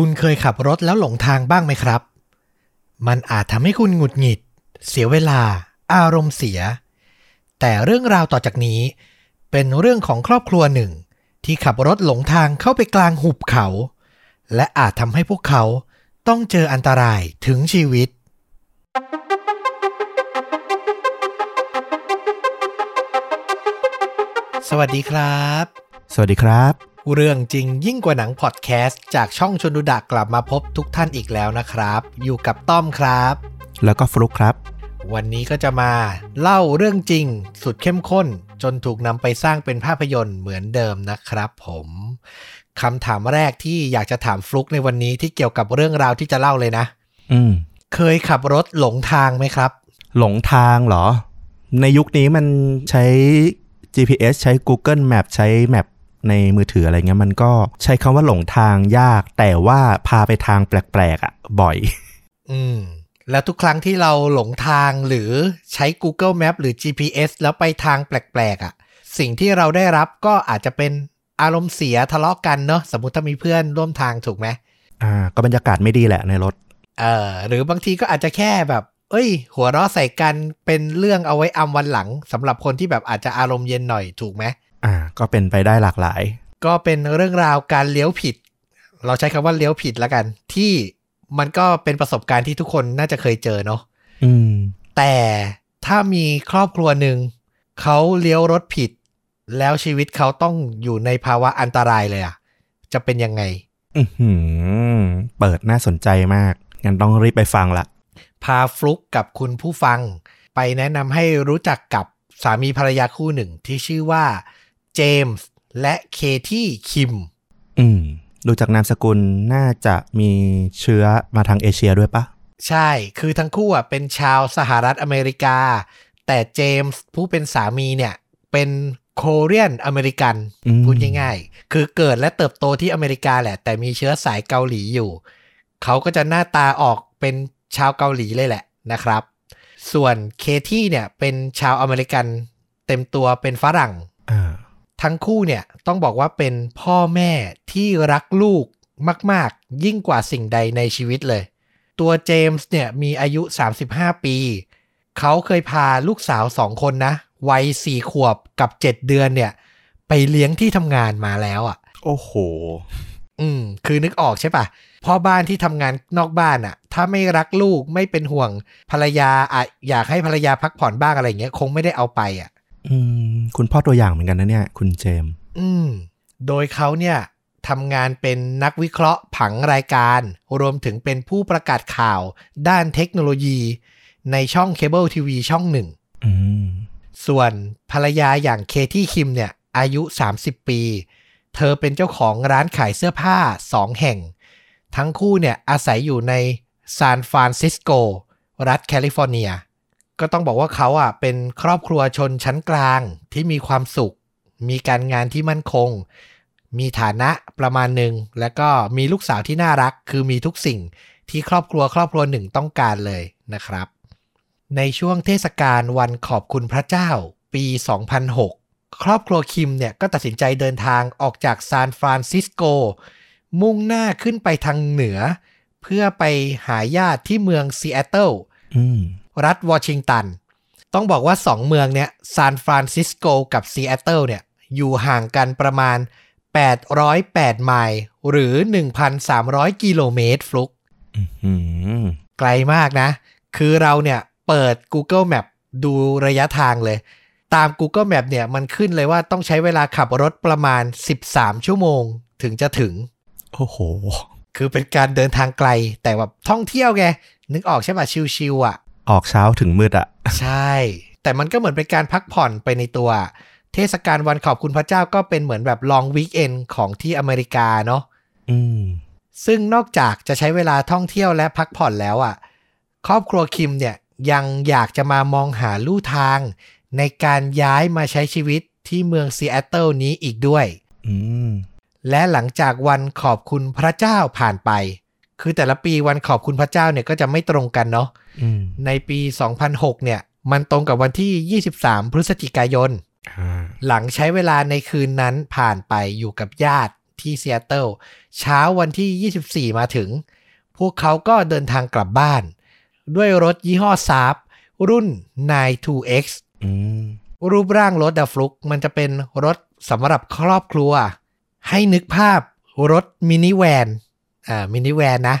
คุณเคยขับรถแล้วหลงทางบ้างไหมครับมันอาจทำให้คุณหงุดหงิดเสียเวลาอารมณ์เสียแต่เรื่องราวต่อจากนี้เป็นเรื่องของครอบครัวหนึ่งที่ขับรถหลงทางเข้าไปกลางหุบเขาและอาจทำให้พวกเขาต้องเจออันตรายถึงชีวิตสวัสดีครับสวัสดีครับเรื่องจริงยิ่งกว่าหนังพอดแคสต์จากช่องชนดูดะกลับมาพบทุกท่านอีกแล้วนะครับอยู่กับต้อมครับแล้วก็ฟลุ๊กครับวันนี้ก็จะมาเล่าเรื่องจริงสุดเข้มข้นจนถูกนำไปสร้างเป็นภาพยนตร์เหมือนเดิมนะครับผมคำถามแรกที่อยากจะถามฟลุ๊กในวันนี้ที่เกี่ยวกับเรื่องราวที่จะเล่าเลยนะเคยขับรถหลงทางไหมครับหลงทางเหรอในยุคนี้มันใช้ GPS ใช้ Google Map ใช้ Map ในมือถืออะไรเงี้ยมันก็ใช้คำว่าหลงทางยากแต่ว่าพาไปทางแปลกๆอ่ะบ่อยแล้วทุกครั้งที่เราหลงทางหรือใช้ Google Map หรือ GPS แล้วไปทางแปลกๆอ่ะสิ่งที่เราได้รับก็อาจจะเป็นอารมณ์เสียทะเลาะกันเนาะสมมุติถ้ามีเพื่อนร่วมทางถูกไหมก็บรรยากาศไม่ดีแหละในรถหรือบางทีก็อาจจะแค่แบบเอ้ยหัวเราะใส่กันเป็นเรื่องเอาไว้อำวันหลังสำหรับคนที่แบบอาจจะอารมณ์เย็นหน่อยถูกไหมก็เป็นไปได้หลากหลายก็เป็นเรื่องราวการเลี้ยวผิดเราใช้คำว่าเลี้ยวผิดละกันที่มันก็เป็นประสบการณ์ที่ทุกคนน่าจะเคยเจอเนาะแต่ถ้ามีครอบครัวหนึ่งเขาเลี้ยวรถผิดแล้วชีวิตเขาต้องอยู่ในภาวะอันตรายเลยอ่ะจะเป็นยังไงเปิดน่าสนใจมากงั้นต้องรีบไปฟังละพาฟลุ๊กกับคุณผู้ฟังไปแนะนำให้รู้จักกับสามีภรรยาคู่หนึ่งที่ชื่อว่าเจมส์และเคที่คิมดูจากนามสกุลน่าจะมีเชื้อมาทางเอเชียด้วยปะใช่คือทั้งคู่อ่ะเป็นชาวสหรัฐอเมริกาแต่เจมส์ผู้เป็นสามีเนี่ยเป็นKorean American พูดง่ายๆคือเกิดและเติบโตที่อเมริกาแหละแต่มีเชื้อสายเกาหลีอยู่เขาก็จะหน้าตาออกเป็นชาวเกาหลีเลยแหละนะครับส่วนเคที่เนี่ยเป็นชาวอเมริกันเต็มตัวเป็นฝรั่งทั้งคู่เนี่ยต้องบอกว่าเป็นพ่อแม่ที่รักลูกมากๆยิ่งกว่าสิ่งใดในชีวิตเลยตัวเจมส์เนี่ยมีอายุ35ปีเขาเคยพาลูกสาว2คนนะวัย4ขวบกับ7เดือนเนี่ยไปเลี้ยงที่ทำงานมาแล้วอ่ะโอ้โหคือนึกออกใช่ป่ะพ่อบ้านที่ทำงานนอกบ้านอ่ะถ้าไม่รักลูกไม่เป็นห่วงภรรยาอยากให้ภรรยาพักผ่อนบ้างอะไรเงี้ยคงไม่ได้เอาไปอ่ะคุณพ่อตัวอย่างเหมือนกันนะเนี่ยคุณเจมโดยเขาเนี่ยทำงานเป็นนักวิเคราะห์ผังรายการรวมถึงเป็นผู้ประกาศข่าวด้านเทคโนโลยีในช่องเคเบิลทีวีช่องหนึ่งส่วนภรรยาอย่างเคที่คิมเนี่ยอายุ30ปีเธอเป็นเจ้าของร้านขายเสื้อผ้า2แห่งทั้งคู่เนี่ยอาศัยอยู่ในซานฟรานซิสโกรัฐแคลิฟอร์เนียก็ต้องบอกว่าเขาอ่ะเป็นครอบครัวชนชั้นกลางที่มีความสุขมีการงานที่มั่นคงมีฐานะประมาณหนึ่งแล้วก็มีลูกสาวที่น่ารักคือมีทุกสิ่งที่ครอบครัวหนึ่งต้องการเลยนะครับในช่วงเทศกาลวันขอบคุณพระเจ้าปี 2006 ครอบครัวคิมเนี่ยก็ตัดสินใจเดินทางออกจากซานฟรานซิสโกมุ่งหน้าขึ้นไปทางเหนือเพื่อไปหาญาติที่เมืองซีแอตเทิลรัฐวอชิงตันต้องบอกว่า2เมืองเนี่ยซานฟรานซิสโกกับซีแอตเทิลเนี่ยอยู่ห่างกันประมาณ808ไมล์หรือ 1,300 กิโลเมตรฟลุกไกลมากนะคือเราเนี่ยเปิด Google Map ดูระยะทางเลยตาม Google Map เนี่ยมันขึ้นเลยว่าต้องใช้เวลาขับรถประมาณ13ชั่วโมงถึงจะถึงโอ้โหคือเป็นการเดินทางไกลแต่แบบท่องเที่ยวไงนึกออกใช่ป่ะชิวๆอ่ะออกเช้าถึงมืดอ่ะใช่แต่มันก็เหมือนเป็นการพักผ่อนไปในตัวเทศกาลวันขอบคุณพระเจ้าก็เป็นเหมือนแบบ long weekend ของที่อเมริกาเนาะซึ่งนอกจากจะใช้เวลาท่องเที่ยวและพักผ่อนแล้วอ่ะครอบครัวคิมเนี่ยยังอยากจะมามองหาลู่ทางในการย้ายมาใช้ชีวิตที่เมืองซีแอตเทิลนี้อีกด้วยและหลังจากวันขอบคุณพระเจ้าผ่านไปคือแต่ละปีวันขอบคุณพระเจ้าเนี่ยก็จะไม่ตรงกันเนาะในปี 2006 เนี่ยมันตรงกับวันที่ 23 พฤศจิกายนหลังใช้เวลาในคืนนั้นผ่านไปอยู่กับญาติ ที่ซีแอตเทิลเช้าวันที่24มาถึงพวกเขาก็เดินทางกลับบ้านด้วยรถยี่ห้อซาบรุ่น 92X รูปร่างรถฟลุกมันจะเป็นรถสำหรับครอบครัวให้นึกภาพรถมินิแวนนะ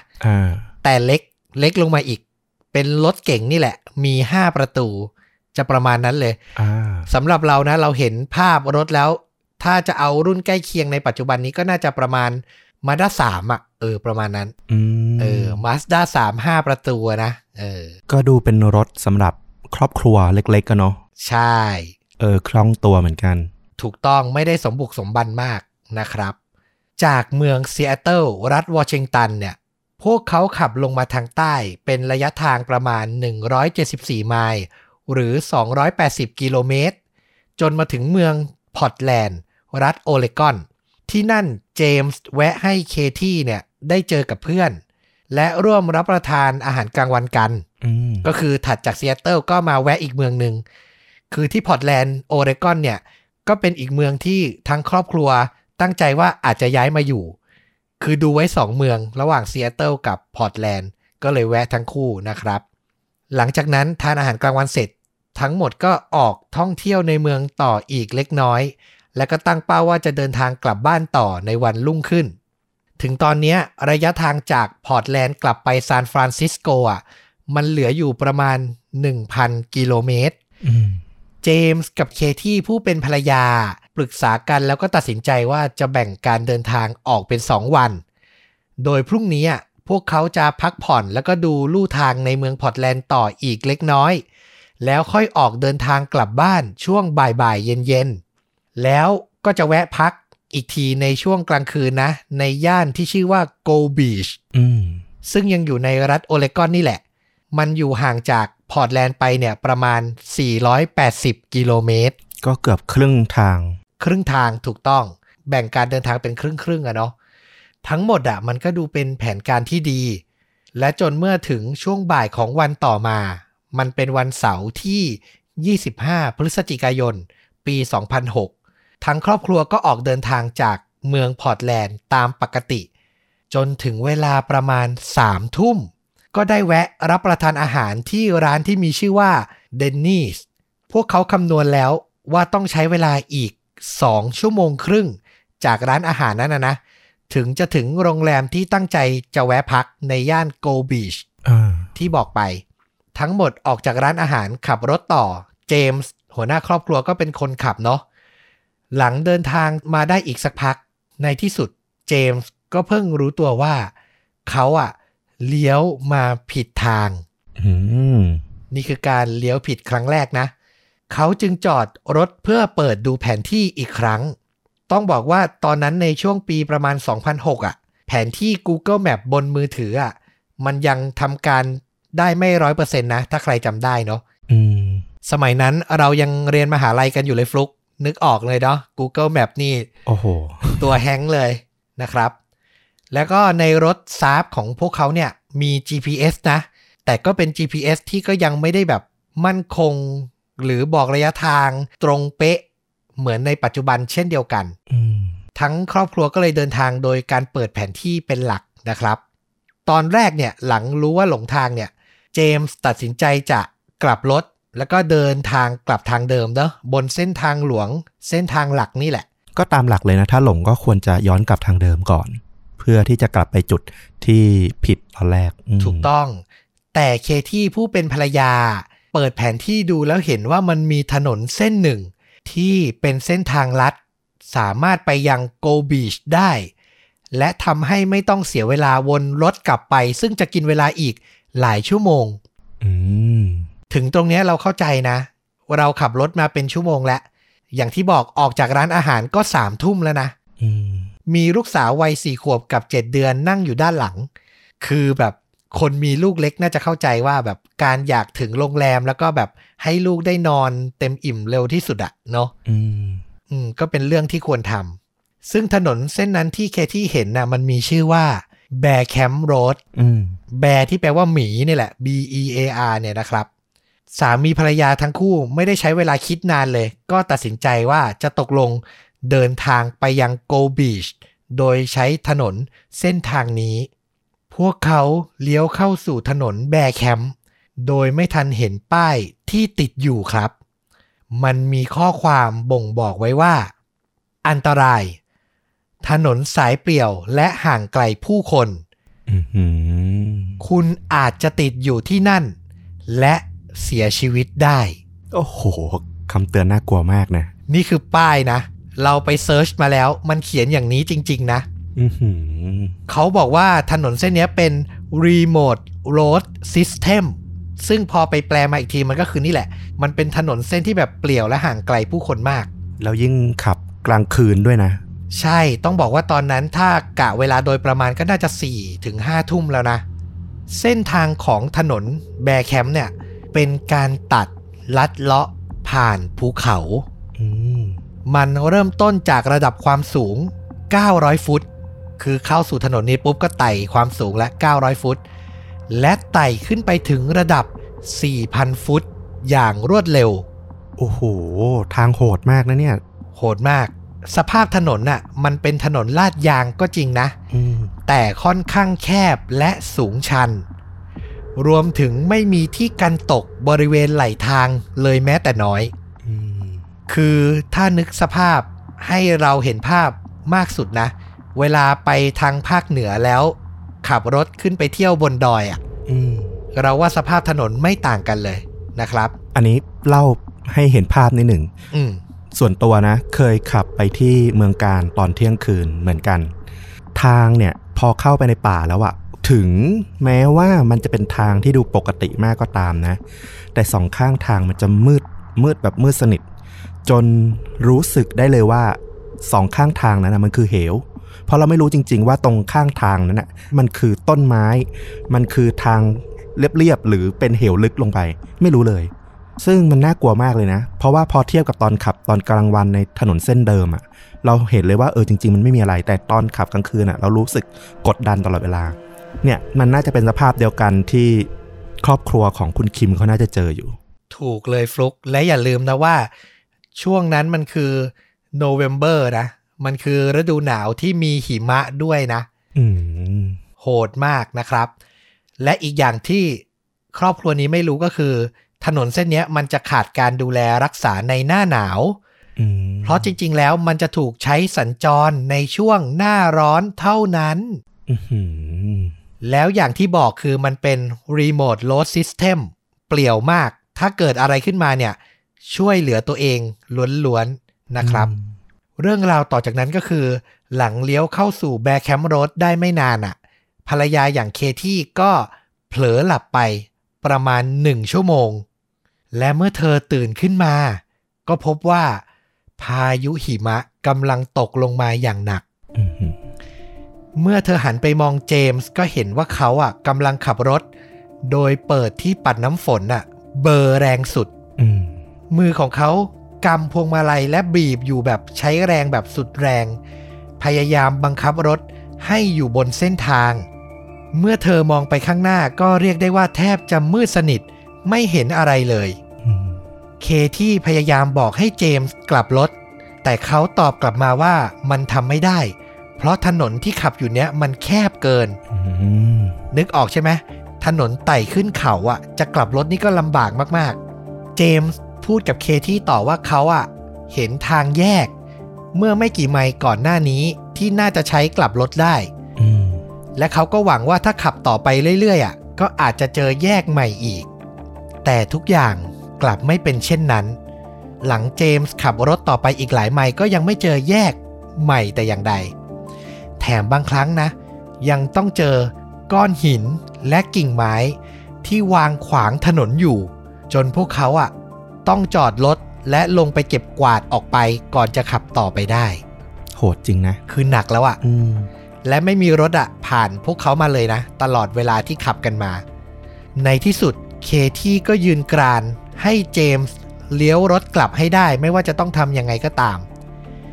แต่เล็กลงมาอีกเป็นรถเก่งนี่แหละมี5ประตูจะประมาณนั้นเลยสำหรับเรานะเราเห็นภาพรถแล้วถ้าจะเอารุ่นใกล้เคียงในปัจจุบันนี้ก็น่าจะประมาณ Mazda 3 อ่ะประมาณนั้นMazda 3 5 ประตูนะก็ดูเป็นรถสำหรับครอบครัวเล็กๆก็เนาะใช่คล่องตัวเหมือนกันถูกต้องไม่ได้สมบุกสมบันมากนะครับจากเมืองซีแอตเทิลรัฐวอชิงตันเนี่ยพวกเขาขับลงมาทางใต้เป็นระยะทางประมาณ174ไมล์หรือ280กิโลเมตรจนมาถึงเมืองพอร์ตแลนด์รัฐโอเรกอนที่นั่นเจมส์แวะให้เคที่เนี่ยได้เจอกับเพื่อนและร่วมรับประทานอาหารกลางวันกันก็คือถัดจากซีแอตเทิลก็มาแวะอีกเมืองหนึ่งคือที่พอร์ตแลนด์โอเรกอนเนี่ยก็เป็นอีกเมืองที่ทั้งครอบครัวตั้งใจว่าอาจจะย้ายมาอยู่คือดูไว้2เมืองระหว่างซีแอตเทิลกับพอร์ตแลนด์ก็เลยแวะทั้งคู่นะครับหลังจากนั้นทานอาหารกลางวันเสร็จทั้งหมดก็ออกท่องเที่ยวในเมืองต่ออีกเล็กน้อยและก็ตั้งเป้าว่าจะเดินทางกลับบ้านต่อในวันรุ่งขึ้นถึงตอนนี้ระยะทางจากพอร์ตแลนด์กลับไปซานฟรานซิสโกอ่ะมันเหลืออยู่ประมาณ 1,000 กิโลเมตรเจมส์กับเคที่ผู้เป็นภรรยาปรึกษากันแล้วก็ตัดสินใจว่าจะแบ่งการเดินทางออกเป็น2วันโดยพรุ่งนี้พวกเขาจะพักผ่อนแล้วก็ดูลู่ทางในเมืองพอร์ตแลนด์ต่ออีกเล็กน้อยแล้วค่อยออกเดินทางกลับบ้านช่วงบ่ายๆเย็นๆแล้วก็จะแวะพักอีกทีในช่วงกลางคืนนะในย่านที่ชื่อว่าโกบีชซึ่งยังอยู่ในรัฐโอเรกอนนี่แหละมันอยู่ห่างจากพอร์ตแลนด์ไปเนี่ยประมาณ480กิโลเมตรก็เกือบครึ่งทางถูกต้องแบ่งการเดินทางเป็นครึ่งอะเนาะทั้งหมดอะมันก็ดูเป็นแผนการที่ดีและจนเมื่อถึงช่วงบ่ายของวันต่อมามันเป็นวันเสาร์ที่25พฤศจิกายนปี2006ทั้งครอบครัวก็ออกเดินทางจากเมืองพอร์ตแลนด์ตามปกติจนถึงเวลาประมาณ 3 ทุ่มก็ได้แวะรับประทานอาหารที่ร้านที่มีชื่อว่าเดนนีสพวกเขาคำนวณแล้วว่าต้องใช้เวลาอีก2ชั่วโมงครึ่งจากร้านอาหารนั้นนะถึงจะถึงโรงแรมที่ตั้งใจจะแวะพักในย่านโกบีชที่บอกไปทั้งหมดออกจากร้านอาหารขับรถต่อเจมส์หัวหน้าครอบครัวก็เป็นคนขับเนาะหลังเดินทางมาได้อีกสักพักในที่สุดเจมส์ก็เพิ่งรู้ตัวว่าเขาเลี้ยวมาผิดทางนี่คือการเลี้ยวผิดครั้งแรกนะเขาจึงจอดรถเพื่อเปิดดูแผนที่อีกครั้งต้องบอกว่าตอนนั้นในช่วงปีประมาณ2006แผนที่ Google Map บนมือถือมันยังทำการได้ไม่ 100% นะถ้าใครจำได้เนาะสมัยนั้นเรายังเรียนมหาลัยกันอยู่เลยฟลุกนึกออกเลยเนาะ Google Map นี่โอ้โหตัวแฮงค์เลยนะครับแล้วก็ในรถซาบของพวกเขาเนี่ยมี GPS นะแต่ก็เป็น GPS ที่ก็ยังไม่ได้แบบมั่นคงหรือบอกระยะทางตรงเป๊ะเหมือนในปัจจุบันเช่นเดียวกันทั้งครอบครัวก็เลยเดินทางโดยการเปิดแผนที่เป็นหลักนะครับตอนแรกเนี่ยหลังรู้ว่าหลงทางเนี่ยเจมส์ตัดสินใจจะกลับรถแล้วก็เดินทางกลับทางเดิมเนาะบนเส้นทางหลวงเส้นทางหลักนี่แหละก็ตามหลักเลยนะถ้าหลงก็ควรจะย้อนกลับทางเดิมก่อนเพื่อที่จะกลับไปจุดที่ผิดตอนแรกถูกต้องแต่เคที่ผู้เป็นภรรยาเปิดแผนที่ดูแล้วเห็นว่ามันมีถนนเส้นหนึ่งที่เป็นเส้นทางลัดสามารถไปยังโกบีชได้และทำให้ไม่ต้องเสียเวลาวนรถกลับไปซึ่งจะกินเวลาอีกหลายชั่วโมงถึงตรงนี้เราเข้าใจนะเราขับรถมาเป็นชั่วโมงแล้วอย่างที่บอกออกจากร้านอาหารก็ 3 ทุ่มแล้วนะมีลูกสาววัย4ขวบกับ7เดือนนั่งอยู่ด้านหลังคือแบบคนมีลูกเล็กน่าจะเข้าใจว่าแบบการอยากถึงโรงแรมแล้วก็แบบให้ลูกได้นอนเต็มอิ่มเร็วที่สุดอะเนาะก็เป็นเรื่องที่ควรทำซึ่งถนนเส้นนั้นที่เคที่เห็นนะมันมีชื่อว่าแบร์แคมป์โรดแบร์ที่แปลว่าหมีนี่แหละ B E A R เนี่ยนะครับสามีภรรยาทั้งคู่ไม่ได้ใช้เวลาคิดนานเลยก็ตัดสินใจว่าจะตกลงเดินทางไปยังโกบีช โดยใช้ถนนเส้นทางนี้พวกเขาเลี้ยวเข้าสู่ถนนแบร์แคมป์โดยไม่ทันเห็นป้ายที่ติดอยู่ครับมันมีข้อความบ่งบอกไว้ว่าอันตรายถนนสายเปลี่ยวและห่างไกลผู้คนคุณอาจจะติดอยู่ที่นั่นและเสียชีวิตได้โอ้โหคำเตือนน่ากลัวมากนะนี่คือป้ายนะเราไปเซิร์ชมาแล้วมันเขียนอย่างนี้จริงๆนะเขาบอกว่าถนนเส้นนี้เป็น Remote Road System ซึ่งพอไปแปลมาอีกทีมันก็คือนี่แหละมันเป็นถนนเส้นที่แบบเปลี่ยวและห่างไกลผู้คนมากแล้วยิ่งขับกลางคืนด้วยนะใช่ต้องบอกว่าตอนนั้นถ้ากะเวลาโดยประมาณก็น่าจะ 4-5 ทุ่มแล้วนะเส้นทางของถนนแบร์แคมป์เนี่ยเป็นการตัดลัดเลาะผ่านภูเขามันเริ่มต้นจากระดับความสูง900ฟุตคือเข้าสู่ถนนนี้ปุ๊บก็ไต่ความสูงและ900ฟุตและไต่ขึ้นไปถึงระดับ 4,000 ฟุตอย่างรวดเร็วโอ้โหทางโหดมากนะเนี่ยโหดมากสภาพถนนน่ะมันเป็นถนนลาดยางก็จริงนะแต่ค่อนข้างแคบและสูงชันรวมถึงไม่มีที่กันตกบริเวณไหลทางเลยแม้แต่น้อยคือถ้านึกสภาพให้เราเห็นภาพมากสุดนะเวลาไปทางภาคเหนือแล้วขับรถขึ้นไปเที่ยวบนดอยอ่ะเราว่าสภาพถนนไม่ต่างกันเลยนะครับอันนี้เล่าให้เห็นภาพนิดหนึ่งส่วนตัวนะเคยขับไปที่เมืองการตอนเที่ยงคืนเหมือนกันทางเนี่ยพอเข้าไปในป่าแล้วอะถึงแม้ว่ามันจะเป็นทางที่ดูปกติมากก็ตามนะแต่สองข้างทางมันจะมืดแบบมืดสนิทจนรู้สึกได้เลยว่าสองข้างทางนั้นนะมันคือเหวเพราะเราไม่รู้จริงๆว่าตรงข้างทางนั้นนะมันคือต้นไม้มันคือทางเรียบๆหรือเป็นเหวลึกลงไปไม่รู้เลยซึ่งมันน่ากลัวมากเลยนะเพราะว่าพอเทียบกับตอนขับตอนกลางวันในถนนเส้นเดิมอะเราเห็นเลยว่าจริงๆมันไม่มีอะไรแต่ตอนขับกลางคืนอะเรารู้สึกกดดันตลอดเวลาเนี่ยมันน่าจะเป็นสภาพเดียวกันที่ครอบครัวของคุณคิมเขาน่าจะเจออยู่ถูกเลยฟลุกและอย่าลืมนะว่าช่วงนั้นมันคือโนเวมเบอร์นะมันคือฤดูหนาวที่มีหิมะด้วยนะโหดมากนะครับและอีกอย่างที่ครอบครัวนี้ไม่รู้ก็คือถนนเส้นนี้มันจะขาดการดูแลรักษาในหน้าหนาวเพราะจริงๆแล้วมันจะถูกใช้สัญจรในช่วงหน้าร้อนเท่านั้นแล้วอย่างที่บอกคือมันเป็น Remote Road System เปลี่ยวมากถ้าเกิดอะไรขึ้นมาเนี่ยช่วยเหลือตัวเองล้วนๆนะครับเรื่องราวต่อจากนั้นก็คือหลังเลี้ยวเข้าสู่ Bear Camp Road ได้ไม่นานภรรยาอย่างเคที่ก็เผลอหลับไปประมาณ1ชั่วโมงและเมื่อเธอตื่นขึ้นมาก็พบว่าพายุหิมะกำลังตกลงมาอย่างหนัก เมื่อเธอหันไปมองเจมส์ก็เห็นว่าเขากำลังขับรถโดยเปิดที่ปัดน้ำฝนเบอร์แรงสุด มือของเขากำพวงมาลัยและบีบอยู่แบบใช้แรงแบบสุดแรงพยายามบังคับรถให้อยู่บนเส้นทางเมื่อเธอมองไปข้างหน้าก็เรียกได้ว่าแทบจะมืดสนิทไม่เห็นอะไรเลยเคที่พยายามบอกให้เจมส์กลับรถแต่เขาตอบกลับมาว่ามันทำไม่ได้เพราะถนนที่ขับอยู่เนี้ยมันแคบเกินนึกออกใช่ไหมถนนไต่ขึ้นเขาจะกลับรถนี่ก็ลำบากมากๆเจมส์พูดกับเคที่ต่อว่าเขาเห็นทางแยกเมื่อไม่กี่ไมล์ก่อนหน้านี้ที่น่าจะใช้กลับรถได้และเขาก็หวังว่าถ้าขับต่อไปเรื่อยๆก็อาจจะเจอแยกใหม่อีกแต่ทุกอย่างกลับไม่เป็นเช่นนั้นหลังเจมส์ขับรถต่อไปอีกหลายไมล์ก็ยังไม่เจอแยกใหม่แต่อย่างใดแถมบางครั้งนะยังต้องเจอก้อนหินและกิ่งไม้ที่วางขวางถนนอยู่จนพวกเขาต้องจอดรถและลงไปเก็บกวาดออกไปก่อนจะขับต่อไปได้โหดจริงนะคือหนักแล้วและไม่มีรถผ่านพวกเขามาเลยนะตลอดเวลาที่ขับกันมาในที่สุดเคที่ก็ยืนกรานให้เจมส์เลี้ยวรถกลับให้ได้ไม่ว่าจะต้องทำยังไงก็ตาม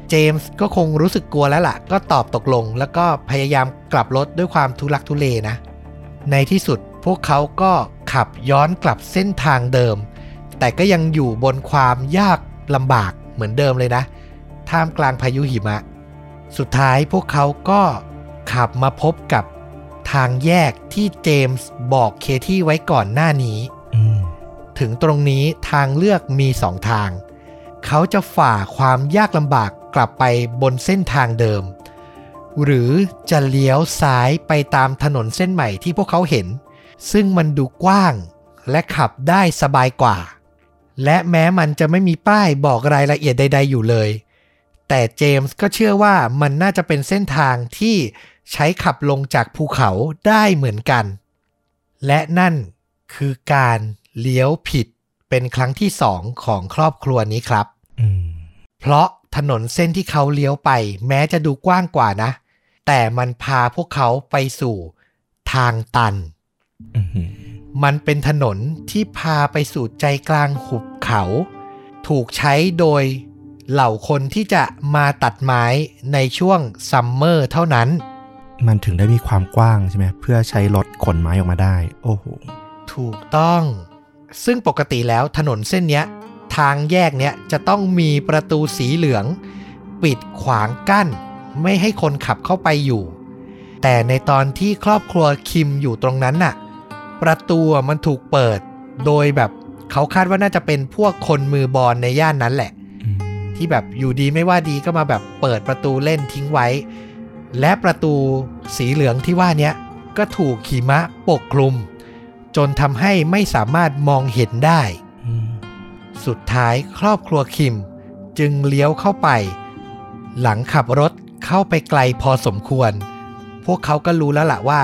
เจมส์ก็คงรู้สึกกลัวแล้วล่ะก็ตอบตกลงแล้วก็พยายามกลับรถด้วยความทุลักทุเลนะในที่สุดพวกเขาก็ขับย้อนกลับเส้นทางเดิมแต่ก็ยังอยู่บนความยากลำบากเหมือนเดิมเลยนะท่ามกลางพายุหิมะ สุดท้ายพวกเขาก็ขับมาพบกับทางแยกที่เจมส์บอกเคที่ไว้ก่อนหน้านี้ถึงตรงนี้ทางเลือกมีสองทางเขาจะฝ่าความยากลำบากกลับไปบนเส้นทางเดิมหรือจะเลี้ยวซ้ายไปตามถนนเส้นใหม่ที่พวกเขาเห็นซึ่งมันดูกว้างและขับได้สบายกว่าและแม้มันจะไม่มีป้ายบอกรายละเอียดใดๆอยู่เลยแต่เจมส์ก็เชื่อว่ามันน่าจะเป็นเส้นทางที่ใช้ขับลงจากภูเขาได้เหมือนกันและนั่นคือการเลี้ยวผิดเป็นครั้งที่สองของครอบครัวนี้ครับเพราะถนนเส้นที่เขาเลี้ยวไปแม้จะดูกว้างกว่านะแต่มันพาพวกเขาไปสู่ทางตันมันเป็นถนนที่พาไปสู่ใจกลางหุบเขาถูกใช้โดยเหล่าคนที่จะมาตัดไม้ในช่วงซัมเมอร์เท่านั้นมันถึงได้มีความกว้างใช่ไหมเพื่อใช้รถขนไม้ออกมาได้โอ้โหถูกต้องซึ่งปกติแล้วถนนเส้นเนี้ยทางแยกเนี้ยจะต้องมีประตูสีเหลืองปิดขวางกั้นไม่ให้คนขับเข้าไปอยู่แต่ในตอนที่ครอบครัวคิมอยู่ตรงนั้นน่ะประตูมันถูกเปิดโดยแบบเขาคาดว่าน่าจะเป็นพวกคนมือบอลในย่านนั้นแหละที่แบบอยู่ดีไม่ว่าดีก็มาแบบเปิดประตูเล่นทิ้งไว้และประตูสีเหลืองที่ว่าเนี้ยก็ถูกหิมะปกคลุมจนทำให้ไม่สามารถมองเห็นได้สุดท้ายครอบครัวคิมจึงเลี้ยวเข้าไปหลังขับรถเข้าไปไกลพอสมควรพวกเขาก็รู้แล้วล่ะว่า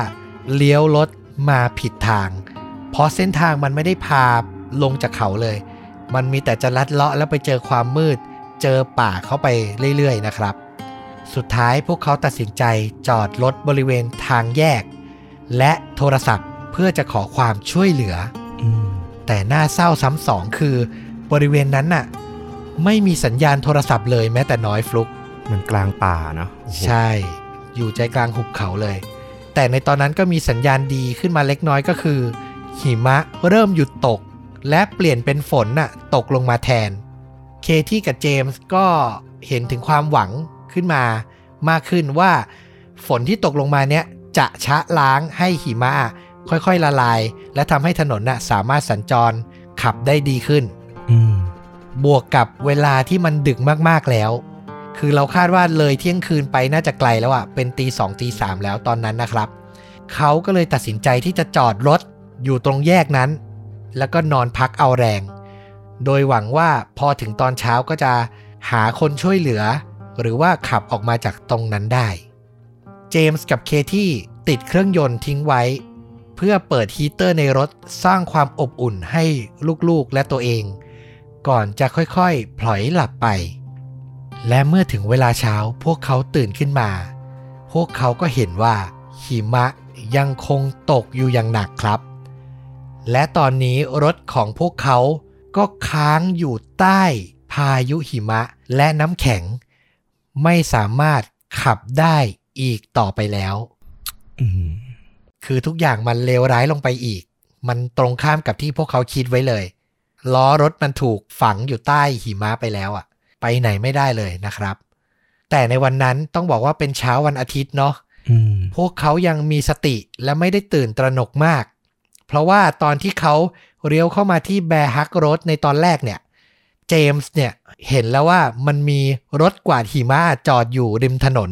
เลี้ยวรถมาผิดทางเพราะเส้นทางมันไม่ได้พาลงจากเขาเลยมันมีแต่จะลัดเลาะแล้วไปเจอความมืดเจอป่าเข้าไปเรื่อยๆนะครับสุดท้ายพวกเขาตัดสินใจจอดรถบริเวณทางแยกและโทรศัพท์เพื่อจะขอความช่วยเหลือแต่น่าเศร้าซ้ำสองคือบริเวณนั้นน่ะไม่มีสัญญาณโทรศัพท์เลยแม้แต่น้อยฟลุกมันกลางป่าเนาะใช่อยู่ใจกลางหุบเขาเลยแต่ในตอนนั้นก็มีสัญญาณดีขึ้นมาเล็กน้อยก็คือหิมะเริ่มหยุดตกและเปลี่ยนเป็นฝนน่ะตกลงมาแทนเคที่กับเจมส์ก็เห็นถึงความหวังขึ้นมามากขึ้นว่าฝนที่ตกลงมาเนี้ยจะชะล้างให้หิมะค่อยๆละลายและทำให้ถนนน่ะสามารถสัญจรขับได้ดีขึ้นบวกกับเวลาที่มันดึกมากๆแล้วคือเราคาดว่าเลยเที่ยงคืนไปน่าจะไกลแล้วอ่ะเป็นตีสองตีสามแล้วตอนนั้นนะครับเขาก็เลยตัดสินใจที่จะจอดรถอยู่ตรงแยกนั้นแล้วก็นอนพักเอาแรงโดยหวังว่าพอถึงตอนเช้าก็จะหาคนช่วยเหลือหรือว่าขับออกมาจากตรงนั้นได้เจมส์กับเคที่ติดเครื่องยนต์ทิ้งไว้เพื่อเปิดฮีเตอร์ในรถสร้างความอบอุ่นให้ลูกๆและตัวเองก่อนจะค่อยๆพลอยหลับไปและเมื่อถึงเวลาเช้าพวกเขาตื่นขึ้นมาพวกเขาก็เห็นว่าหิมะยังคงตกอยู่อย่างหนักครับและตอนนี้รถของพวกเขาก็ค้างอยู่ใต้พายุหิมะและน้ำแข็งไม่สามารถขับได้อีกต่อไปแล้วคือทุกอย่างมันเลวร้ายลงไปอีกมันตรงข้ามกับที่พวกเขาคิดไว้เลยล้อรถมันถูกฝังอยู่ใต้หิมะไปแล้วอ่ะไปไหนไม่ได้เลยนะครับแต่ในวันนั้นต้องบอกว่าเป็นเช้าวันอาทิตย์เนาะพวกเขายังมีสติและไม่ได้ตื่นตระหนกมากเพราะว่าตอนที่เขาเลี้ยวเข้ามาที่แบร์ฮักโรดในตอนแรกเนี่ยเจมส์เนี่ยเห็นแล้วว่ามันมีรถกวาดหิมะจอดอยู่ริมถนน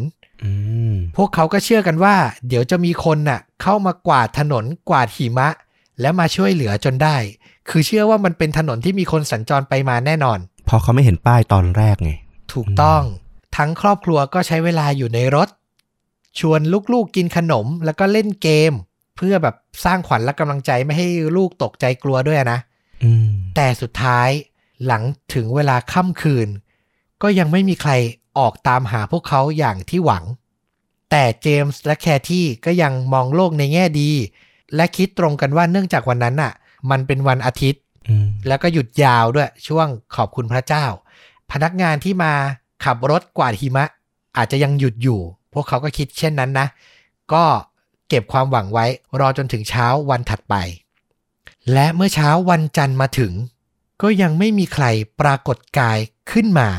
พวกเขาก็เชื่อกันว่าเดี๋ยวจะมีคนน่ะเข้ามากวาดถนนกวาดหิมะและมาช่วยเหลือจนได้คือเชื่อว่ามันเป็นถนนที่มีคนสัญจรไปมาแน่นอนพอเขาไม่เห็นป้ายตอนแรกไงถูกต้องทั้งครอบครัวก็ใช้เวลาอยู่ในรถชวนลูกๆกินขนมแล้วก็เล่นเกมเพื่อแบบสร้างขวัญและกำลังใจไม่ให้ลูกตกใจกลัวด้วยนะแต่สุดท้ายหลังถึงเวลาค่ำคืนก็ยังไม่มีใครออกตามหาพวกเขาอย่างที่หวังแต่เจมส์และแคทที่ก็ยังมองโลกในแง่ดีและคิดตรงกันว่าเนื่องจากวันนั้นน่ะมันเป็นวันอาทิตย์แล้วก็หยุดยาวด้วยช่วงขอบคุณพระเจ้าพนักงานที่มาขับรถกวาดหิมะอาจจะยังหยุดอยู่พวกเขาก็คิดเช่นนั้นนะก็เก็บความหวังไว้รอจนถึงเช้าวันถัดไปและเมื่อเช้าวันจันทร์มาถึงก็ยังไม่มีใครปรากฏกายขึ้นมา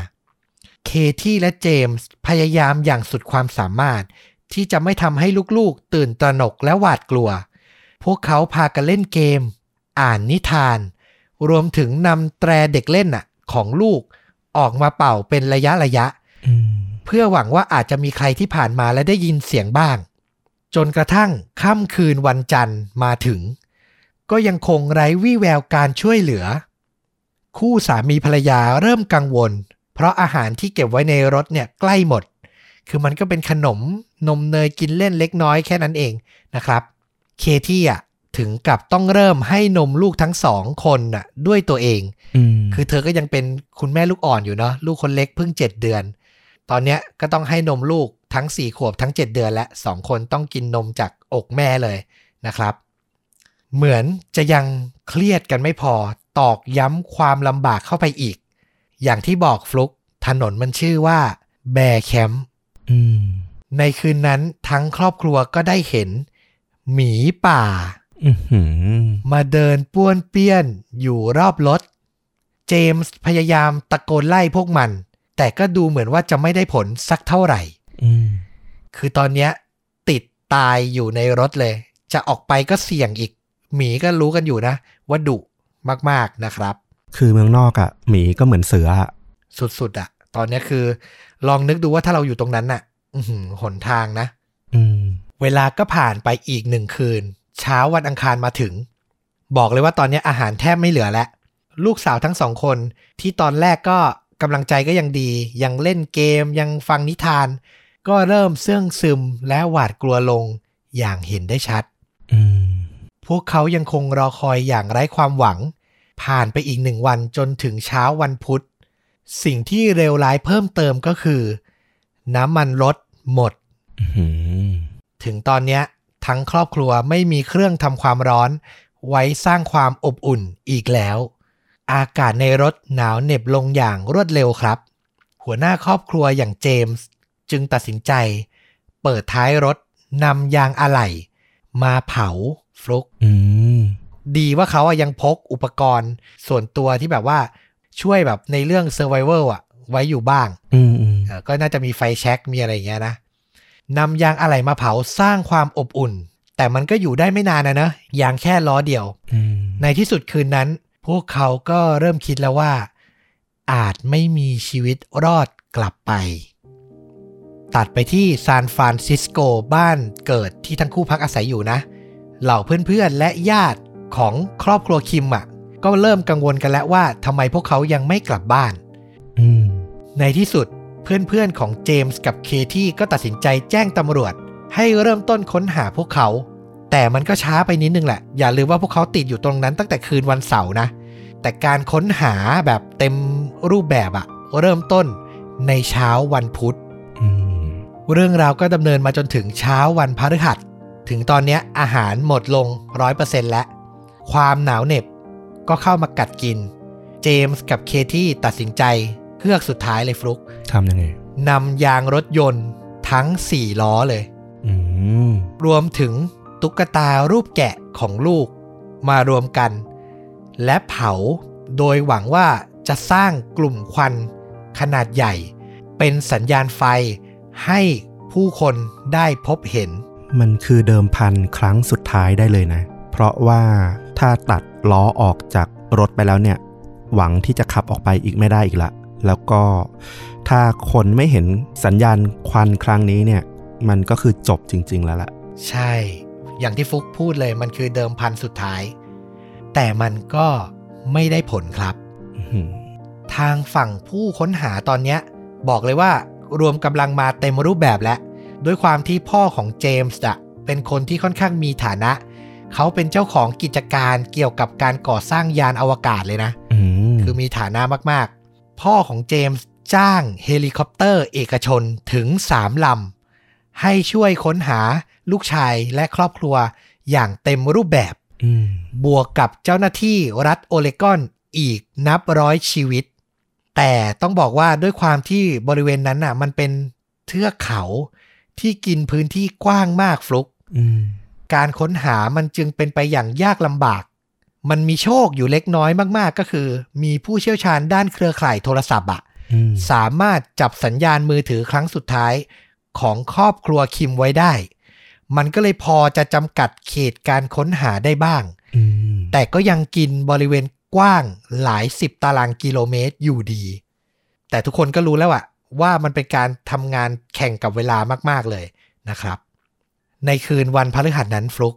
เคที่และเจมส์พยายามอย่างสุดความสามารถที่จะไม่ทำให้ลูกๆตื่นตระหนกและหวาดกลัวพวกเขาพากันเล่นเกมอ่านนิทานรวมถึงนำแตรเด็กเล่นของลูกออกมาเป่าเป็นระยะระยะเพื่อหวังว่าอาจจะมีใครที่ผ่านมาและได้ยินเสียงบ้างจนกระทั่งค่ำคืนวันจันทร์มาถึงก็ยังคงไร้วี่แววการช่วยเหลือคู่สามีภรรยาเริ่มกังวลเพราะอาหารที่เก็บไว้ในรถเนี่ยใกล้หมดคือมันก็เป็นขนมนมเนยกินเล่นเล็กน้อยแค่นั้นเองนะครับเคที่ถึงกับต้องเริ่มให้นมลูกทั้งสองคนด้วยตัวเองคือเธอก็ยังเป็นคุณแม่ลูกอ่อนอยู่เนาะลูกคนเล็กเพิ่ง7เดือนตอนเนี้ยก็ต้องให้นมลูกทั้ง4ขวบทั้ง7เดือนและ2คนต้องกินนมจากอกแม่เลยนะครับเหมือนจะยังเครียดกันไม่พอตอกย้ำความลำบากเข้าไปอีกอย่างที่บอกฟลุกถนนมันชื่อว่าแบร์แคมป์ในคืนนั้นทั้งครอบครัวก็ได้เห็นหมีป่ามาเดินป้วนเปี้ยนอยู่รอบรถเจมส์พยายามตะโกนไล่พวกมันแต่ก็ดูเหมือนว่าจะไม่ได้ผลสักเท่าไหร่คือตอนนี้ติดตายอยู่ในรถเลยจะออกไปก็เสี่ยงอีกหมีก็รู้กันอยู่นะว่าดุมากๆนะครับคือเมืองนอกหมีก็เหมือนเสือสุดๆตอนนี้คือลองนึกดูว่าถ้าเราอยู่ตรงนั้นหนทางนะเวลาก็ผ่านไปอีกหนึ่งคืนเช้าวันอังคารมาถึงบอกเลยว่าตอนนี้อาหารแทบไม่เหลือแล้วลูกสาวทั้งสองคนที่ตอนแรกก็กำลังใจก็ยังดียังเล่นเกมยังฟังนิทานก็เริ่มเสื่องซึมและหวาดกลัวลงอย่างเห็นได้ชัดพวกเขายังคงรอคอยอย่างไร้ความหวังผ่านไปอีกหนึ่งวันจนถึงเช้าวันพุธสิ่งที่เลวร้ายเพิ่มเติมก็คือน้ำมันรถหมดถึงตอนนี้ทั้งครอบครัวไม่มีเครื่องทำความร้อนไว้สร้างความอบอุ่นอีกแล้วอากาศในรถหนาวเหน็บลงอย่างรวดเร็วครับหัวหน้าครอบครัวอย่างเจมส์จึงตัดสินใจเปิดท้ายรถนำยางอะไหล่มาเผาฟลุกดีว่าเขายังพกอุปกรณ์ส่วนตัวที่แบบว่าช่วยแบบในเรื่อง Survival ไว้อยู่บ้างก็น่าจะมีไฟแช็กมีอะไรอย่างเงี้ยนะนำยางอะไหล่มาเผาสร้างความอบอุ่นแต่มันก็อยู่ได้ไม่นานนะยางแค่ล้อเดียวในที่สุดคืนนั้นพวกเขาก็เริ่มคิดแล้วว่าอาจไม่มีชีวิตรอดกลับไปตัดไปที่ซานฟรานซิสโกบ้านเกิดที่ทั้งคู่พักอาศัยอยู่นะเหล่าเพื่อนๆและญาติของครอบครัวคิมก็เริ่มกังวลกันแล้วว่าทำไมพวกเขายังไม่กลับบ้านในที่สุดเพื่อนๆของเจมส์กับเคที่ก็ตัดสินใจแจ้งตำรวจให้เริ่มต้นค้นหาพวกเขาแต่มันก็ช้าไปนิดนึงแหละอย่าลืมว่าพวกเขาติดอยู่ตรงนั้นตั้งแต่คืนวันเสาร์นะแต่การค้นหาแบบเต็มรูปแบบเริ่มต้นในเช้าวันพุธเรื่องราวก็ดำเนินมาจนถึงเช้าวันพฤหัสถึงตอนนี้อาหารหมดลง 100% แล้วความหนาวเหน็บก็เข้ามากัดกินเจมส์กับเคที่ตัดสินใจเฮือกสุดท้ายเลยฟลุกทำยังไงนำยางรถยนต์ทั้ง4ล้อเลยรวมถึงตุ๊กตารูปแกะของลูกมารวมกันและเผาโดยหวังว่าจะสร้างกลุ่มควันขนาดใหญ่เป็นสัญญาณไฟให้ผู้คนได้พบเห็นมันคือเดิมพันครั้งสุดท้ายได้เลยนะเพราะว่าถ้าตัดล้อออกจากรถไปแล้วเนี่ยหวังที่จะขับออกไปอีกไม่ได้อีกละแล้วก็ถ้าคนไม่เห็นสัญญาณควันครั้งนี้เนี่ยมันก็คือจบจริงๆแล้วล่ะใช่อย่างที่ฟุกพูดเลยมันคือเดิมพันสุดท้ายแต่มันก็ไม่ได้ผลครับทางฝั่งผู้ค้นหาตอนนี้บอกเลยว่ารวมกำลังมาเต็มรูปแบบแล้วด้วยความที่พ่อของเจมส์เป็นคนที่ค่อนข้างมีฐานะเขาเป็นเจ้าของกิจการเกี่ยวกับการก่อสร้างยานอวกาศเลยนะคือมีฐานะมากๆพ่อของเจมส์จ้างเฮลิคอปเตอร์เอกชนถึง3ลำให้ช่วยค้นหาลูกชายและครอบครัวอย่างเต็มรูปแบบบวกกับเจ้าหน้าที่รัฐโอเรกอนอีกนับร้อยชีวิตแต่ต้องบอกว่าด้วยความที่บริเวณนั้นมันเป็นเทือกเขาที่กินพื้นที่กว้างมากฟลุกการค้นหามันจึงเป็นไปอย่างยากลำบากมันมีโชคอยู่เล็กน้อยมากๆก็คือมีผู้เชี่ยวชาญด้านเครือข่ายโทรศัพท์ สามารถจับสัญญาณมือถือครั้งสุดท้ายของครอบครัวคิมไว้ได้มันก็เลยพอจะจำกัดเขตการค้นหาได้บ้างแต่ก็ยังกินบริเวณกว้างหลายสิบตารางกิโลเมตรอยู่ดีแต่ทุกคนก็รู้แล้วอะว่ามันเป็นการทำงานแข่งกับเวลามากๆเลยนะครับในคืนวันพฤหัสนั้นฟลุก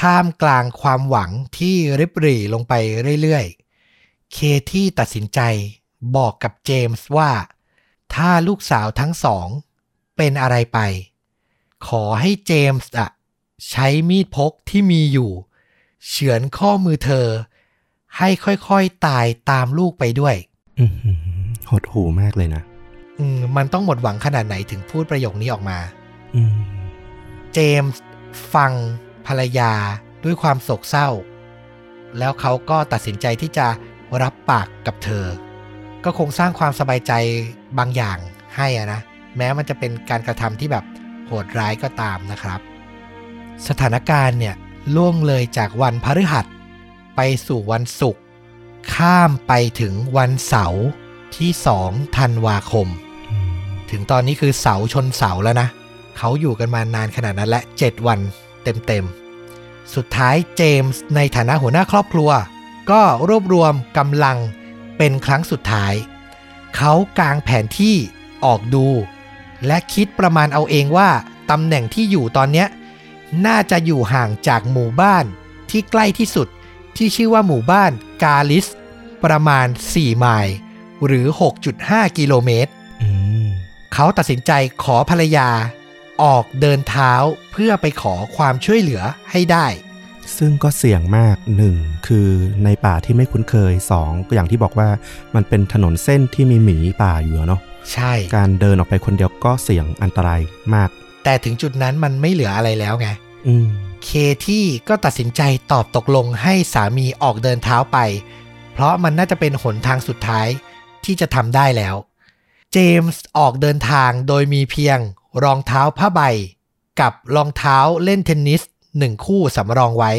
ท่ามกลางความหวังที่ริบหรี่ลงไปเรื่อยๆเคที่ตัดสินใจบอกกับเจมส์ว่าถ้าลูกสาวทั้งสองเป็นอะไรไปขอให้เจมส์ใช้มีดพกที่มีอยู่เฉือนข้อมือเธอให้ค่อยๆตายตามลูกไปด้วยหดหู่มากเลยนะมันต้องหมดหวังขนาดไหนถึงพูดประโยคนี้ออกมาเจมส์ฟังภรรยาด้วยความโศกเศร้าแล้วเขาก็ตัดสินใจที่จะรับปากกับเธอก็คงสร้างความสบายใจบางอย่างให้นะแม้มันจะเป็นการกระทำที่แบบโหดร้ายก็ตามนะครับสถานการณ์เนี่ยล่วงเลยจากวันพฤหัสไปสู่วันศุกร์ข้ามไปถึงวันเสาร์ที่2ธันวาคมถึงตอนนี้คือเสาชนเสาแล้วนะเขาอยู่กันมานานขนาดนั้นและ7วันเต็มๆสุดท้ายเจมส์ในฐานะหัวหน้าครอบครัวก็รวบรวมกำลังเป็นครั้งสุดท้ายเขากางแผนที่ออกดูและคิดประมาณเอาเองว่าตำแหน่งที่อยู่ตอนนี้น่าจะอยู่ห่างจากหมู่บ้านที่ใกล้ที่สุดที่ชื่อว่าหมู่บ้านกาลิสประมาณ4ไมล์หรือ 6.5 กิโลเมตรเขาตัดสินใจขอภรรยาออกเดินเท้าเพื่อไปขอความช่วยเหลือให้ได้ซึ่งก็เสี่ยงมาก1คือในป่าที่ไม่คุ้นเคย2อย่างที่บอกว่ามันเป็นถนนเส้นที่มีหมีป่าอยู่เนาะใช่การเดินออกไปคนเดียวก็เสี่ยงอันตรายมากแต่ถึงจุดนั้นมันไม่เหลืออะไรแล้วไงเคที่ก็ตัดสินใจตอบตกลงให้สามีออกเดินเท้าไปเพราะมันน่าจะเป็นหนทางสุดท้ายที่จะทำได้แล้วเจมส์ออกเดินทางโดยมีเพียงรองเท้าผ้าใบกับรองเท้าเล่นเทนนิส1คู่สำรองไว้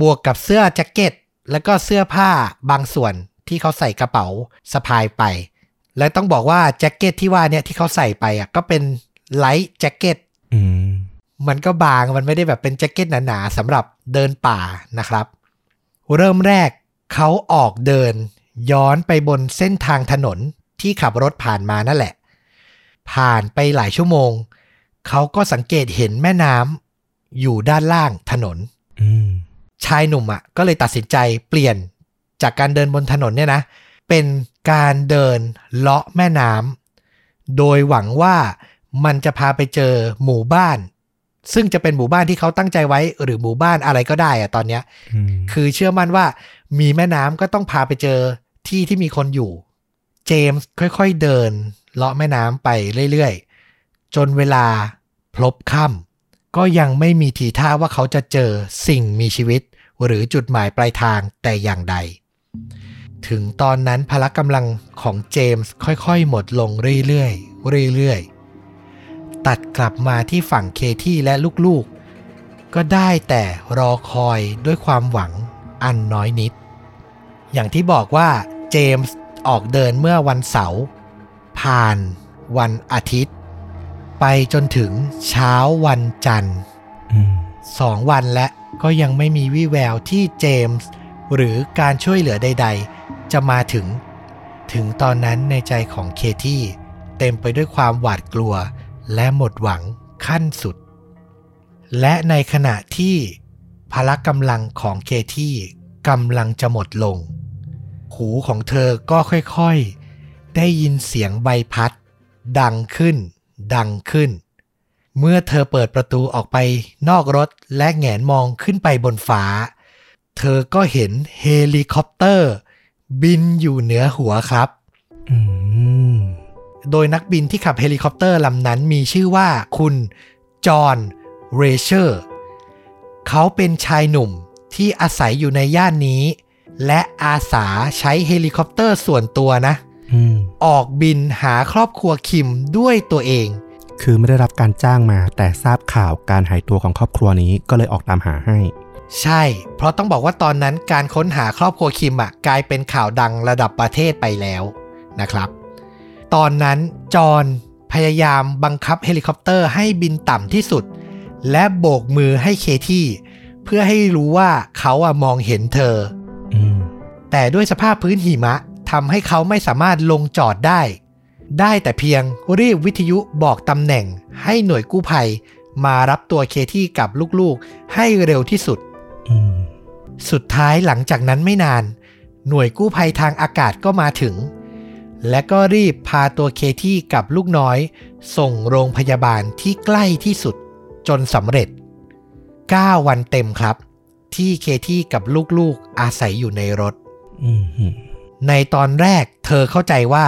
บวกกับเสื้อแจ็คเก็ตแล้วก็เสื้อผ้าบางส่วนที่เขาใส่กระเป๋าสะพายไปและต้องบอกว่าแจ็คเก็ตที่ว่าเนี่ยที่เขาใส่ไปก็เป็นไลท์แจ็คเก็ตมันก็บางมันไม่ได้แบบเป็นแจ็คเก็ตหนาๆสำหรับเดินป่านะครับเริ่มแรกเขาออกเดินย้อนไปบนเส้นทางถนนที่ขับรถผ่านมานั่นแหละผ่านไปหลายชั่วโมงเขาก็สังเกตเห็นแม่น้ำอยู่ด้านล่างถนนชายหนุ่มก็เลยตัดสินใจเปลี่ยนจากการเดินบนถนนเนี่ยนะเป็นการเดินเลาะแม่น้ำโดยหวังว่ามันจะพาไปเจอหมู่บ้านซึ่งจะเป็นหมู่บ้านที่เขาตั้งใจไว้หรือหมู่บ้านอะไรก็ได้ตอนเนี้ยคือเชื่อมั่นว่ามีแม่น้ำก็ต้องพาไปเจอที่ที่มีคนอยู่เจมส์ค่อยๆเดินเลาะแม่น้ำไปเรื่อยๆจนเวลาพลบค่ำก็ยังไม่มีทีท่าว่าเขาจะเจอสิ่งมีชีวิตหรือจุดหมายปลายทางแต่อย่างใดถึงตอนนั้นพละกำลังของเจมส์ค่อยๆหมดลงเรื่อยๆเรื่อยๆตัดกลับมาที่ฝั่งเคที่และลูกๆก็ได้แต่รอคอยด้วยความหวังอันน้อยนิดอย่างที่บอกว่าเจมส์ออกเดินเมื่อวันเสาร์ผ่านวันอาทิตย์ไปจนถึงเช้าวันจันทร์2วันและก็ยังไม่มีวี่แววที่เจมส์หรือการช่วยเหลือใดๆจะมาถึงตอนนั้นในใจของเคที่เต็มไปด้วยความหวาดกลัวและหมดหวังขั้นสุดและในขณะที่พละกำลังของเคที่กำลังจะหมดลงหูของเธอก็ค่อยๆได้ยินเสียงใบพัดดังขึ้นเมื่อเธอเปิดประตูออกไปนอกรถและแหงนมองขึ้นไปบนฟ้าเธอก็เห็นเฮลิคอปเตอร์บินอยู่เหนือหัวครับโดยนักบินที่ขับเฮลิคอปเตอร์ลำนั้นมีชื่อว่าคุณจอห์นเรเชอร์เขาเป็นชายหนุ่มที่อาศัยอยู่ในย่านนี้และอาสาใช้เฮลิคอปเตอร์ส่วนตัวนะออกบินหาครอบครัวคิมด้วยตัวเองคือไม่ได้รับการจ้างมาแต่ทราบข่าวการหายตัวของครอบครัวนี้ก็เลยออกตามหาให้ใช่เพราะต้องบอกว่าตอนนั้นการค้นหาครอบครัวคิมกลายเป็นข่าวดังระดับประเทศไปแล้ว นะครับตอนนั้นจอห์นพยายามบังคับเฮลิคอปเตอร์ให้บินต่ำที่สุดและโบกมือให้เคที่เพื่อให้รู้ว่าเขาอะมองเห็นเธอแต่ด้วยสภาพพื้นหิมะทำให้เขาไม่สามารถลงจอดได้แต่เพียงรีบวิทยุบอกตำแหน่งให้หน่วยกู้ภัยมารับตัวเคที่กับลูกๆให้เร็วที่สุดสุดท้ายหลังจากนั้นไม่นานหน่วยกู้ภัยทางอากาศก็มาถึงและก็รีบพาตัวเคที่กับลูกน้อยส่งโรงพยาบาลที่ใกล้ที่สุดจนสำเร็จ9 วันเต็มครับที่เคที่กับลูกๆอาศัยอยู่ในรถในตอนแรกเธอเข้าใจว่า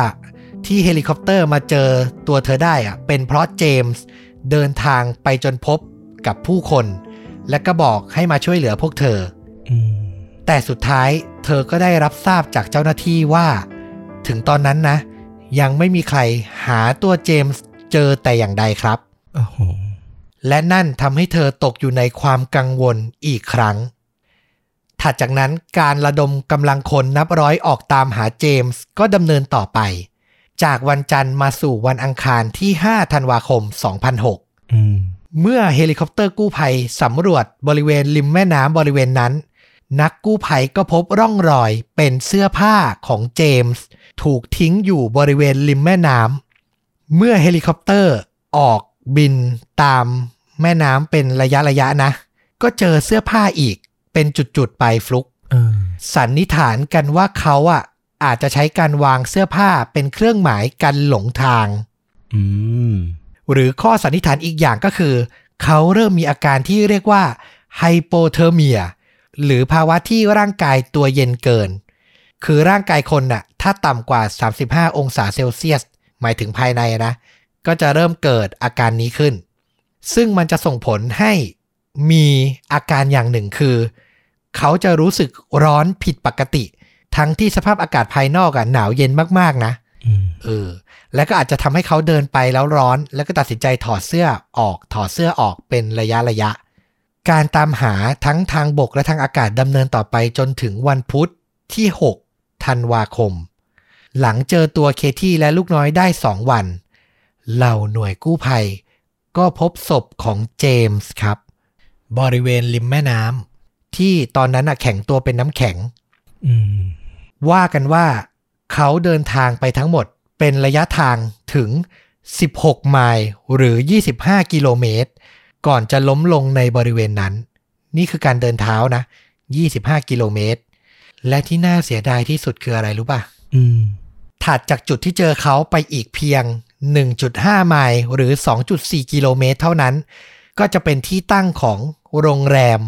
ที่เฮลิคอปเตอร์มาเจอตัวเธอได้อะเป็นเพราะเจมส์เดินทางไปจนพบกับผู้คนและก็บอกให้มาช่วยเหลือพวกเธอแต่สุดท้ายเธอก็ได้รับทราบจากเจ้าหน้าที่ว่าถึงตอนนั้นนะยังไม่มีใครหาตัวเจมส์เจอแต่อย่างใดครับและนั่นทำให้เธอตกอยู่ในความกังวลอีกครั้งถัดจากนั้นการระดมกำลังคนนับร้อยออกตามหาเจมส์ก็ดำเนินต่อไปจากวันจันทร์มาสู่วันอังคารที่5ธันวาคม 2006 เมื่อเฮลิคอปเตอร์กู้ภัยสำรวจบริเวณริมแม่น้ำบริเวณนั้นนักกู้ภัยก็พบร่องรอยเป็นเสื้อผ้าของเจมส์ถูกทิ้งอยู่บริเวณริมแม่น้ำเมื่อเฮลิคอปเตอร์ออกบินตามแม่น้ำเป็นระยะนะก็เจอเสื้อผ้าอีกเป็นจุดๆไปฟลุกสันนิษฐานกันว่าเขาอะอาจจะใช้การวางเสื้อผ้าเป็นเครื่องหมายกันหลงทางหรือข้อสันนิษฐานอีกอย่างก็คือเขาเริ่มมีอาการที่เรียกว่าไฮโปเทอร์เมียหรือภาวะที่ร่างกายตัวเย็นเกินคือร่างกายคนน่ะถ้าต่ำกว่า35องศาเซลเซียสหมายถึงภายในนะก็จะเริ่มเกิดอาการนี้ขึ้นซึ่งมันจะส่งผลให้มีอาการอย่างหนึ่งคือเขาจะรู้สึกร้อนผิดปกติทั้งที่สภาพอากาศภายนอกอ่ะหนาวเย็นมากๆนะแล้วก็อาจจะทำให้เขาเดินไปแล้วร้อนแล้วก็ตัดสินใจถอดเสื้อออกเป็นระยะการตามหาทั้งทางบกและทางอากาศดำเนินต่อไปจนถึงวันพุธที่6ธันวาคมหลังเจอตัวเคที่และลูกน้อยได้2วันเหล่าหน่วยกู้ภัยก็พบศพของเจมส์ครับบริเวณริมแม่น้ำที่ตอนนั้นแข็งตัวเป็นน้ำแข็งว่ากันว่าเขาเดินทางไปทั้งหมดเป็นระยะทางถึง16ไมล์หรือ25กิโลเมตรก่อนจะล้มลงในบริเวณนั้นนี่คือการเดินเท้านะ25กิโลเมตรและที่น่าเสียดายที่สุดคืออะไรรู้ป่ะถัดจากจุดที่เจอเขาไปอีกเพียง 1.5 ไมล์หรือ 2.4 กิโลเมตรเท่านั้นก็จะเป็นที่ตั้งของโรงแรม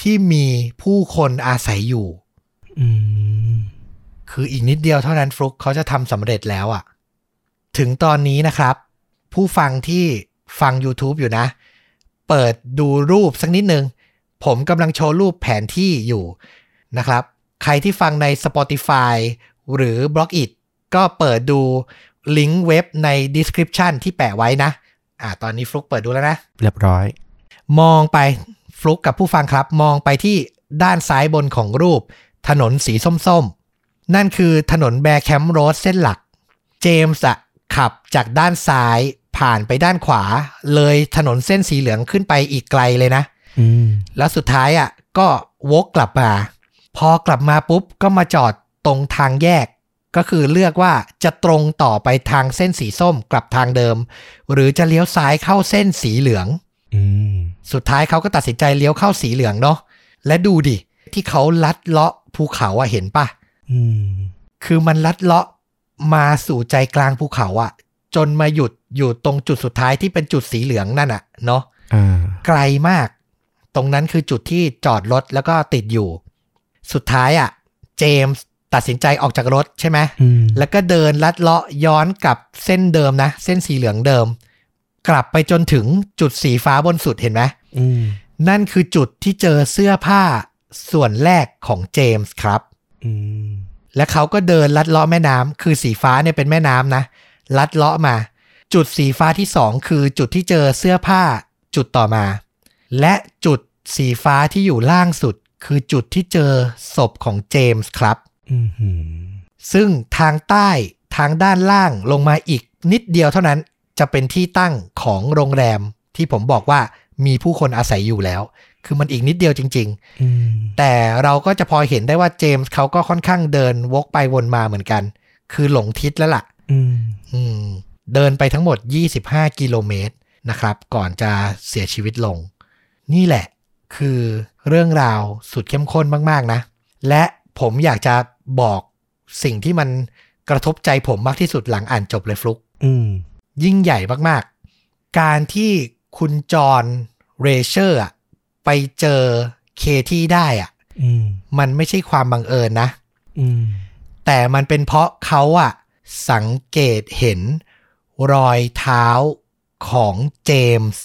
ที่มีผู้คนอาศัยอยู่คืออีกนิดเดียวเท่านั้นฟลุกเขาจะทำสำเร็จแล้วอ่ะถึงตอนนี้นะครับผู้ฟังที่ฟัง YouTube อยู่นะเปิดดูรูปสักนิดนึงผมกำลังโชว์รูปแผนที่อยู่นะครับใครที่ฟังใน Spotify หรือ Blogit ก็เปิดดูลิงก์เว็บใน description ที่แปะไว้นะตอนนี้ฟลุกเปิดดูแล้วนะเรียบร้อยมองไปฟลุกกับผู้ฟังครับมองไปที่ด้านซ้ายบนของรูปถนนสีส้มๆนั่นคือถนนแบร์แคมป์โรดเส้นหลักเจมส์ขับจากด้านซ้ายผ่านไปด้านขวาเลยถนนเส้นสีเหลืองขึ้นไปอีกไกลเลยนะแล้วสุดท้ายก็วกกลับมาพอกลับมาปุ๊บก็มาจอดตรงทางแยกก็คือเลือกว่าจะตรงต่อไปทางเส้นสีส้มกลับทางเดิมหรือจะเลี้ยวซ้ายเข้าเส้นสีเหลืองสุดท้ายเขาก็ตัดสินใจเลี้ยวเข้าสีเหลืองเนาะและดูดิที่เขาลัดเลาะภูเขาเห็นป่ะคือมันลัดเลาะมาสู่ใจกลางภูเขาจนมาหยุดอยู่ตรงจุดสุดท้ายที่เป็นจุดสีเหลืองนั่นเนาะไกลมากตรงนั้นคือจุดที่จอดรถแล้วก็ติดอยู่สุดท้ายเจมส์ตัดสินใจออกจากรถใช่ไหมแล้วก็เดินลัดเลาะย้อนกลับเส้นเดิมนะเส้นสีเหลืองเดิมกลับไปจนถึงจุดสีฟ้าบนสุดเห็นไหมนั่นคือจุดที่เจอเสื้อผ้าส่วนแรกของเจมส์ครับและเขาก็เดินลัดเลาะแม่น้ำคือสีฟ้าเนี่ยเป็นแม่น้ำนะลัดเลาะมาจุดสีฟ้าที่2คือจุดที่เจอเสื้อผ้าจุดต่อมาและจุดสีฟ้าที่อยู่ล่างสุดคือจุดที่เจอศพของเจมส์ครับซึ่งทางใต้ท ทางด้านล่างลงมาอีกนิดเดียวเท่านั้นจะเป็นที่ตั้งของโรงแรมที่ผมบอกว่ามีผู้คนอาศัยอยู่แล้วคือมันอีกนิดเดียวจริงๆแต่เราก็จะพอเห็นได้ว่าเจมส์เขาก็ค่อนข้างเดินวกไปวนมาเหมือนกันคือหลงทิศแล้วล่ะเดินไปทั้งหมด25กิโลเมตรนะครับก่อนจะเสียชีวิตลงนี่แหละคือเรื่องราวสุดเข้มข้นมากๆนะและผมอยากจะบอกสิ่งที่มันกระทบใจผมมากที่สุดหลังอ่านจบเลยฟลุกยิ่งใหญ่มากๆการที่คุณจอห์นเรเชอร์ไปเจอเคที่ได้มันไม่ใช่ความบังเอิญนะแต่มันเป็นเพราะเขาสังเกตเห็นรอยเท้าของเจมส์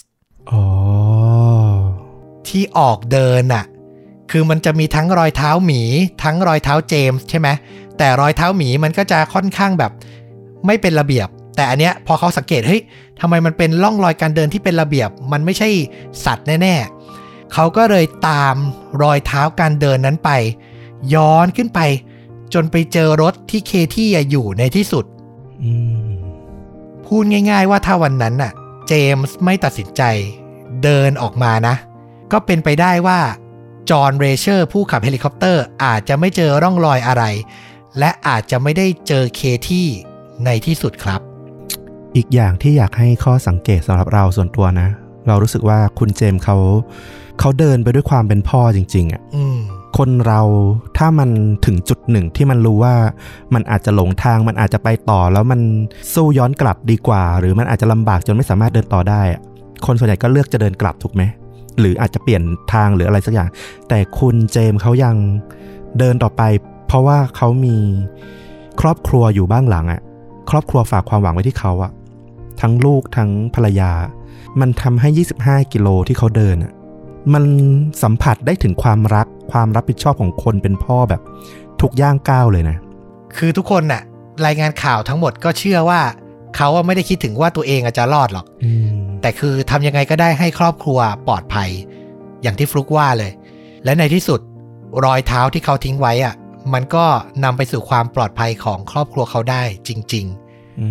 ที่ออกเดินคือมันจะมีทั้งรอยเท้าหมีทั้งรอยเท้าเจมส์ใช่ไหมแต่รอยเท้าหมีมันก็จะค่อนข้างแบบไม่เป็นระเบียบแต่อันเนี้ยพอเขาสังเกตเฮ้ยทำไมมันเป็นร่องรอยการเดินที่เป็นระเบียบมันไม่ใช่สัตว์แน่ๆเขาก็เลยตามรอยเท้าการเดินนั้นไปย้อนขึ้นไปจนไปเจอรถที่เคที่อยู่ในที่สุดพูดง่ายๆว่าถ้าวันนั้นน่ะเจมส์ไม่ตัดสินใจเดินออกมานะก็เป็นไปได้ว่าจอห์นเรเชอร์ผู้ขับเฮลิคอปเตอร์อาจจะไม่เจอร่องรอยอะไรและอาจจะไม่ได้เจอเคที่ในที่สุดครับอีกอย่างที่อยากให้ข้อสังเกตสำหรับเราส่วนตัวนะเรารู้สึกว่าคุณเจมส์เขาเดินไปด้วยความเป็นพ่อจริงๆคนเราถ้ามันถึงจุดหนึ่งที่มันรู้ว่ามันอาจจะหลงทางมันอาจจะไปต่อแล้วมันสู้ย้อนกลับดีกว่าหรือมันอาจจะลำบากจนไม่สามารถเดินต่อได้คนส่วนใหญ่ก็เลือกจะเดินกลับถูกไหมหรืออาจจะเปลี่ยนทางหรืออะไรสักอย่างแต่คุณเจมส์เขายังเดินต่อไปเพราะว่าเขามีครอบครัวอยู่บ้างหลังครอบครัวฝากความหวังไว้ที่เขาทั้งลูกทั้งภรรยามันทำให้25กิโลที่เขาเดินมันสัมผัสได้ถึงความรักความรับผิดชอบของคนเป็นพ่อแบบทุกย่างก้าวเลยนะคือทุกคนน่ะรายงานข่าวทั้งหมดก็เชื่อว่าเขาไม่ได้คิดถึงว่าตัวเองจะรอดหรอกแต่คือทำยังไงก็ได้ให้ครอบครัวปลอดภัยอย่างที่ฟลุกว่าเลยและในที่สุดรอยเท้าที่เขาทิ้งไว้มันก็นำไปสู่ความปลอดภัยของครอบครัวเขาได้จริง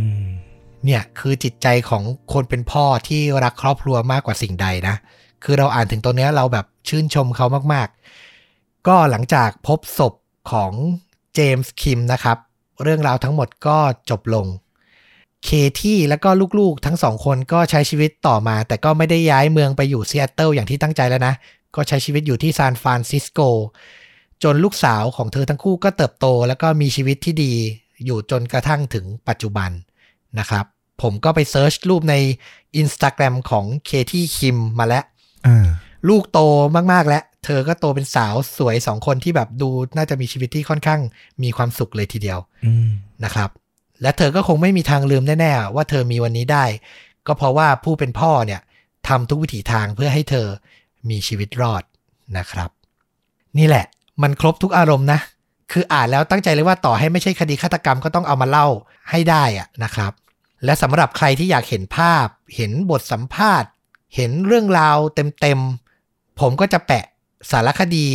ๆเนี่ยคือจิตใจของคนเป็นพ่อที่รักครอบครัวมากกว่าสิ่งใดนะคือเราอ่านถึงตรงนี้เราแบบชื่นชมเขามากๆก็หลังจากพบศพของเจมส์คิมนะครับเรื่องราวทั้งหมดก็จบลงเคที่แล้วก็ลูกๆทั้งสองคนก็ใช้ชีวิตต่อมาแต่ก็ไม่ได้ย้ายเมืองไปอยู่ซีแอตเทิลอย่างที่ตั้งใจแล้วนะก็ใช้ชีวิตอยู่ที่ซานฟรานซิสโกจนลูกสาวของเธอทั้งคู่ก็เติบโตแล้วก็มีชีวิตที่ดีอยู่จนกระทั่งถึงปัจจุบันนะครับผมก็ไปเซิร์ชรูปใน Instagram ของเคที่คิมมาแล้วลูกโตมากๆแล้วเธอก็โตเป็นสาวสวยสองคนที่แบบดูน่าจะมีชีวิตที่ค่อนข้างมีความสุขเลยทีเดียวนะครับและเธอก็คงไม่มีทางลืมแน่ๆว่าเธอมีวันนี้ได้ก็เพราะว่าผู้เป็นพ่อเนี่ยทำทุกวิถีทางเพื่อให้เธอมีชีวิตรอดนะครับนี่แหละมันครบทุกอารมณ์นะคืออ่านแล้วตั้งใจเลยว่าต่อให้ไม่ใช่คดีฆาตกรรมก็ต้องเอามาเล่าให้ได้นะครับและสำหรับใครที่อยากเห็นภาพเห็นบทสัมภาษณ์เห็นเรื่องราวเต็มๆผมก็จะแปะสารคดี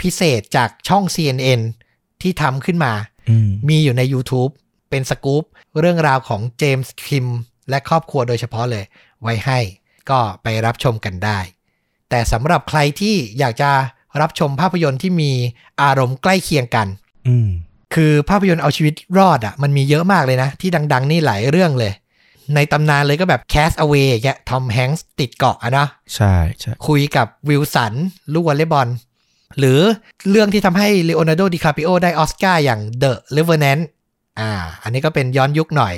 พิเศษจากช่อง CNN ที่ทำขึ้นมา มีอยู่ใน YouTube เป็นสกู๊ปเรื่องราวของเจมส์คิมและครอบครัวโดยเฉพาะเลยไว้ให้ก็ไปรับชมกันได้แต่สำหรับใครที่อยากจะรับชมภาพยนตร์ที่มีอารมณ์ใกล้เคียงกันคือภาพยนตร์เอาชีวิตรอดมันมีเยอะมากเลยนะที่ดังๆนี่หลายเรื่องเลยในตำนานเลยก็แบบ Castaway อย่างเงี้ยทอมแฮงค์ติดเกาะนะใช่ใช่คุยกับวิลสันลูกวอลเลย์บอลหรือเรื่องที่ทำให้เลโอนาร์โดดิคาปิโอได้ออสการ์อย่าง The Revenant อันนี้ก็เป็นย้อนยุคหน่อย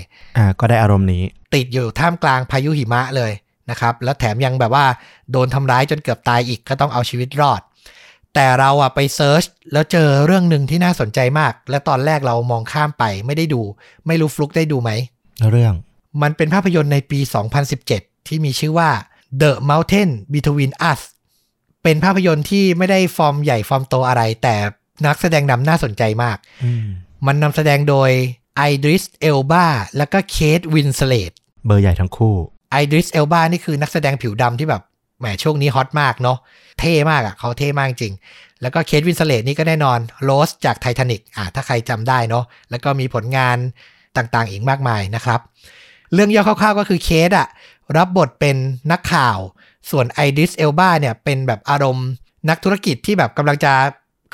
ก็ได้อารมณ์นี้ติดอยู่ท่ามกลางพายุหิมะเลยนะครับแล้วแถมยังแบบว่าโดนทำร้ายจนเกือบตายอีกก็ต้องเอาชีวิตรอดแต่เราไปเซิร์ชแล้วเจอเรื่องนึงที่น่าสนใจมากและตอนแรกเรามองข้ามไปไม่ได้ดูไม่รู้ฟลุกได้ดูไหมเรื่องมันเป็นภาพยนตร์ในปี2017ที่มีชื่อว่า The Mountain Between Us เป็นภาพยนตร์ที่ไม่ได้ฟอร์มใหญ่ฟอร์มโตอะไรแต่นักแสดงนำน่าสนใจมาก มันนำแสดงโดยไอดริสเอลบาแล้วก็เคทวินสเลตเบอร์ใหญ่ทั้งคู่ไอดริสเอลบานี่คือนักแสดงผิวดำที่แบบแหมช่วงนี้ฮอตมากเนาะเท่มากเขาเท่มากจริงแล้วก็เคทวินสเลตนี่ก็แน่นอนโรสจากไททานิคถ้าใครจำได้เนาะแล้วก็มีผลงาน ต่างๆอีกมากมายนะครับเรื่องย่อคร่าวๆก็คือเคทอะรับบทเป็นนักข่าวส่วนไอริสเอลบาเนี่ยเป็นแบบอารมณ์นักธุรกิจที่แบบกำลังจะ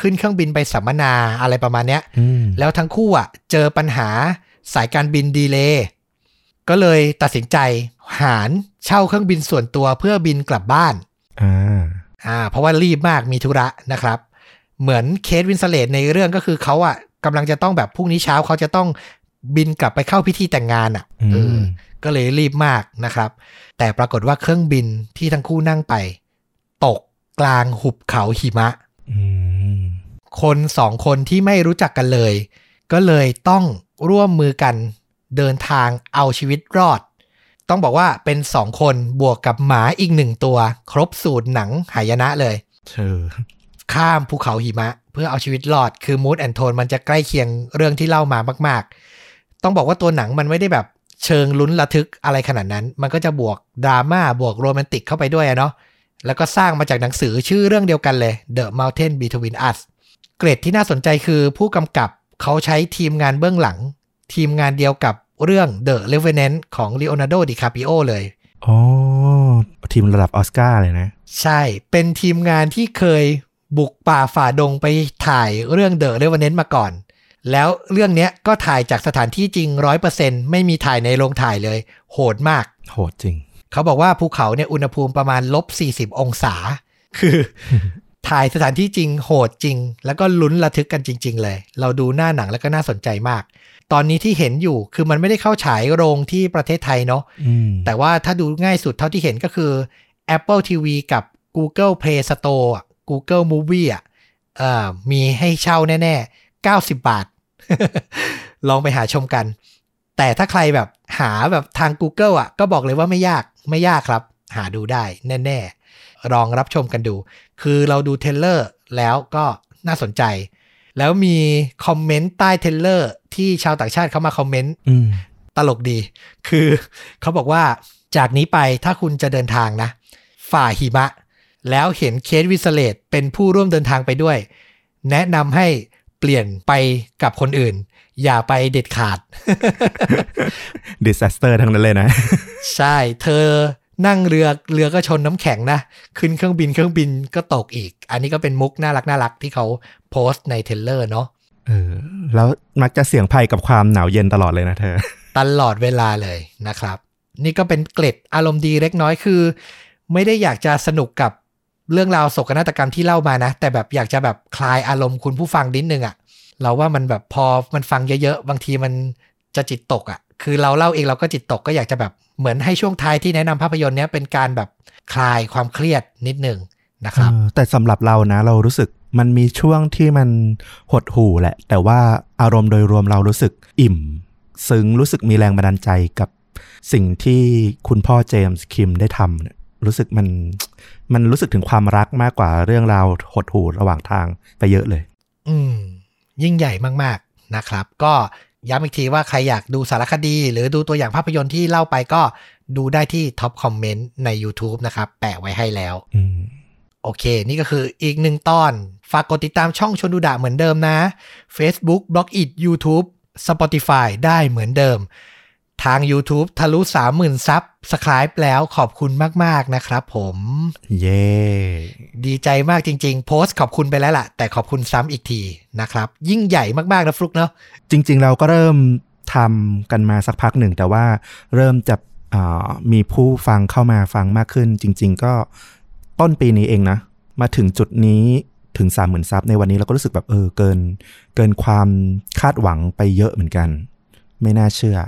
ขึ้นเครื่องบินไปสัมมนาอะไรประมาณเนี้ยแล้วทั้งคู่อะเจอปัญหาสายการบินดีเลย์ก็เลยตัดสินใจหารเช่าเครื่องบินส่วนตัวเพื่อบินกลับบ้านเพราะว่ารีบมากมีธุระนะครับเหมือนเคทวินสเลตในเรื่องก็คือเขาอะกำลังจะต้องแบบพรุ่งนี้เช้าเขาจะต้องบินกลับไปเข้าพิธีแต่งงานอะก็เลยรีบมากนะครับแต่ปรากฏว่าเครื่องบินที่ทั้งคู่นั่งไปตกกลางหุบเขาหิมะคนสองคนที่ไม่รู้จักกันเลยก็เลยต้องร่วมมือกันเดินทางเอาชีวิตรอดต้องบอกว่าเป็นสองคนบวกกับหมาอีกหนึ่งตัวครบสูตรหนังหายนะเลยข้ามภูเขาหิมะเพื่อเอาชีวิตรอดคือมูดแอนโทนมันจะใกล้เคียงเรื่องที่เล่ามามากๆต้องบอกว่าตัวหนังมันไม่ได้แบบเชิงลุ้นระทึกอะไรขนาดนั้นมันก็จะบวกดราม่าบวกโรแมนติกเข้าไปด้วยเนาะแล้วก็สร้างมาจากหนังสือชื่อเรื่องเดียวกันเลย The Mountain Between Us เกรดที่น่าสนใจคือผู้กำกับเขาใช้ทีมงานเบื้องหลังทีมงานเดียวกับเรื่อง The Revenant ของ Leonardo DiCaprio เลยอ๋อทีมระดับออสการ์เลยนะใช่เป็นทีมงานที่เคยบุกป่าฝ่าดงไปถ่ายเรื่อง The Revenant มาก่อนแล้วเรื่องนี้ก็ถ่ายจากสถานที่จริง 100% ไม่มีถ่ายในโรงถ่ายเลยโหดมากโหดจริงเขาบอกว่าภูเขาเนี่ยอุณหภูมิประมาณ -40 องศาคือ ถ่ายสถานที่จริงโหดจริงแล้วก็ลุ้นระทึกกันจริงๆเลยเราดูหน้าหนังแล้วก็น่าสนใจมากตอนนี้ที่เห็นอยู่คือมันไม่ได้เข้าฉายโรงที่ประเทศไทยเนาะแต่ว่าถ้าดูง่ายสุดเท่าที่เห็นก็คือ Apple TV กับ Google Play Store Google Movie มีให้เช่าแน่ๆ90 บาท ลองไปหาชมกันแต่ถ้าใครแบบหาแบบทาง Google อ่ะก็บอกเลยว่าไม่ยากครับหาดูได้แน่ๆลองรับชมกันดูคือเราดูเทรลเลอร์แล้วก็น่าสนใจแล้วมีคอมเมนต์ใต้เทรลเลอร์ที่ชาวต่างชาติเข้ามาคอมเมนต์ตลกดีคือเขาบอกว่าจากนี้ไปถ้าคุณจะเดินทางนะฝ่าหิมะแล้วเห็นเคทวินสเลตเป็นผู้ร่วมเดินทางไปด้วยแนะนำให้เปลี่ยนไปกับคนอื่นอย่าไปเด็ดขาด disaster ทั้งนั้นเลยนะ ใช่เธอนั่งเรือก็ชนน้ำแข็งนะขึ้นเครื่องบินก็ตกอีกอันนี้ก็เป็นมุกน่ารักที่เขาโพสต์ในเทรลเลอร์เนาะแล้วมักจะเสี่ยงภัยกับความหนาวเย็นตลอดเลยนะเธอตลอดเวลาเลยนะครับนี่ก็เป็นเกร็ดอารมณ์ดีเล็กน้อยคือไม่ได้อยากจะสนุกกับเรื่องราวโศกนาฏกรรมที่เล่ามานะแต่แบบอยากจะแบบคลายอารมณ์คุณผู้ฟังนิดนึงอ่ะเราว่ามันแบบพอมันฟังเยอะๆบางทีมันจะจิตตกอ่ะคือเราเล่าเองเราก็จิตตกก็อยากจะแบบเหมือนให้ช่วงท้ายที่แนะนำภาพยนตร์เนี้ยเป็นการแบบคลายความเครียดนิดนึงนะครับแต่สำหรับเรานะเรารู้สึกมันมีช่วงที่มันหดหู่แหละแต่ว่าอารมณ์โดยรวมเรารู้สึกอิ่มซึ้งรู้สึกมีแรงบันดาลใจกับสิ่งที่คุณพ่อเจมส์คิมได้ทำเนี่ยรู้สึกมันรู้สึกถึงความรักมากกว่าเรื่องราวหดหู่ระหว่างทางไปเยอะเลยยิ่งใหญ่มากๆนะครับก็ย้ำอีกทีว่าใครอยากดูสารคดีหรือดูตัวอย่างภาพยนตร์ที่เล่าไปก็ดูได้ที่ท็อปคอมเมนต์ใน YouTube นะครับแปะไว้ให้แล้วโอเคนี่ก็คืออีกหนึ่งตอนฝากกดติดตามช่องชวนดูดะเหมือนเดิมนะ Facebook Blogit YouTube Spotify ได้เหมือนเดิมทาง YouTube ทะลุ 30,000 ซับสไครป์แล้วขอบคุณมากๆนะครับผมเย้ yeah. ดีใจมากจริงๆโพสต์ขอบคุณไปแล้วล่ะแต่ขอบคุณซ้ำอีกทีนะครับยิ่งใหญ่มากๆนะฟลุกเนาะจริงๆเราก็เริ่มทำกันมาสักพักหนึ่งแต่ว่าเริ่มจะมีผู้ฟังเข้ามาฟังมากขึ้นจริงๆก็ต้นปีนี้เองนะมาถึงจุดนี้ถึง 30,000 ซับในวันนี้เราก็รู้สึกแบบเกินความคาดหวังไปเยอะเหมือนกันไม่น่าเชื่อ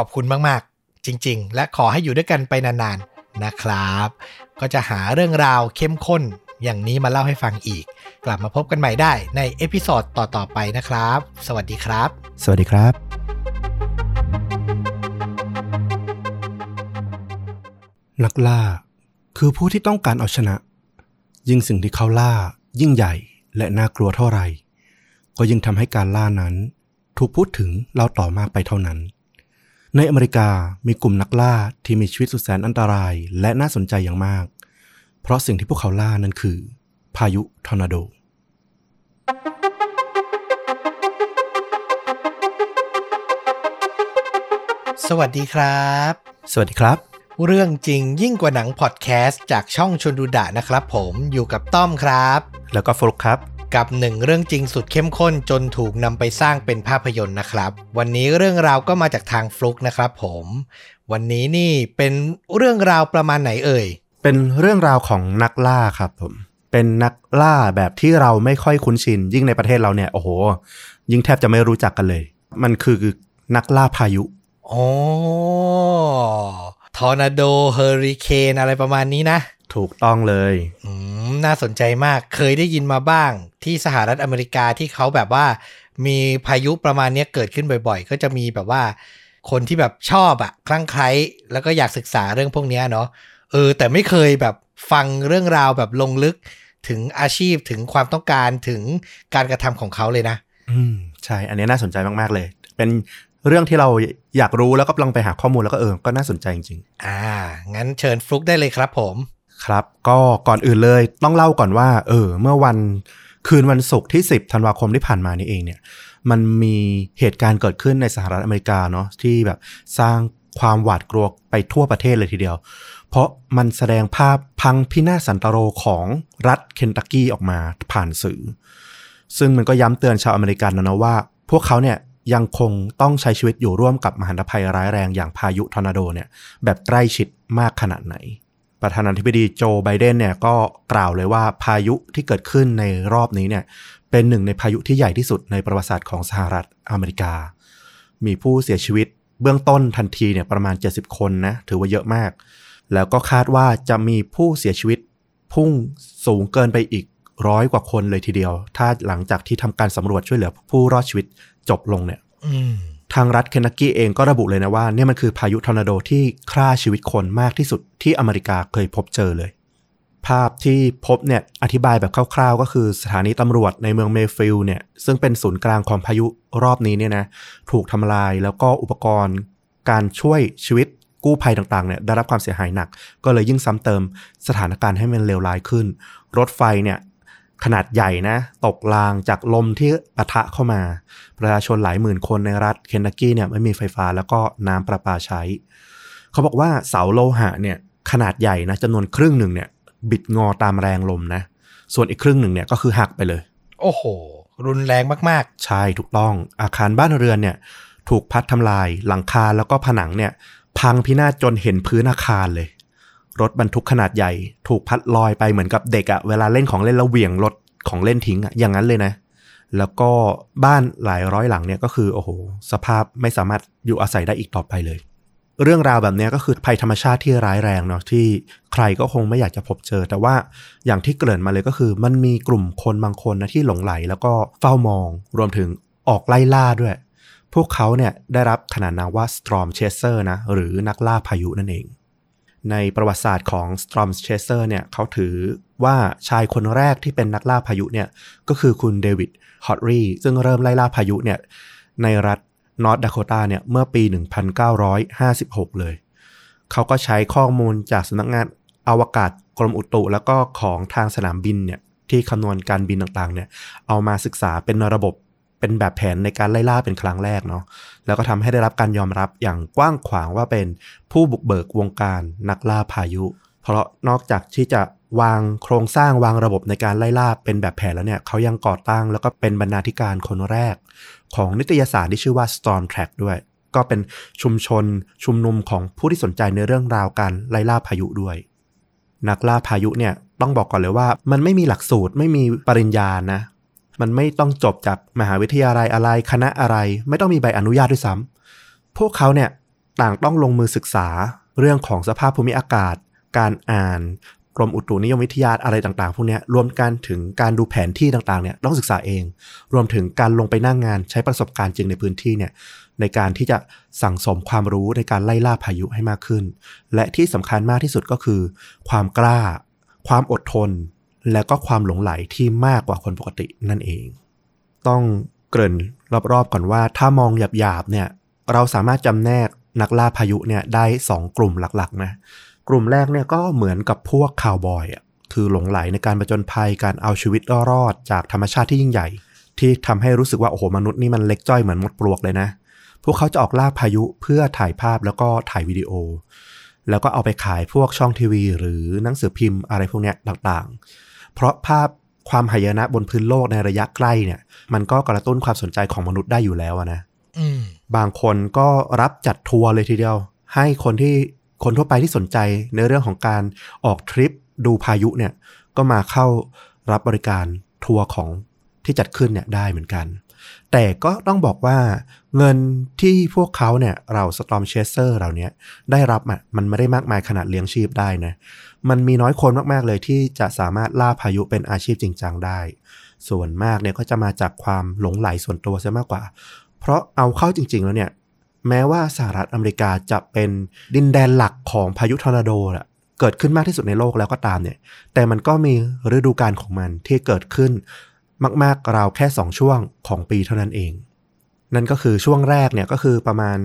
ขอบคุณมากๆจริงๆและขอให้อยู่ด้วยกันไปนานๆนะครับก็จะหาเรื่องราวเข้มข้นอย่างนี้มาเล่าให้ฟังอีกกลับมาพบกันใหม่ได้ในเอพิโซดต่อๆไปนะครับสวัสดีครับสวัสดีครับนักล่าคือผู้ที่ต้องการเอาชนะยิ่งสิ่งที่เขาล่ายิ่งใหญ่และน่ากลัวเท่าไหร่ก็ยิ่งทำให้การล่านั้นถูกพูดถึงเล่าต่อมากไปเท่านั้นในอเมริกามีกลุ่มนักล่าที่มีชีวิตสุดแสนอันตรายและน่าสนใจอย่างมากเพราะสิ่งที่พวกเขาล่านั้นคือพายุทอร์นาโด สวัสดีครับสวัสดีครับเรื่องจริงยิ่งกว่าหนังพอดแคสต์จากช่องชวนดูดะนะครับผมอยู่กับต้อมครับแล้วก็ฟลุ๊กครับกับหนึ่งเรื่องจริงสุดเข้มข้นจนถูกนำไปสร้างเป็นภาพยนตร์นะครับวันนี้เรื่องราวก็มาจากทางฟลุ๊กนะครับผมวันนี้นี่เป็นเรื่องราวประมาณไหนเอ่ยเป็นเรื่องราวของนักล่าครับผมเป็นนักล่าแบบที่เราไม่ค่อยคุ้นชินยิ่งในประเทศเราเนี่ยโอ้โหยิ่งแทบจะไม่รู้จักกันเลยมันคือนักล่าพายุอ๋อทอร์นาโดเฮอริเคนอะไรประมาณนี้นะถูกต้องเลยน่าสนใจมากเคยได้ยินมาบ้างที่สหรัฐอเมริกาที่เขาแบบว่ามีพายุประมาณนี้เกิดขึ้นบ่อยๆก็จะมีแบบว่าคนที่แบบชอบอะคลั่งไคล้แล้วก็อยากศึกษาเรื่องพวกนี้เนาะแต่ไม่เคยแบบฟังเรื่องราวแบบลงลึกถึงอาชีพถึงความต้องการถึงการกระทำของเขาเลยนะใช่อันนี้น่าสนใจมากๆเลยเป็นเรื่องที่เราอยากรู้แล้วก็กำลังไปหาข้อมูลแล้วก็ก็น่าสนใจจริงๆงั้นเชิญฟลุ๊กได้เลยครับผมครับก็ก่อนอื่นเลยต้องเล่าก่อนว่าเมื่อวันศุกร์ที่10ธันวาคมที่ผ่านมานี่เองเนี่ยมันมีเหตุการณ์เกิดขึ้นในสหรัฐอเมริกาเนาะที่แบบสร้างความหวาดกลัวไปทั่วประเทศเลยทีเดียวเพราะมันแสดงภาพพังพินาศสันตโรของรัฐเคนตักกี้ออกมาผ่านสื่อซึ่งมันก็ย้ำเตือนชาวอเมริกันนะว่าพวกเขาเนี่ยยังคงต้องใช้ชีวิตอยู่ร่วมกับมหันตภัยร้ายแรงอย่างพายุทอร์นาโดเนี่ยแบบใกล้ชิดมากขนาดไหนประธานาธิบดีโจไบเดนเนี่ยก็กล่าวเลยว่าพายุที่เกิดขึ้นในรอบนี้เนี่ยเป็นหนึ่งในพายุที่ใหญ่ที่สุดในประวัติศาสตร์ของสหรัฐอเมริกามีผู้เสียชีวิตเบื้องต้นทันทีเนี่ยประมาณ70คนนะถือว่าเยอะมากแล้วก็คาดว่าจะมีผู้เสียชีวิตพุ่งสูงเกินไปอีก100กว่าคนเลยทีเดียวถ้าหลังจากที่ทำการสำรวจช่วยเหลือผู้รอดชีวิตจบลงเนี่ยทางรัฐเคนตักกี้เองก็ระบุเลยนะว่าเนี่ยมันคือพายุทอร์นาโดที่ฆ่าชีวิตคนมากที่สุดที่อเมริกาเคยพบเจอเลยภาพที่พบเนี่ยอธิบายแบบคร่าวๆก็คือสถานีตำรวจในเมืองเมฟิลด์เนี่ยซึ่งเป็นศูนย์กลางของพายุรอบนี้เนี่ยนะถูกทำลายแล้วก็อุปกรณ์การช่วยชีวิตกู้ภัยต่างๆเนี่ยได้รับความเสียหายหนักก็เลยยิ่งซ้ำเติมสถานการณ์ให้มันเลวร้ายขึ้นรถไฟเนี่ยขนาดใหญ่นะตกรางจากลมที่ปะทะเข้ามาประชาชนหลายหมื่นคนในรัฐเคนตักกี้เนี่ยไม่มีไฟฟ้าแล้วก็น้ำประปาใช้เขาบอกว่าเสาโลหะเนี่ยขนาดใหญ่นะจำนวนครึ่งหนึ่งเนี่ยบิดงอตามแรงลมนะส่วนอีกครึ่งหนึ่งเนี่ยก็คือหักไปเลยโอ้โหรุนแรงมากๆใช่ถูกต้องอาคารบ้านเรือนเนี่ยถูกพัดทำลายหลังคาแล้วก็ผนังเนี่ยพังพินาศจนเห็นพื้นอาคารเลยรถบรรทุกขนาดใหญ่ถูกพัดลอยไปเหมือนกับเด็กอะเวลาเล่นของเล่นแล้วเหวี่ยงรถของเล่นทิ้งอะอย่างนั้นเลยนะแล้วก็บ้านหลายร้อยหลังเนี่ยก็คือโอ้โหสภาพไม่สามารถอยู่อาศัยได้อีกต่อไปเลยเรื่องราวแบบนี้ก็คือภัยธรรมชาติที่ร้ายแรงเนาะที่ใครก็คงไม่อยากจะพบเจอแต่ว่าอย่างที่เกริ่นมาเลยก็คือมันมีกลุ่มคนบางคนนะที่หลงไหลแล้วก็เฝ้ามองรวมถึงออกไล่ล่าด้วยพวกเขาเนี่ยได้รับขนานนามว่า Storm Chaser นะหรือนักล่าพายุนั่นเองในประวัติศาสตร์ของ Storm Chaser เนี่ยเขาถือว่าชายคนแรกที่เป็นนักล่าพายุเนี่ยก็คือคุณเดวิดฮอตรีซึ่งเริ่มไล่ล่าพายุเนี่ยในรัฐนอร์ทดาโคตาเนี่ยเมื่อปี1956เลยเขาก็ใช้ข้อมูลจากสำนักงานอวกาศกรมอุตุแล้วก็ของทางสนามบินเนี่ยที่คำนวณการบินต่างๆเนี่ยเอามาศึกษาเป็นระบบเป็นแบบแผนในการไล่ล่าเป็นครั้งแรกเนาะแล้วก็ทำให้ได้รับการยอมรับอย่างกว้างขวางว่าเป็นผู้บุกเบิกวงการนักล่าพายุเพราะนอกจากที่จะวางโครงสร้างวางระบบในการไล่ล่าเป็นแบบแผนแล้วเนี่ยเขายังก่อตั้งแล้วก็เป็นบรรณาธิการคนแรกของนิตยสารที่ชื่อว่า Storm Track ด้วยก็เป็นชุมชนชุมนุมของผู้ที่สนใจในเรื่องราวการไล่ล่าพายุด้วยนักล่าพายุเนี่ยต้องบอกก่อนเลยว่ามันไม่มีหลักสูตรไม่มีปริญญานะมันไม่ต้องจบจากมหาวิทยาลัยอะไรคณะอะไรไม่ต้องมีใบอนุญาตด้วยซ้ำพวกเขาเนี่ยต่างต้องลงมือศึกษาเรื่องของสภาพภูมิอากาศการอ่านกรมอุตุนิยมวิทยาอะไรต่างๆพวกนี้รวมกันถึงการดูแผนที่ต่างๆเนี่ยต้องศึกษาเองรวมถึงการลงไปนั่งงานใช้ประสบการณ์จริงในพื้นที่เนี่ยในการที่จะสั่งสมความรู้ในการไล่ล่าพายุให้มากขึ้นและที่สำคัญมากที่สุดก็คือความกล้าความอดทนและก็ความหลงไหลที่มากกว่าคนปกตินั่นเองต้องเกริ่นรอบๆก่อนว่าถ้ามองหยาบๆเนี่ยเราสามารถจำแนกนักล่าพายุเนี่ยได้2กลุ่มหลักๆนะกลุ่มแรกเนี่ยก็เหมือนกับพวกคาวบอยอ่ะคือหลงไหลในการผจญภัยการเอาชีวิตรอดจากธรรมชาติที่ยิ่งใหญ่ที่ทำให้รู้สึกว่าโอ้โหมนุษย์นี่มันเล็กจ้อยเหมือนมดปลวกเลยนะ พวกเขาจะออกล่าพายุเพื่อถ่ายภาพแล้วก็ถ่ายวิดีโอแล้วก็เอาไปขายพวกช่องทีวีหรือหนังสือพิมพ์อะไรพวกเนี้ยต่างๆเพราะภาพความหายนะบนพื้นโลกในระยะใกล้เนี่ยมันก็กระตุ้นความสนใจของมนุษย์ได้อยู่แล้วนะบางคนก็รับจัดทัวร์เลยทีเดียวให้คนทั่วไปที่สนใจในเรื่องของการออกทริปดูพายุเนี่ยก็มาเข้ารับบริการทัวร์ของที่จัดขึ้นเนี่ยได้เหมือนกันแต่ก็ต้องบอกว่าเงินที่พวกเขาเนี่ยเราสตอร์มเชสเซอร์เราเนี่ยได้รับอ่ะมันไม่ได้มากมายขนาดเลี้ยงชีพได้นะมันมีน้อยคนมากๆเลยที่จะสามารถล่าพายุเป็นอาชีพจริงจังได้ส่วนมากเนี่ยก็จะมาจากความหลงไหลส่วนตัวซะมากกว่าเพราะเอาเข้าจริงๆแล้วเนี่ยแม้ว่าสหรัฐอเมริกาจะเป็นดินแดนหลักของพายุทอร์นาโดอ่ะเกิดขึ้นมากที่สุดในโลกแล้วก็ตามเนี่ยแต่มันก็มีฤดูกาลของมันที่เกิดขึ้นมากๆราวแค่2ช่วงของปีเท่านั้นเองนั่นก็คือช่วงแรกเนี่ยก็คือประมาณ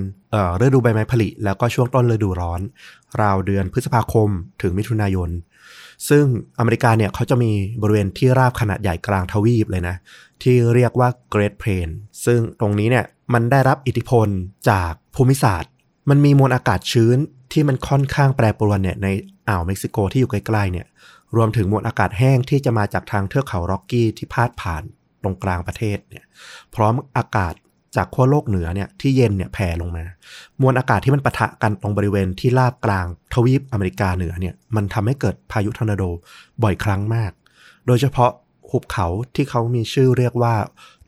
ฤดูใบไม้ผลิแล้วก็ช่วงต้นฤดูร้อนราวเดือนพฤษภาคมถึงมิถุนายนซึ่งอเมริกาเนี่ยเขาจะมีบริเวณที่ราบขนาดใหญ่กลางทวีปเลยนะที่เรียกว่า Great Plains ซึ่งตรงนี้เนี่ยมันได้รับอิทธิพลจากภูมิศาสตร์มันมีมวลอากาศชื้นที่มันค่อนข้างแปรปรวนเนี่ยในอ่าวเม็กซิโกที่อยู่ใกล้ๆเนี่ยรวมถึงมวลอากาศแห้งที่จะมาจากทางเทือกเขาร็อกกี้ที่พาดผ่านตรงกลางประเทศเนี่ยพร้อมอากาศจากขั้วโลกเหนือเนี่ยที่เย็นเนี่ยแผ่ลงมามวลอากาศที่มันปะทะกันตรงบริเวณที่ราบกลางทวีปอเมริกาเหนือเนี่ยมันทำให้เกิดพายุทอร์นาโดบ่อยครั้งมากโดยเฉพาะหุบเขาที่เขามีชื่อเรียกว่า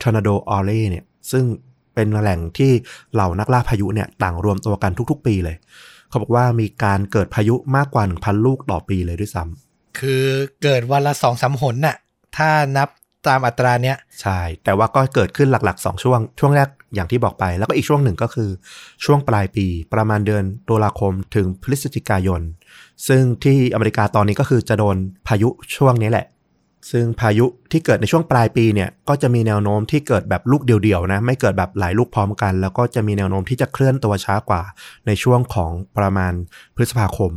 ทอร์นาโดออเล่เนี่ยซึ่งเป็นแหล่งที่เหล่านักล่าพายุเนี่ยต่างรวมตัวกันทุกๆปีเลยเขาบอกว่ามีการเกิดพายุมากกว่า 1,000 ลูกต่อปีเลยด้วยซ้ำคือเกิดวันละ 2-3 หนน่ะถ้านับตามอัตราเนี้ยใช่แต่ว่าก็เกิดขึ้นหลักๆ2ช่วงแรกอย่างที่บอกไปแล้วก็อีกช่วงหนึ่งก็คือช่วงปลายปีประมาณเดือนตุลาคมถึงพฤศจิกายนซึ่งที่อเมริกาตอนนี้ก็คือจะโดนพายุช่วงนี้แหละซึ่งพายุที่เกิดในช่วงปลายปีเนี่ยก็จะมีแนวโน้มที่เกิดแบบลูกเดียวๆนะไม่เกิดแบบหลายลูกพร้อมกันแล้วก็จะมีแนวโน้มที่จะเคลื่อนตัวช้ากว่าในช่วงของประมาณพฤษภาคม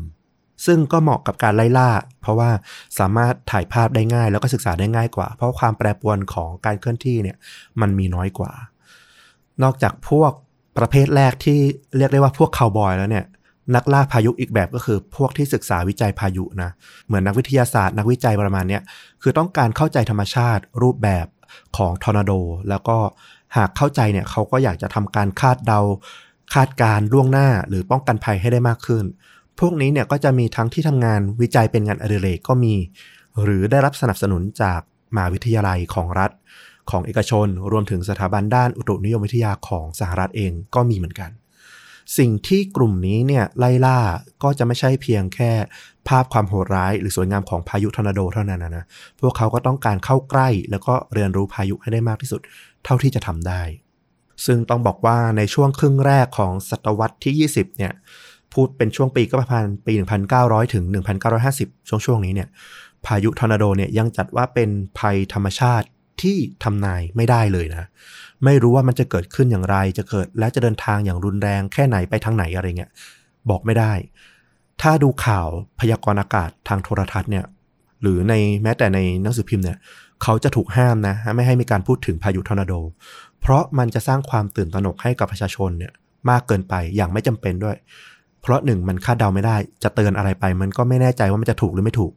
ซึ่งก็เหมาะกับการไล่ล่าเพราะว่าสามารถถ่ายภาพได้ง่ายแล้วก็ศึกษาได้ง่ายกว่าเพราะความแปรปรวนของการเคลื่อนที่เนี่ยมันมีน้อยกว่านอกจากพวกประเภทแรกที่เรียกได้ว่าพวกคาวบอยแล้วเนี่ยนักล่าพายุอีกแบบก็คือพวกที่ศึกษาวิจัยพายุนะเหมือนนักวิทยาศาสตร์นักวิจัยประมาณนี้คือต้องการเข้าใจธรรมชาติรูปแบบของทอร์นาโดแล้วก็หากเข้าใจเนี่ยเขาก็อยากจะทำการคาดเดาคาดการล่วงหน้าหรือป้องกันภัยให้ได้มากขึ้นพวกนี้เนี่ยก็จะมีทั้งที่ทำงานวิจัยเป็นงานอดิเรกก็มีหรือได้รับสนับสนุนจากมหาวิทยาลัยของรัฐของเอกชนรวมถึงสถาบันด้านอุตุนิยมวิทยาของสหรัฐเองก็มีเหมือนกันสิ่งที่กลุ่มนี้เนี่ยไล่ล่าก็จะไม่ใช่เพียงแค่ภาพความโหดร้ายหรือสวยงามของพายุทอร์นาโดเท่านั้นนะพวกเขาก็ต้องการเข้าใกล้แล้วก็เรียนรู้พายุให้ได้มากที่สุดเท่าที่จะทำได้ซึ่งต้องบอกว่าในช่วงครึ่งแรกของศตวรรษที่20เนี่ยพูดเป็นช่วงปีก็ประมาณปี1900ถึง1950ช่วงนี้เนี่ยพายุทอร์นาโดเนี่ยยังจัดว่าเป็นภัยธรรมชาติที่ทำนายไม่ได้เลยนะไม่รู้ว่ามันจะเกิดขึ้นอย่างไรจะเกิดและจะเดินทางอย่างรุนแรงแค่ไหนไปทางไหนอะไรเงี้ยบอกไม่ได้ถ้าดูข่าวพยากรณ์อากาศทางโทรทัศน์เนี่ยหรือในแม้แต่ในหนังสือพิมพ์เนี่ยเขาจะถูกห้ามนะไม่ให้มีการพูดถึงพายุทอร์นาโดเพราะมันจะสร้างความตื่นตระหนกให้กับประชาชนเนี่ยมากเกินไปอย่างไม่จำเป็นด้วยเพราะ1มันคาดเดาไม่ได้จะเตือนอะไรไปมันก็ไม่แน่ใจว่ามันจะถูกหรือไม่ถูก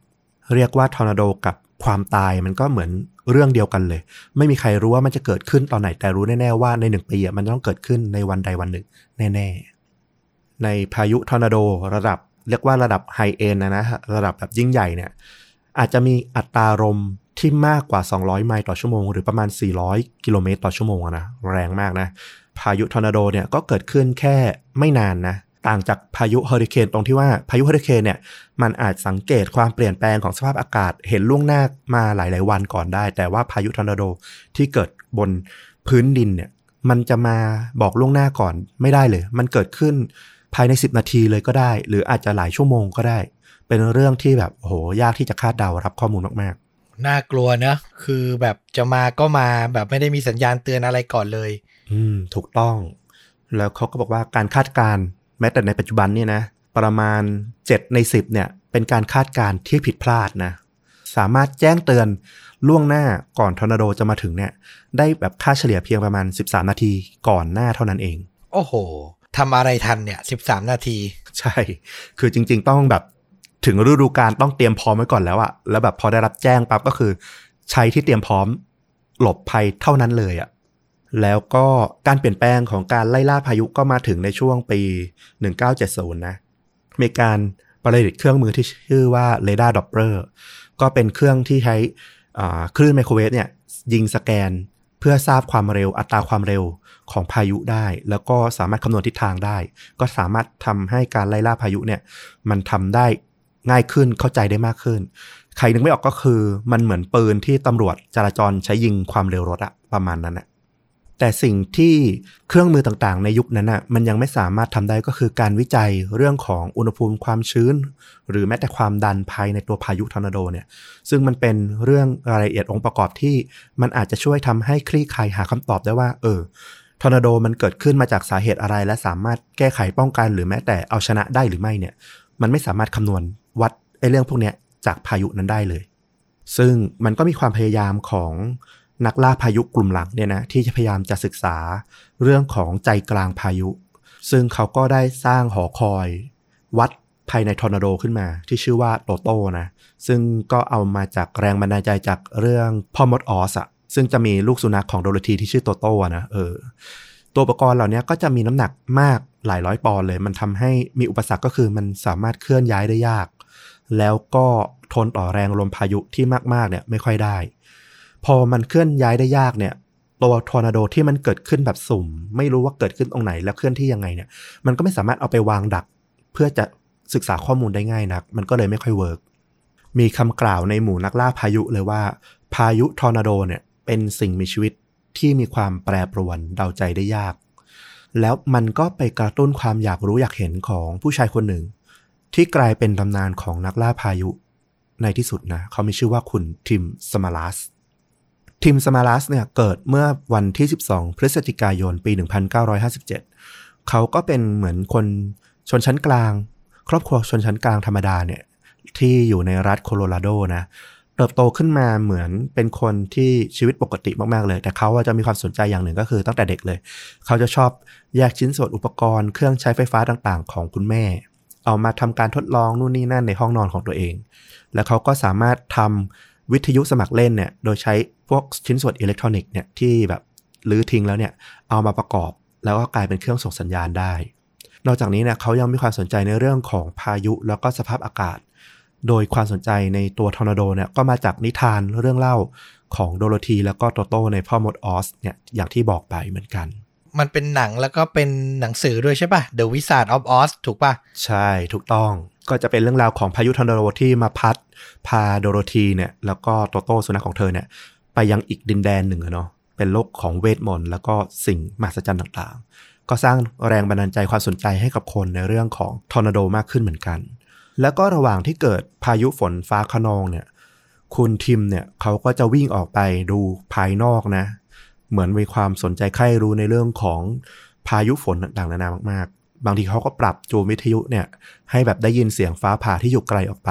เรียกว่าทอร์นาโดกับความตายมันก็เหมือนเรื่องเดียวกันเลยไม่มีใครรู้ว่ามันจะเกิดขึ้นตอนไหนแต่รู้แน่ๆว่าใน1ปีมันต้องเกิดขึ้นในวันใดวันหนึ่งแน่ๆในพายุทอร์นาโดระดับเรียกว่าระดับไฮเอ็นนะระดับแบบยิ่งใหญ่เนี่ยอาจจะมีอัตราลมที่มากกว่า200ไมล์ต่อชั่วโมงหรือประมาณ400กิโลเมตรต่อชั่วโมงนะแรงมากนะพายุทอร์นาโดเนี่ยก็เกิดขึ้นแค่ไม่นานนะต่างจากพายุเฮอริเคนตรงที่ว่าพายุเฮอริเคนเนี่ยมันอาจสังเกตความเปลี่ยนแปลงของสภาพอากาศเห็นล่วงหน้ามาหลายๆวันก่อนได้แต่ว่าพายุทอร์นาโดที่เกิดบนพื้นดินเนี่ยมันจะมาบอกล่วงหน้าก่อนไม่ได้เลยมันเกิดขึ้นภายใน10นาทีเลยก็ได้หรืออาจจะหลายชั่วโมงก็ได้เป็นเรื่องที่แบบโหยากที่จะคาดเดารับข้อมูลมากๆน่ากลัวนะคือแบบจะมาก็มาแบบไม่ได้มีสัญญาณเตือนอะไรก่อนเลยถูกต้องแล้วเขาก็บอกว่าการคาดการณ์แม้แต่ในปัจจุบันเนี่ยนะประมาณ7ใน10เนี่ยเป็นการคาดการณ์ที่ผิดพลาดนะสามารถแจ้งเตือนล่วงหน้าก่อนทอร์นาโดจะมาถึงเนี่ยได้แบบค่าเฉลี่ยเพียงประมาณ13นาทีก่อนหน้าเท่านั้นเอง โอ้โหทำอะไรทันเนี่ย13นาทีใช่คือจริงๆต้องแบบถึงฤดูกาลต้องเตรียมพร้อมไว้ก่อนแล้วอะแล้วแบบพอได้รับแจ้งปั๊บก็คือใช้ที่เตรียมพร้อมหลบภัยเท่านั้นเลยอะแล้วก็การเปลี่ยนแปลงของการไล่ล่าพายุก็มาถึงในช่วงปี1970นะมีการประดิษฐ์เครื่องมือที่ชื่อว่าเรดาร์ดอปเปอร์ก็เป็นเครื่องที่ใช้คลื่นไมโครเวฟเนี่ยยิงสแกนเพื่อทราบความเร็วอัตราความเร็วของพายุได้แล้วก็สามารถคำนวณทิศทางได้ก็สามารถทำให้การไล่ล่าพายุเนี่ยมันทำได้ง่ายขึ้นเข้าใจได้มากขึ้นใครนึกไม่ออกก็คือมันเหมือนปืนที่ตำรวจจราจรใช้ยิงความเร็วรถอะประมาณนั้นอะแต่สิ่งที่เครื่องมือต่างๆในยุคนั้นอะมันยังไม่สามารถทำได้ก็คือการวิจัยเรื่องของอุณหภูมิความชื้นหรือแม้แต่ความดันภายในตัวพายุทอร์นาโดเนี่ยซึ่งมันเป็นเรื่องรายละเอียดองค์ประกอบที่มันอาจจะช่วยทำให้คลี่คลายหาคำตอบได้ว่าทอร์นาโดมันเกิดขึ้นมาจากสาเหตุอะไรและสามารถแก้ไขป้องกันหรือแม้แต่เอาชนะได้หรือไม่เนี่ยมันไม่สามารถคำนวณวัดเรื่องพวกนี้จากพายุนั้นได้เลยซึ่งมันก็มีความพยายามของนักล่าพายุกลุ่มหลังเนี่ยนะที่พยายามจะศึกษาเรื่องของใจกลางพายุซึ่งเขาก็ได้สร้างหอคอยวัดภายในทอร์นาโดขึ้นมาที่ชื่อว่าโตโต้นะซึ่งก็เอามาจากแรงบันดาลใจจากเรื่องพ่อมดออสอะซึ่งจะมีลูกสุนัขของโดโรธีที่ชื่อโตโต้นะตัวอุปกรณ์เหล่านี้ก็จะมีน้ำหนักมากหลายร้อยปอนด์เลยมันทำให้มีอุปสรรคก็คือมันสามารถเคลื่อนย้ายได้ยากแล้วก็ทนต่อแรงลมพายุที่มากๆเนี่ยไม่ค่อยได้พอมันเคลื่อนย้ายได้ยากเนี่ยตัวทอร์นาโดที่มันเกิดขึ้นแบบสุ่มไม่รู้ว่าเกิดขึ้นตรงไหนแล้วเคลื่อนที่ยังไงเนี่ยมันก็ไม่สามารถเอาไปวางดักเพื่อจะศึกษาข้อมูลได้ง่ายนักมันก็เลยไม่ค่อยเวิร์กมีคำกล่าวในหมู่นักล่าพายุเลยว่าพายุทอร์นาโดเนี่ยเป็นสิ่งมีชีวิตที่มีความแปรปรวนเดาใจได้ยากแล้วมันก็ไปกระตุ้นความอยากรู้อยากเห็นของผู้ชายคนหนึ่งที่กลายเป็นตำนานของนักล่าพายุในที่สุดนะเขามีชื่อว่าคุณทิม สมารัสเนี่ยเกิดเมื่อวันที่12พฤศจิกายนปี1957เขาก็เป็นเหมือนคนชนชั้นกลางครอบครัวชนชั้นกลางธรรมดาเนี่ยที่อยู่ในรัฐโคโลราโดนะเติบโตขึ้นมาเหมือนเป็นคนที่ชีวิตปกติมากๆเลยแต่เขาจะมีความสนใจอย่างหนึ่งก็คือตั้งแต่เด็กเลยเขาจะชอบแยกชิ้นส่วนอุปกรณ์เครื่องใช้ไฟฟ้าต่างๆของคุณแม่เอามาทำการทดลองนู่นนี่นั่นในห้องนอนของตัวเองแล้วเขาก็สามารถทำวิทยุสมัครเล่นเนี่ยโดยใช้พวกชิ้นส่วนอิเล็กทรอนิกส์เนี่ยที่แบบลื้อทิ้งแล้วเนี่ยเอามาประกอบแล้วก็กลายเป็นเครื่องส่งสัญญาณได้นอกจากนี้เนี่ยเขายังมีความสนใจในเรื่องของพายุแล้วก็สภาพอากาศโดยความสนใจในตัวทอร์นาโดเนี่ยก็มาจากนิทานเรื่องเล่าของโดโรธีแล้วก็โตโต้ในพ่อมดออสเนี่ยอย่างที่บอกไปเหมือนกันมันเป็นหนังแล้วก็เป็นหนังสือด้วยใช่ป่ะ The Wizard of Oz ถูกป่ะใช่ถูกต้องก็จะเป็นเรื่องราวของพายุทอร์นาโดที่มาพัดพาโดโรธีเนี่ยแล้วก็โตโต้สุนัขของเธอเนี่ยไปยังอีกดินแดนหนึ่งเนาะเป็นโลกของเวทมนต์แล้วก็สิ่งมหัศจรรย์ต่างๆก็สร้างแรงบันดาลใจความสนใจให้กับคนในเรื่องของทอร์นาโดมากขึ้นเหมือนกันแล้วก็ระหว่างที่เกิดพายุฝนฟ้าคะนองเนี่ยคุณทิมเนี่ยเขาก็จะวิ่งออกไปดูภายนอกนะเหมือนมีความสนใจใคร่รู้ในเรื่องของพายุฝนต่างๆนานามากๆบางทีเขาก็ปรับจูนวิทยุเนี่ยให้แบบได้ยินเสียงฟ้าผ่าที่อยู่ไกลออกไป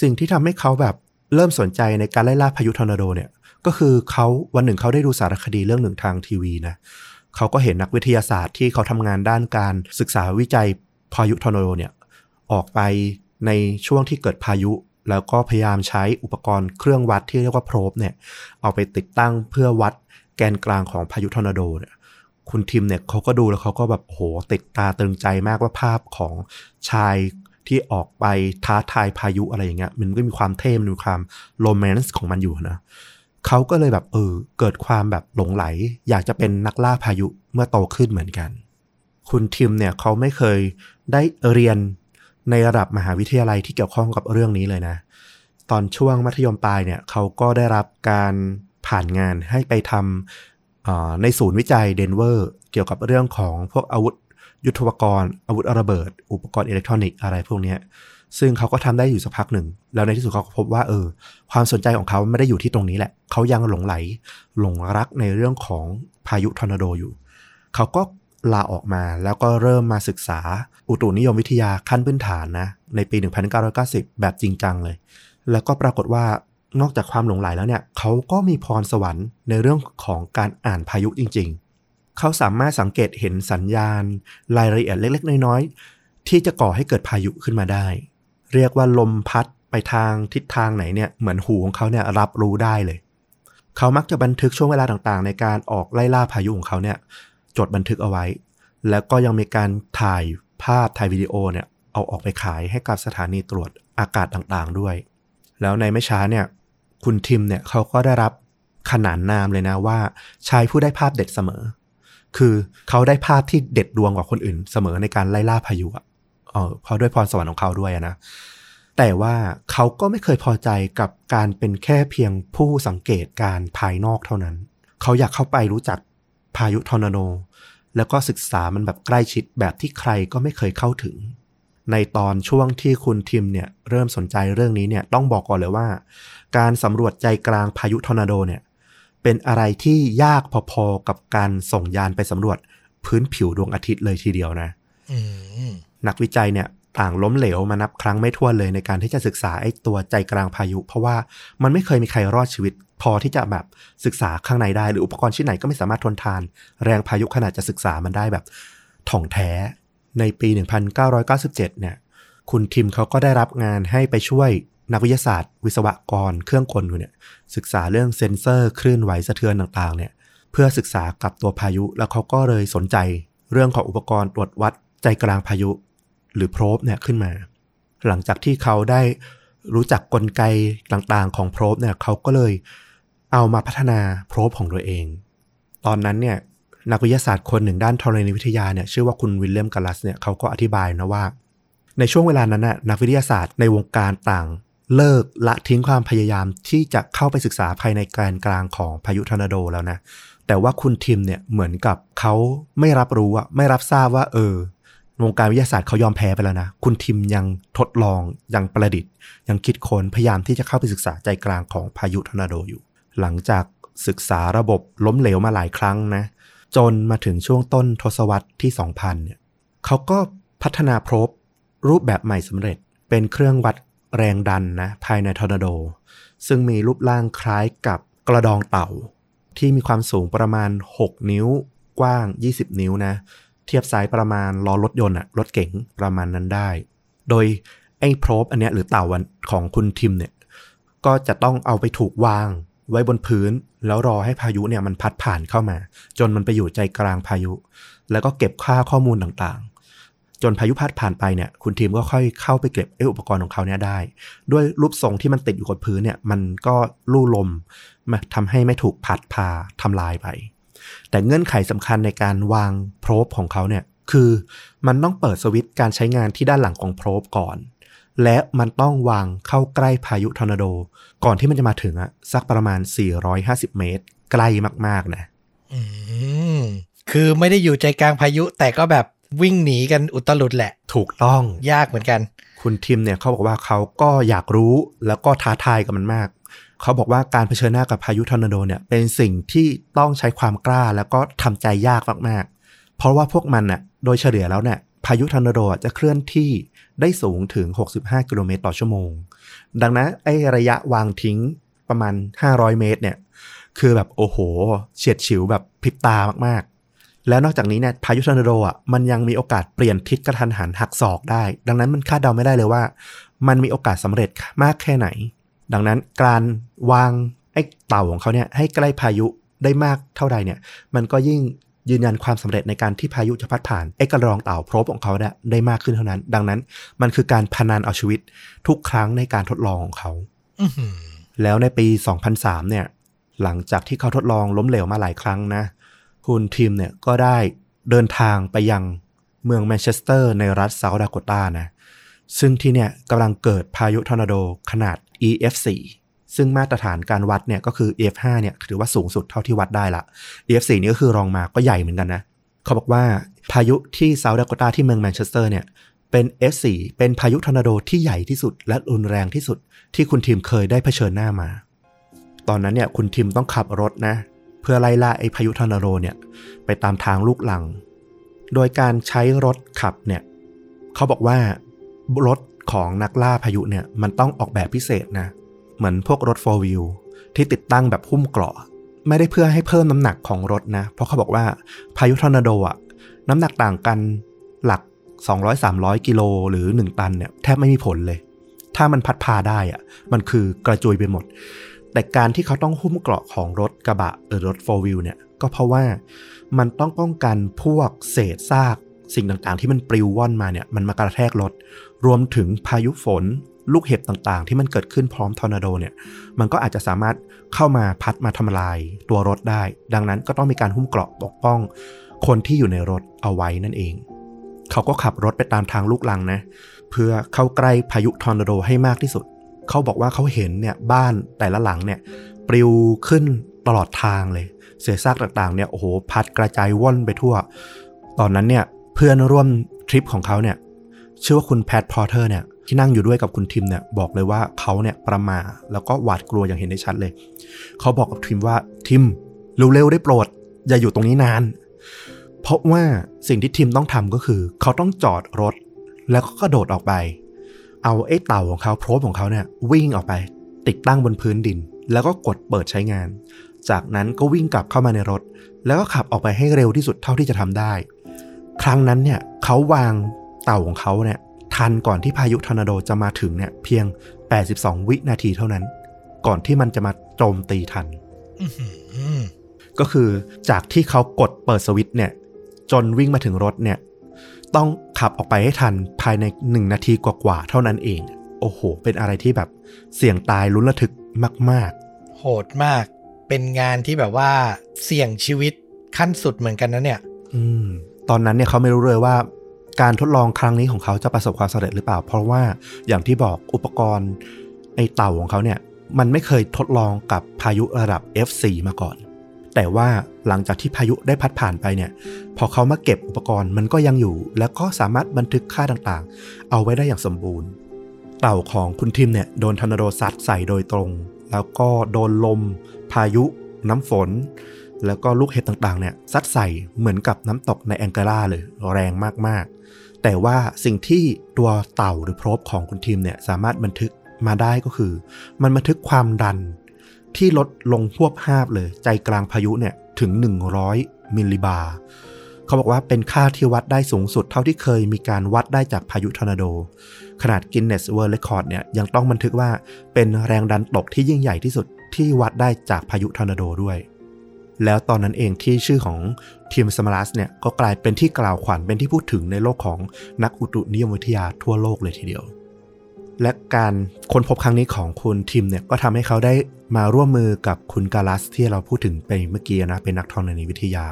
สิ่งที่ทำให้เขาแบบเริ่มสนใจในการไล่ล่าพายุทอร์นาโดเนี่ยก็คือเขาวันหนึ่งเขาได้ดูสารคดีเรื่องหนึ่งทางทีวีนะเขาก็เห็นนักวิทยาศาสตร์ที่เขาทำงานด้านการศึกษาวิจัยพายุทอร์นาโดเนี่ยออกไปในช่วงที่เกิดพายุแล้วก็พยายามใช้อุปกรณ์เครื่องวัดที่เรียกว่าโพรบเนี่ยเอาไปติดตั้งเพื่อวัดแกนกลางของพายุทอร์นาโดเนี่ยคุณทิมเนี่ยเขาก็ดูแล้วเขาก็แบบโหติดตาตึงใจมากว่าภาพของชายที่ออกไปท้าทายพายุอะไรอย่างเงี้ยมันก็มีความเท่มีความโรแมนซ์ของมันอยู่นะเขาก็เลยแบบเกิดความแบบหลงไหลอยากจะเป็นนักล่าพายุเมื่อโตขึ้นเหมือนกันคุณทิมเนี่ยเขาไม่เคยได้เรียนในระดับมหาวิทยาลัยที่เกี่ยวข้องกับเรื่องนี้เลยนะตอนช่วงมัธยมปลายเนี่ยเขาก็ได้รับการผ่านงานให้ไปทำในศูนย์วิจัยเดนเวอร์เกี่ยวกับเรื่องของพวกอาวุธยุทโธปกรณ์อาวุธระเบิดอุปกรณ์อิเล็กทรอนิกส์อะไรพวกนี้ซึ่งเขาก็ทำได้อยู่สักพักหนึ่งแล้วในที่สุดเขาก็พบว่าความสนใจของเขาไม่ได้อยู่ที่ตรงนี้แหละเขายังหลงไหลหลงรักในเรื่องของพายุทอร์นาโดอยู่เขาก็ลาออกมาแล้วก็เริ่มมาศึกษาอุตุนิยมวิทยาขั้นพื้นฐานนะในปี1990แบบจริงจังเลยแล้วก็ปรากฏว่านอกจากความหลงใหลแล้วเนี่ยเขาก็มีพรสวรรค์ในเรื่องของการอ่านพายุจริง เขาสามารถสังเกตเห็นสัญญาณรายละเอียดเล็กๆน้อยๆที่จะก่อให้เกิดพายุขึ้นมาได้เรียกว่าลมพัดไปทางทิศทางไหนเนี่ยเหมือนหูของเขาเนี่ยรับรู้ได้เลยเขามักจะบันทึกช่วงเวลาต่างๆในการออกไล่ล่าพายุของเขาเนี่ยจดบันทึกเอาไว้แล้วก็ยังมีการถ่ายภาพถ่ายวิดีโอเนี่ยเอาออกไปขายให้กับสถานีตรวจอากาศต่างๆด้วยแล้วในไม่ช้าเนี่ยคุณทิมเนี่ยเขาก็ได้รับขนานนามเลยนะว่าชายผู้ได้ภาพเด็ดเสมอคือเขาได้ภาพที่เด็ดดวงกว่าคนอื่นเสมอในการไล่ล่าพายุเพราะด้วยพรสวรรค์ของเขาด้วยนะแต่ว่าเขาก็ไม่เคยพอใจกับการเป็นแค่เพียงผู้สังเกตการภายนอกเท่านั้นเขาอยากเข้าไปรู้จักพายุทอร์นาโดแล้วก็ศึกษามันแบบใกล้ชิดแบบที่ใครก็ไม่เคยเข้าถึงในตอนช่วงที่คุณทิมเนี่ยเริ่มสนใจเรื่องนี้เนี่ยต้องบอกก่อนเลยว่าการสำรวจใจกลางพายุทอร์นาโดเนี่ยเป็นอะไรที่ยากพอๆกับการส่งยานไปสำรวจพื้นผิวดวงอาทิตย์เลยทีเดียวนะนักวิจัยเนี่ยต่างล้มเหลวมานับครั้งไม่ถ้วนเลยในการที่จะศึกษาไอ้ตัวใจกลางพายุเพราะว่ามันไม่เคยมีใครรอดชีวิตพอที่จะแบบศึกษาข้างในได้หรืออุปกรณ์ชิ้นไหนก็ไม่สามารถทนทานแรงพายุขนาดจะศึกษามันได้แบบถ่องแท้ในปี 1997 เนี่ยคุณทิมเขาก็ได้รับงานให้ไปช่วยนักวิทยาศาสตร์วิศวกรเครื่องกลเนี่ยศึกษาเรื่องเซ็นเซอร์คลื่นไหวสะเทือนต่างๆเนี่ยเพื่อศึกษากับตัวพายุแล้วเขาก็เลยสนใจเรื่องของอุปกรณ์ตรวจวัดใจกลางพายุหรือโพรบเนี่ยขึ้นมาหลังจากที่เขาได้รู้จักกลไกต่างๆของโพรบเนี่ยเขาก็เลยเอามาพัฒนาโพรบของตัวเองตอนนั้นเนี่ยนักวิทยาศาสตร์คนหนึ่งด้านธรณีวิทยาเนี่ยชื่อว่าคุณวิลเลียมกัลลัสเนี่ยเขาก็อธิบายนะว่าในช่วงเวลานั้นน่ะนักวิทยาศาสตร์ในวงการต่างเลิกละทิ้งความพยายามที่จะเข้าไปศึกษาภายในแกนกลางของพายุทอร์นาโดแล้วนะแต่ว่าคุณทิมเนี่ยเหมือนกับเขาไม่รับรู้อะไม่รับทราบว่าวงการวิทยาศาสตร์เขายอมแพ้ไปแล้วนะคุณทิมยังทดลองยังประดิษฐ์ยังคิดค้นพยายามที่จะเข้าไปศึกษาใจกลางของพายุทอร์นาโดอยู่หลังจากศึกษาระบบล้มเหลวมาหลายครั้งนะจนมาถึงช่วงต้นทศวรรษที่ 2000 เนี่ยเขาก็พัฒนาโพรบรูปแบบใหม่สำเร็จเป็นเครื่องวัดแรงดันนะภายในทอร์นาโดซึ่งมีรูปร่างคล้ายกับกระดองเต่าที่มีความสูงประมาณ6นิ้วกว้าง20นิ้วนะเทียบไซส์ประมาณล้อรถยนต์อะรถเก๋งประมาณนั้นได้โดยไอ้โพรบอันเนี้ยหรือเต่าของคุณทิมเนี่ยก็จะต้องเอาไปถูกวางไว้บนพื้นแล้วรอให้พายุเนี่ยมันพัดผ่านเข้ามาจนมันไปอยู่ใจกลางพายุแล้วก็เก็บค่าข้อมูลต่างๆจนพายุพัดผ่านไปเนี่ยคุณทีมก็ค่อยเข้าไปเก็บอุปกรณ์ของเขาเนี่ยได้ด้วยรูปทรงที่มันติดอยู่กับพื้นเนี่ยมันก็ลู่ลมทำให้ไม่ถูกพัดพาทำลายไปแต่เงื่อนไขสำคัญในการวางโพรบของเขาเนี่ยคือมันต้องเปิดสวิตช์การใช้งานที่ด้านหลังของโพรบก่อนและมันต้องวางเข้าใกล้พายุทอร์นาโดก่อนที่มันจะมาถึงสักประมาณ450เมตรใกล้มากๆนะคือไม่ได้อยู่ใจกลางพายุแต่ก็แบบวิ่งหนีกันอุตลุดแหละถูกต้องยากเหมือนกันคุณทิมเนี่ยเขาบอกว่าเขาก็อยากรู้แล้วก็ท้าทายกับมันมากเขาบอกว่าการเผชิญหน้ากับพายุทอร์นาโดเนี่ยเป็นสิ่งที่ต้องใช้ความกล้าแล้วก็ทำใจยากมากๆเพราะว่าพวกมันน่ะโดยเฉลี่ยแล้วเนี่ยพายุทอร์นาโดจะเคลื่อนที่ได้สูงถึง65กิโลเมตรต่อชั่วโมงดังนั้นไอ้ระยะวางทิ้งประมาณ500เมตรเนี่ยคือแบบโอ้โหเฉียดฉิวแบบพริบตามากๆแล้วนอกจากนี้เนี่ยพายุทอร์นาโดมันยังมีโอกาสเปลี่ยนทิศกระทันหันหักศอกได้ดังนั้นมันคาดเดาไม่ได้เลยว่ามันมีโอกาสสำเร็จมากแค่ไหนดังนั้นการวางไอ้เต่าของเขาเนี่ยให้ใกล้พายุได้มากเท่าใดเนี่ยมันก็ยิ่งยืนยันความสำเร็จในการที่พายุจะพัดผ่านไอ้กระรองเต่าโพรบของเขาได้มากขึ้นเท่านั้นดังนั้นมันคือการพนันเอาชีวิตทุกครั้งในการทดลองของเขา แล้วในปี 2003 เนี่ยหลังจากที่เขาทดลองล้มเหลวมาหลายครั้งนะคุณทีมเนี่ยก็ได้เดินทางไปยังเมืองแมนเชสเตอร์ในรัฐเซาท์ดาโกตานะซึ่งที่เนี่ยกำลังเกิดพายุทอร์นาโดขนาด EF4ซึ่งมาตรฐานการวัดเนี่ยก็คือ EF5 เนี่ยถือว่าสูงสุดเท่าที่วัดได้ละ EF4 นี่ก็คือรองมาก็ใหญ่เหมือนกันนะเขาบอกว่าพายุที่เซาท์ดาโกตาที่เมืองแมนเชสเตอร์เนี่ยเป็น F4 เป็นพายุทอร์นาโดที่ใหญ่ที่สุดและรุนแรงที่สุดที่คุณทีมเคยได้เผชิญหน้ามาตอนนั้นเนี่ยคุณทีมต้องขับรถนะเพื่อไล่ล่าไอ้พายุทอร์นาโดเนี่ยไปตามทางลูกลังโดยการใช้รถขับเนี่ยเขาบอกว่ารถของนักล่าพายุเนี่ยมันต้องออกแบบพิเศษนะเหมือนพวกรถ 4 wheel ที่ติดตั้งแบบหุ้มเกราะ ไม่ได้เพื่อให้เพิ่มน้ำหนักของรถนะเพราะเขาบอกว่าพายุทอร์นาโดอ่ะน้ำหนักต่างกันหลัก 200-300 กิโลหรือ1ตันเนี่ยแทบไม่มีผลเลยถ้ามันพัดพาได้อ่ะมันคือกระจุยไปหมดแต่การที่เขาต้องหุ้มเกราะของรถกระบะหรือรถ 4-wheel เนี่ยก็เพราะว่ามันต้องป้องกันพวกเศษซากสิ่งต่างๆที่มันปลิวว่อนมาเนี่ยมันมากระแทกรถรวมถึงพายุฝนลูกเห็บต่างๆที่มันเกิดขึ้นพร้อมทอร์นาโดเนี่ยมันก็อาจจะสามารถเข้ามาพัดมาทำลายตัวรถได้ดังนั้นก็ต้องมีการหุ้มเกราะปกป้องคนที่อยู่ในรถเอาไว้นั่นเองเขาก็ขับรถไปตามทางลูกลังนะเพื่อเข้าใกล้พายุทอร์นาโดให้มากที่สุดเขาบอกว่าเขาเห็นเนี่ยบ้านแต่ละหลังเนี่ยปลิวขึ้นตลอดทางเลยเศษซากต่างๆเนี่ยโอ้โหพัดกระจายว่อนไปทั่วตอนนั้นเนี่ยเพื่อนร่วมทริปของเขาเนี่ยชื่อว่าคุณแพทพอเทอร์เนี่ยที่นั่งอยู่ด้วยกับคุณทิมเนี่ยบอกเลยว่าเขาเนี่ยประหม่าแล้วก็หวาดกลัวอย่างเห็นได้ชัดเลยเขาบอกกับทิมว่าทิมเร็วๆได้โปรดอย่าอยู่ตรงนี้นานเพราะว่าสิ่งที่ทิมต้องทำก็คือเขาต้องจอดรถแล้วก็กระโดดออกไปเอาไอ้เต่าของเขาโพรบของเขาเนี่ยวิ่งออกไปติดตั้งบนพื้นดินแล้วก็กดเปิดใช้งานจากนั้นก็วิ่งกลับเข้ามาในรถแล้วก็ขับออกไปให้เร็วที่สุดเท่าที่จะทำได้ครั้งนั้นเนี่ยเขาวางเต่าของเขาเนี่ยทันก่อนที่พายุทอร์นาโดจะมาถึงเนี่ยเพียง82วินาทีเท่านั้นก่อนที่มันจะมาโจมตีทัน ก็คือจากที่เขากดเปิดสวิตช์เนี่ยจนวิ่งมาถึงรถเนี่ยต้องขับออกไปให้ทันภายใน1นาทีกว่าๆเท่านั้นเองโอ้โหเป็นอะไรที่แบบเสี่ยงตายลุ้นระทึกมากๆโหดมากเป็นงานที่แบบว่าเสี่ยงชีวิตขั้นสุดเหมือนกันนะเนี่ยตอนนั้นเนี่ยเขาไม่รู้เลยว่าการทดลองครั้งนี้ของเขาจะประสบความสำเร็จหรือเปล่าเพราะว่าอย่างที่บอกอุปกรณ์ไอ้เต่าของเขาเนี่ยมันไม่เคยทดลองกับพายุระดับ F4 มาก่อนแต่ว่าหลังจากที่พายุได้พัดผ่านไปเนี่ยพอเขามาเก็บอุปกรณ์มันก็ยังอยู่แล้วก็สามารถบันทึกค่าต่างๆเอาไว้ได้อย่างสมบูรณ์เต่าของคุณทิมเนี่ยโดนทอร์นาโดซัดใส่โดยตรงแล้วก็โดนลมพายุน้ำฝนแล้วก็ลูกเห็บต่างๆเนี่ยซัดใส่เหมือนกับน้ำตกในแองกาล่าเลยแรงมากๆแต่ว่าสิ่งที่ตัวเต่าหรือโพรบของคุณทีมเนี่ยสามารถบันทึกมาได้ก็คือมันบันทึกความดันที่ลดลงพวบฮาบเลยใจกลางพายุเนี่ยถึง100มิลลิบาร์เขาบอกว่าเป็นค่าที่วัดได้สูงสุดเท่าที่เคยมีการวัดได้จากพายุทอร์นาโดขนาด Guinness World Record เนี่ยยังต้องบันทึกว่าเป็นแรงดันตกที่ยิ่งใหญ่ที่สุดที่วัดได้จากพายุทอร์นาโดด้วยแล้วตอนนั้นเองที่ชื่อของทีมสมารัสเนี่ยก็กลายเป็นที่กล่าวขวัญเป็นที่พูดถึงในโลกของนักอุตุนิยมวิทยาทั่วโลกเลยทีเดียวและการค้นพบครั้งนี้ของคุณทีมเนี่ยก็ทำให้เขาได้มาร่วมมือกับคุณกาลัสที่เราพูดถึงไปเมื่อกี้นะเป็นนักธรณีวิทยา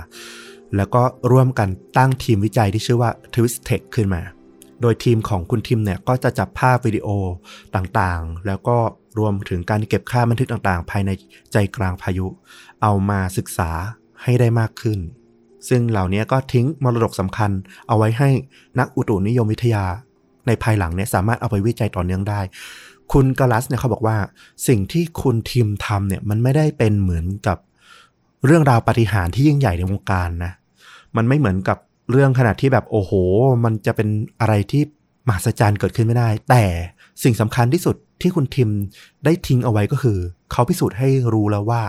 แล้วก็ร่วมกันตั้งทีมวิจัยที่ชื่อว่าทวิสเทคขึ้นมาโดยทีมของคุณทีมเนี่ยก็จะจับภาพวิดีโอต่างๆแล้วก็รวมถึงการเก็บค่าบันทึกต่างๆภายในใจกลางพายุเอามาศึกษาให้ได้มากขึ้นซึ่งเหล่านี้ก็ทิ้งมรดกสำคัญเอาไว้ให้นักอุตุนิยมวิทยาในภายหลังเนี่ยสามารถเอาไปวิจัยต่อเนื่องได้คุณกาลัสเนี่ยเขาบอกว่าสิ่งที่คุณทีมทำเนี่ยมันไม่ได้เป็นเหมือนกับเรื่องราวปาฏิหาริย์ที่ยิ่งใหญ่ในวงการนะมันไม่เหมือนกับเรื่องขนาดที่แบบโอ้โหมันจะเป็นอะไรที่มหัศจรรย์เกิดขึ้นไม่ได้แต่สิ่งสำคัญที่สุดที่คุณทิมได้ทิ้งเอาไว้ก็คือเขาพิสูจน์ให้รู้แล้วว่า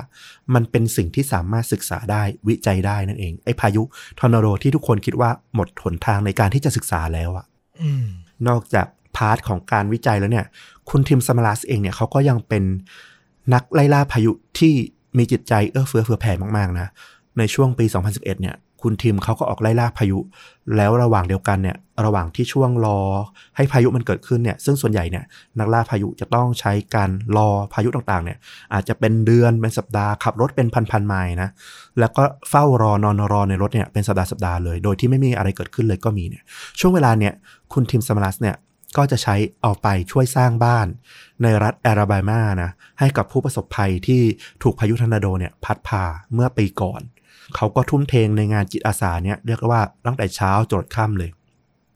มันเป็นสิ่งที่สามารถศึกษาได้วิจัยได้นั่นเองไอ้พายุทอร์นาโดที่ทุกคนคิดว่าหมดหนทางในการที่จะศึกษาแล้วอ่ะนอกจากพาร์ทของการวิจัยแล้วเนี่ยคุณทิมสมารัสเองเนี่ยเขาก็ยังเป็นนักไล่ล่าพายุที่มีจิตใจเอื้อเฟื้อเผื่อแผ่มากๆนะในช่วงปี2011เนี่ยคุณทีมเขาก็ออกไล่ล่าพายุแล้วระหว่างเดียวกันเนี่ยระหว่างที่ช่วงรอให้พายุมันเกิดขึ้นเนี่ยซึ่งส่วนใหญ่เนี่ยนักล่าพายุจะต้องใช้การรอพายุต่างๆเนี่ยอาจจะเป็นเดือนเป็นสัปดาห์ขับรถเป็นพันๆไมล์นะแล้วก็เฝ้ารอนอนรอในรถเนี่ยเป็นสัปดาห์เลยโดยที่ไม่มีอะไรเกิดขึ้นเลยก็มีเนี่ยช่วงเวลาเนี่ยคุณทีมสมารัสเนี่ยก็จะใช้เอาไปช่วยสร้างบ้านในรัฐแอลาบามานะให้กับผู้ประสบภัยที่ถูกพายุทอร์นาโดเนี่ยพัดพาเมื่อปีก่อนเขาก็ทุ่มเทในงานจิตอาสาเนี่ยเรียกว่าตั้งแต่เช้าจนค่ำเลย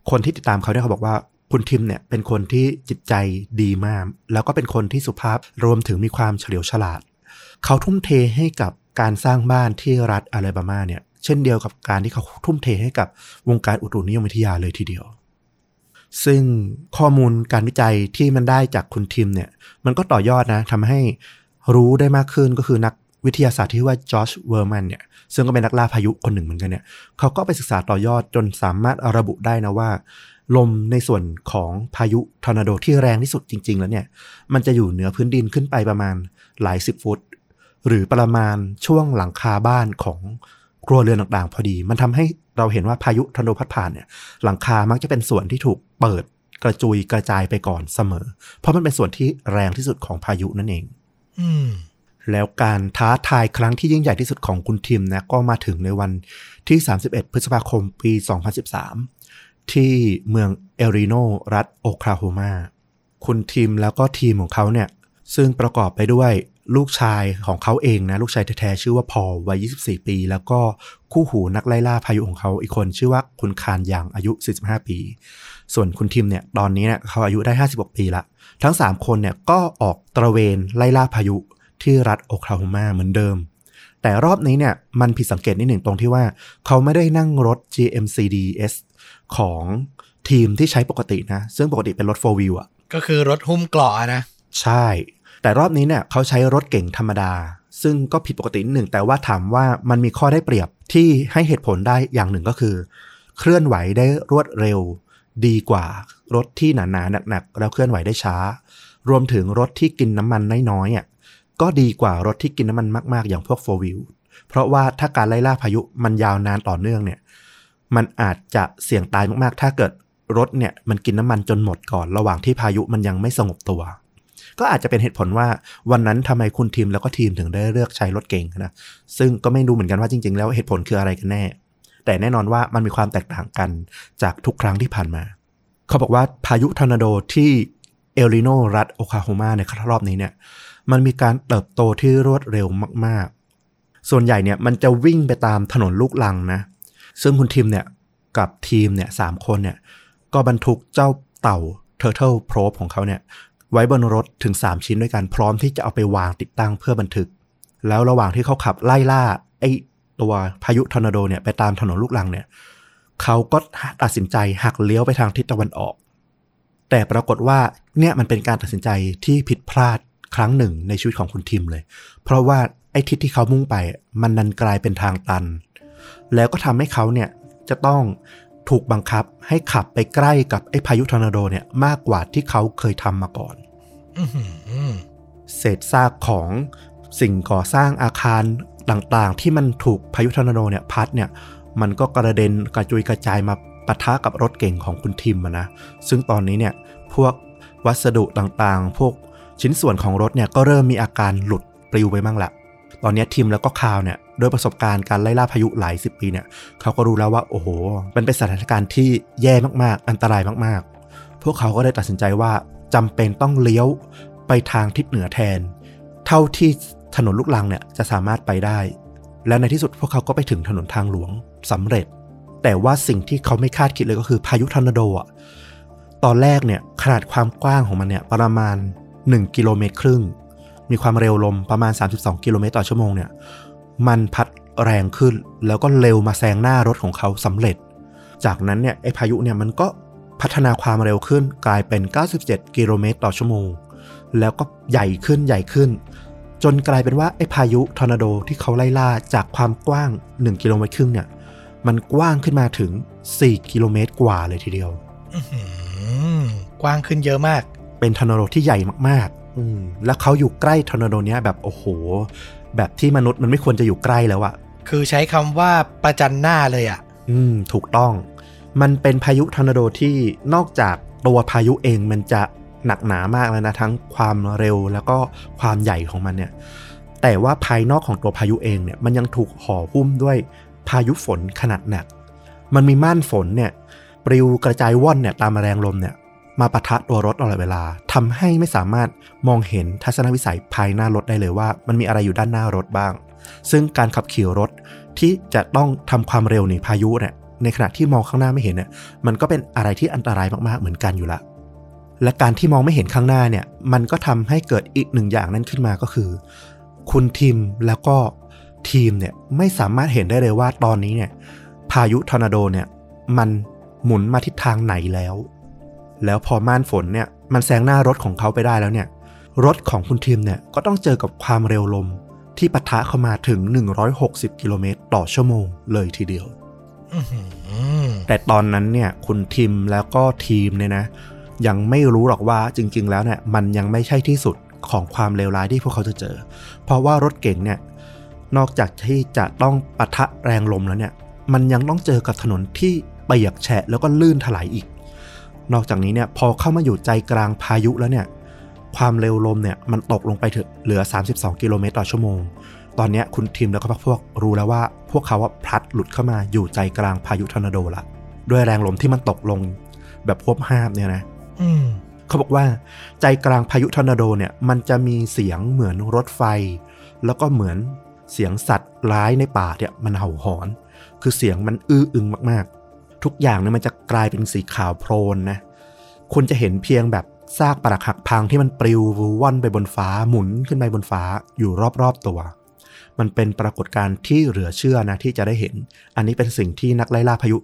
คนที่ติดตามเขาเนี่ยเขาบอกว่าคุณทิมเนี่ยเป็นคนที่จิตใจดีมากแล้วก็เป็นคนที่สุภาพรวมถึงมีความเฉลียวฉลาดเขาทุ่มเทให้กับการสร้างบ้านที่รัฐอลาบามาเนี่ยเช่นเดียวกับการที่เขาทุ่มเทให้กับวงการอุตุนิยมวิทยาเลยทีเดียวซึ่งข้อมูลการวิจัยที่มันได้จากคุณทิมเนี่ยมันก็ต่อยอดนะทำให้รู้ได้มากขึ้นก็คือนัก วิทยาศาสตร์ที่ว่าจอร์จเวอร์แมนเนี่ยซึ่งก็เป็นนักล่าพายุคนหนึ่งเหมือนกันเนี่ยเขาก็ไปศึกษาต่อยอดจนสามารถระบุได้นะว่าลมในส่วนของพายุทอร์นาโดที่แรงที่สุดจริงๆแล้วเนี่ยมันจะอยู่เหนือพื้นดินขึ้นไปประมาณหลายสิบฟุตหรือประมาณช่วงหลังคาบ้านของครัวเรือนต่างๆพอดีมันทำให้เราเห็นว่าพายุทอร์นาโดพัดผ่านเนี่ยหลังคามักจะเป็นส่วนที่ถูกเปิดกระจุยกระจายไปก่อนเสมอเพราะมันเป็นส่วนที่แรงที่สุดของพายุนั่นเองแล้วการท้าทายครั้งที่ยิ่งใหญ่ที่สุดของคุณทิมนะก็มาถึงในวันที่31พฤษภาคมปี2013ที่เมืองเอริโนรัฐโอคลาโฮมาคุณทิมแล้วก็ทีมของเขาเนี่ยซึ่งประกอบไปด้วยลูกชายของเขาเองนะลูกชายแท้ๆชื่อว่าพอลวัย24ปีแล้วก็คู่หูนักไล่ล่าพายุของเขาอีกคนชื่อว่าคุณคานยังอายุ45ปีส่วนคุณทิมเนี่ยตอนนี้เนี่ยเขาอายุได้56ปีละทั้ง3คนเนี่ยก็ออกตระเวนไล่ล่าพายุที่รัฐโอคลาโฮมาเหมือนเดิมแต่รอบนี้เนี่ยมันผิดสังเกตนิดหนึ่งตรงที่ว่าเขาไม่ได้นั่งรถ GMCDS ของทีมที่ใช้ปกตินะซึ่งปกติเป็นรถ 4 wheel อ่ะก็คือรถหุ้มเกราะนะใช่แต่รอบนี้เนี่ยเขาใช้รถเก๋งธรรมดาซึ่งก็ผิดปกตินิดหนึ่งแต่ว่าถามว่ามันมีข้อได้เปรียบที่ให้เหตุผลได้อย่างหนึ่งก็คือเคลื่อนไหวได้รวดเร็วดีกว่ารถที่หนาๆหนักๆแล้วเคลื่อนไหวได้ช้ารวมถึงรถที่กินน้ำมันน้อยๆอ่ะก็ดีกว่ารถที่กินน้ำมันมากๆอย่างพวก 4 wheel เพราะว่าถ้าการไล่ล่าพายุมันยาวนานต่อเนื่องเนี่ยมันอาจจะเสี่ยงตายมากๆถ้าเกิดรถเนี่ยมันกินน้ำมันจนหมดก่อนระหว่างที่พายุมันยังไม่สงบตัวก็อาจจะเป็นเหตุผลว่าวันนั้นทำไมคุณทีมแล้วก็ทีมถึงได้เลือกใช้รถเก๋งนะซึ่งก็ไม่รู้เหมือนกันว่าจริงๆแล้วเหตุผลคืออะไรกันแน่แต่แน่นอนว่ามันมีความแตกต่างกันจากทุกครั้งที่ผ่านมาเขาบอกว่าพายุทอร์นาโดที่เอริโนรัฐโอคลาโฮมาในรอบนี้เนี่ยมันมีการเติบโตที่รวดเร็วมากๆส่วนใหญ่เนี่ยมันจะวิ่งไปตามถนนลูกลังนะซึ่งคุณทีมเนี่ยกับทีมเนี่ย3คนเนี่ยก็บรรทุกเจ้าเต่า Turtle Probe ของเขาเนี่ยไว้บนรถถึง3ชิ้นด้วยกันพร้อมที่จะเอาไปวางติดตั้งเพื่อบันทึกแล้วระหว่างที่เขาขับไล่ล่าไอ้ตัวพายุทอร์นาโดเนี่ยไปตามถนนลูกรังเนี่ยเขาก็ตัดสินใจหักเลี้ยวไปทางทิศตะวันออกแต่ปรากฏว่าเนี่ยมันเป็นการตัดสินใจที่ผิดพลาดครั้งหนึ่งในชีวิตของคุณทิมเลยเพราะว่าไอ้ทิศที่เขามุ่งไปมันดันกลายเป็นทางตันแล้วก็ทำให้เขาเนี่ยจะต้องถูกบังคับให้ขับไปใกล้กับไอ้พายุทอร์นาโดเนี่ยมากกว่าที่เขาเคยทำมาก่อนเศษซากของสิ่งก่อสร้างอาคารต่างๆที่มันถูกพายุทอร์นาโดเนี่ยพัดเนี่ยมันก็กระเด็นกระจุยกระจายมาปะทะกับรถเก๋งของคุณทิมนะซึ่งตอนนี้เนี่ยพวกวัสดุต่างๆพวกชิ้นส่วนของรถเนี่ยก็เริ่มมีอาการหลุดปลิวไปบ้างละตอนนี้ทีมแล้วก็คาวเนี่ยโดยประสบการณ์การไล่ล่าพายุหลาย10ปีเนี่ยเขาก็รู้แล้วว่าโอ้โหมันเป็นสถานการณ์ที่แย่มากๆอันตรายมากๆพวกเขาก็ได้ตัดสินใจว่าจำเป็นต้องเลี้ยวไปทางทิศเหนือแทนเท่าที่ถนนลูกรังเนี่ยจะสามารถไปได้และในที่สุดพวกเขาก็ไปถึงถนนทางหลวงสำเร็จแต่ว่าสิ่งที่เขาไม่คาดคิดเลยก็คือพายุทอร์นาโดอ่ะตอนแรกเนี่ยขนาดความกว้างของมันเนี่ยประมาณ1กิโลเมตรครึ่งมีความเร็วลมประมาณ32กิโลเมตรต่อชั่วโมงเนี่ยมันพัดแรงขึ้นแล้วก็เร็วมาแซงหน้ารถของเขาสำเร็จจากนั้นเนี่ยไอ้พายุเนี่ยมันก็พัฒนาความเร็วขึ้นกลายเป็น97กิโลเมตรต่อชั่วโมงแล้วก็ใหญ่ขึ้นใหญ่ขึ้นจนกลายเป็นว่าไอ้พายุทอร์นาโดที่เขาไล่ล่าจากความกว้าง1กิโลเมตรครึ่งเนี่ยมันกว้างขึ้นมาถึง4กิโลเมตรกว่าเลยทีเดียวกว้างขึ้นเยอะมากเป็นทอร์นาโดที่ใหญ่มากๆแล้วเขาอยู่ใกล้ทอร์นาโดเนี้ยแบบโอ้โหแบบที่มนุษย์มันไม่ควรจะอยู่ใกล้แล้วอะคือใช้คำว่าประจันหน้าเลยอะถูกต้องมันเป็นพายุทอร์นาโดที่นอกจากตัวพายุเองมันจะหนักหนามากแล้วนะทั้งความเร็วแล้วก็ความใหญ่ของมันเนี่ยแต่ว่าภายนอกของตัวพายุเองเนี่ยมันยังถูกห่อหุ้มด้วยพายุฝนขนาดหนักมันมีม่านฝนเนี่ยปลิวกระจายว่อนเนี่ยตามแรงลมเนี่ยมาปะทะตัวรถตลอดเวลาทำให้ไม่สามารถมองเห็นทัศนวิสัยภายหน้ารถได้เลยว่ามันมีอะไรอยู่ด้านหน้ารถบ้างซึ่งการขับขี่รถที่จะต้องทำความเร็วหนีพายุเนี่ยในขณะที่มองข้างหน้าไม่เห็นเนี่ยมันก็เป็นอะไรที่อันตรายมากๆเหมือนกันอยู่ละและการที่มองไม่เห็นข้างหน้าเนี่ยมันก็ทำให้เกิดอีกหนึ่งอย่างนั้นขึ้นมาก็คือคุณทิมแล้วก็ทีมเนี่ยไม่สามารถเห็นได้เลยว่าตอนนี้เนี่ยพายุทอร์นาโดเนี่ยมันหมุนมาทิศทางไหนแล้วแล้วพอม่านฝนเนี่ยมันแซงหน้ารถของเขาไปได้แล้วเนี่ยรถของคุณทีมเนี่ยก็ต้องเจอกับความเร็วลม ที่ปะทะเข้ามาถึง160กิโลเมตรต่อชั่วโมงเลยทีเดียวแต่ตอนนั้นเนี่ยคุณทิมแล้วก็ทีมเนี่ยนะยังไม่รู้หรอกว่าจริงๆแล้วเนี่ยมันยังไม่ใช่ที่สุดของความเลวร้ายที่พวกเขาจะเจอเพราะว่ารถเก๋งเนี่ยนอกจากที่จะต้องปะทะแรงลมแล้วเนี่ยมันยังต้องเจอกับถนนที่เปียกแฉะแล้วก็ลื่นถลายอีกนอกจากนี้เนี่ยพอเข้ามาอยู่ใจกลางพายุแล้วเนี่ยความเร็วลมเนี่ยมันตกลงไปถึงเหลือ32กิโลเมตรต่อชั่วโมงตอนนี้คุณทีมแล้วก็พวกรู้แล้วว่าพวกเขาพลัดหลุดเข้ามาอยู่ใจกลางพายุทอร์นาโดละด้วยแรงลมที่มันตกลงแบบควบห้ามเนี่ยนะเขาบอกว่าใจกลางพายุทอร์นาโดเนี่ยมันจะมีเสียงเหมือนรถไฟแล้วก็เหมือนเสียงสัตว์ร้ายในป่าเนี่ยมันเห่าหอนคือเสียงมันอื้ออึงมากๆทุกอย่างเนี่ยมันจะกลายเป็นสีขาวโพลนนะคุณจะเห็นเพียงแบบซากปรักหักพังที่มันปลิวว่อนไปบนฟ้าหมุนขึ้นไปบนฟ้าอยู่รอบๆตัวมันเป็นปรากฏการณ์ที่เหลือเชื่อนะที่จะได้เห็นอันนี้เป็นสิ่งที่นักไล่ล่าพายุ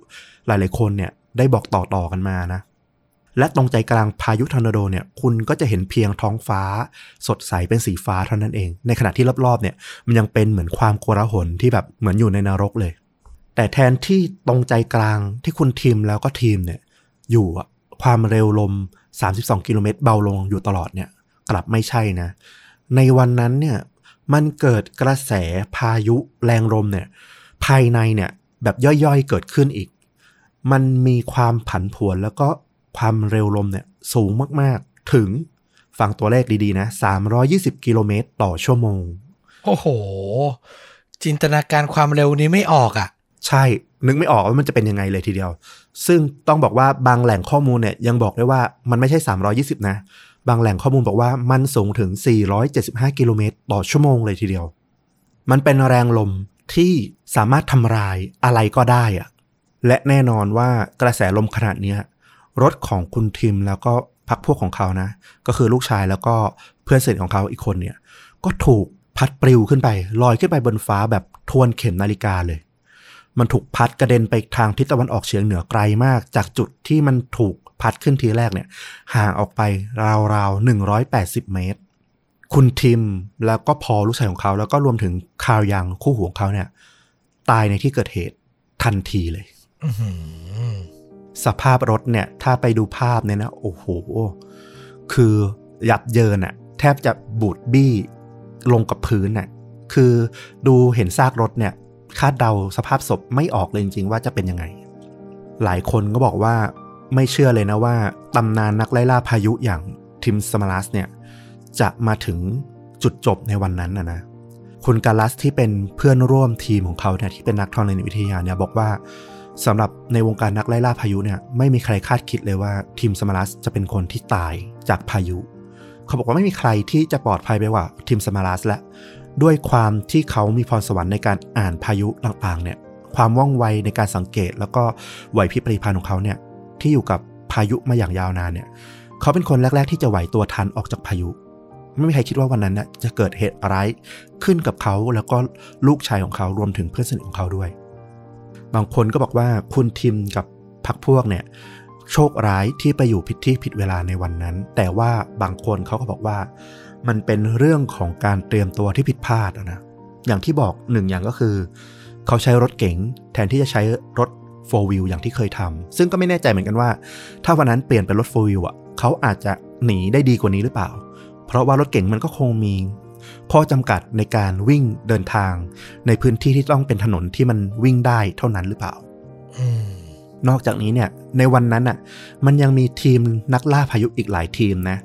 หลายๆคนเนี่ยได้บอกต่อๆกันมานะและตรงใจกลางพายุทอร์นาโดเนี่ยคุณก็จะเห็นเพียงท้องฟ้าสดใสเป็นสีฟ้าเท่านั้นเองในขณะที่รอบๆเนี่ยมันยังเป็นเหมือนความโกลาหลที่แบบเหมือนอยู่ในนรกเลยแต่แทนที่ตรงใจกลางที่คุณทีมแล้วก็ทีมเนี่ยอยู่ความเร็วลม32กิโลเมตรเบาลงอยู่ตลอดเนี่ยกลับไม่ใช่นะในวันนั้นเนี่ยมันเกิดกระแสพายุแรงลมเนี่ยภายในเนี่ยแบบย่อยๆเกิดขึ้นอีกมันมีความผันผวนแล้วก็ความเร็วลมเนี่ยสูงมากๆถึงฟังตัวเลขดีๆนะ320กิโลเมตรต่อชั่วโมงโอ้โหจินตนาการความเร็วนี้ไม่ออกอ่ะใช่นึกไม่ออกว่ามันจะเป็นยังไงเลยทีเดียวซึ่งต้องบอกว่าบางแหล่งข้อมูลเนี่ยยังบอกได้ว่ามันไม่ใช่320นะบางแหล่งข้อมูลบอกว่ามันสูงถึง475กิโลเมตรต่อชั่วโมงเลยทีเดียวมันเป็นแรงลมที่สามารถทำลายอะไรก็ได้อ่ะและแน่นอนว่ากระแสลมขนาดนี้รถของคุณทิมแล้วก็พรรคพวกของเขานะก็คือลูกชายแล้วก็เพื่อนสนิทของเขาอีกคนเนี่ยก็ถูกพัดปลิวขึ้นไปลอยขึ้นไปบนฟ้าแบบทวนเข็มนาฬิกาเลยมันถูกพัดกระเด็นไปทางทิศตะวันออกเฉียงเหนือไกลมากจากจุดที่มันถูกพัดขึ้นทีแรกเนี่ยห่างออกไปราวๆ180เมตรคุณทิมแล้วก็พอลูกชายของเขาแล้วก็รวมถึงคาร์ยังคู่หูของเขาเนี่ยตายในที่เกิดเหตุทันทีเลยสภาพรถเนี่ยถ้าไปดูภาพเนี่ยนะโอ้โหคือยับเยินอะแทบจะบูดบี้ลงกับพื้นอะคือดูเห็นซากรถเนี่ยคาดเดาสภาพศพไม่ออกเลยจริงๆว่าจะเป็นยังไงหลายคนก็บอกว่าไม่เชื่อเลยนะว่าตำนานนักไล่ล่าพายุอย่างทิมสมาลัสเนี่ยจะมาถึงจุดจบในวันนั้นนะคุณกาลัสที่เป็นเพื่อนร่วมทีมของเขาเนี่ยที่เป็นนักธรณีวิทยาเนี่ยบอกว่าสำหรับในวงการนักไล่ล่าพายุเนี่ยไม่มีใครคาดคิดเลยว่าทีมสมาลัสจะเป็นคนที่ตายจากพายุเขาบอกว่าไม่มีใครที่จะปลอดภัยไปกว่าทีมสมาลัสและด้วยความที่เขามีพรสวรรค์ในการอ่านพายุต่างๆเนี่ยความว่องไวในการสังเกตแล้วก็ไหวพริบปฏิภาณของเขาเนี่ยที่อยู่กับพายุมาอย่างยาวนานเนี่ยเขาเป็นคนแรกๆที่จะไหวตัวทันออกจากพายุไม่มีใครคิดว่าวันนั้นจะเกิดเหตุร้ายขึ้นกับเขาแล้วก็ลูกชายของเขารวมถึงเพื่อนสนิทของเขาด้วยบางคนก็บอกว่าคุณทิมกับพรรคพวกเนี่ยโชคร้ายที่ไปอยู่ผิดที่ผิดเวลาในวันนั้นแต่ว่าบางคนเขาก็บอกว่ามันเป็นเรื่องของการเตรียมตัวที่ผิดพลาดนะอย่างที่บอกหนึ่งอย่างก็คือเขาใช้รถเก๋งแทนที่จะใช้รถ 4-wheel อย่างที่เคยทำซึ่งก็ไม่แน่ใจเหมือนกันว่าถ้าวันนั้นเปลี่ยนเป็นรถ 4-wheel อ่ะเขาอาจจะหนีได้ดีกว่านี้หรือเปล่าเพราะว่ารถเก๋งมันก็คงมีข้อจำกัดในการวิ่งเดินทางในพื้นที่ที่ต้องเป็นถนนที่มันวิ่งได้เท่านั้นหรือเปล่า นอกจากนี้เนี่ยในวันนั้นอ่ะมันยังมีทีมนักล่าพายุอีกหลายทีมนะ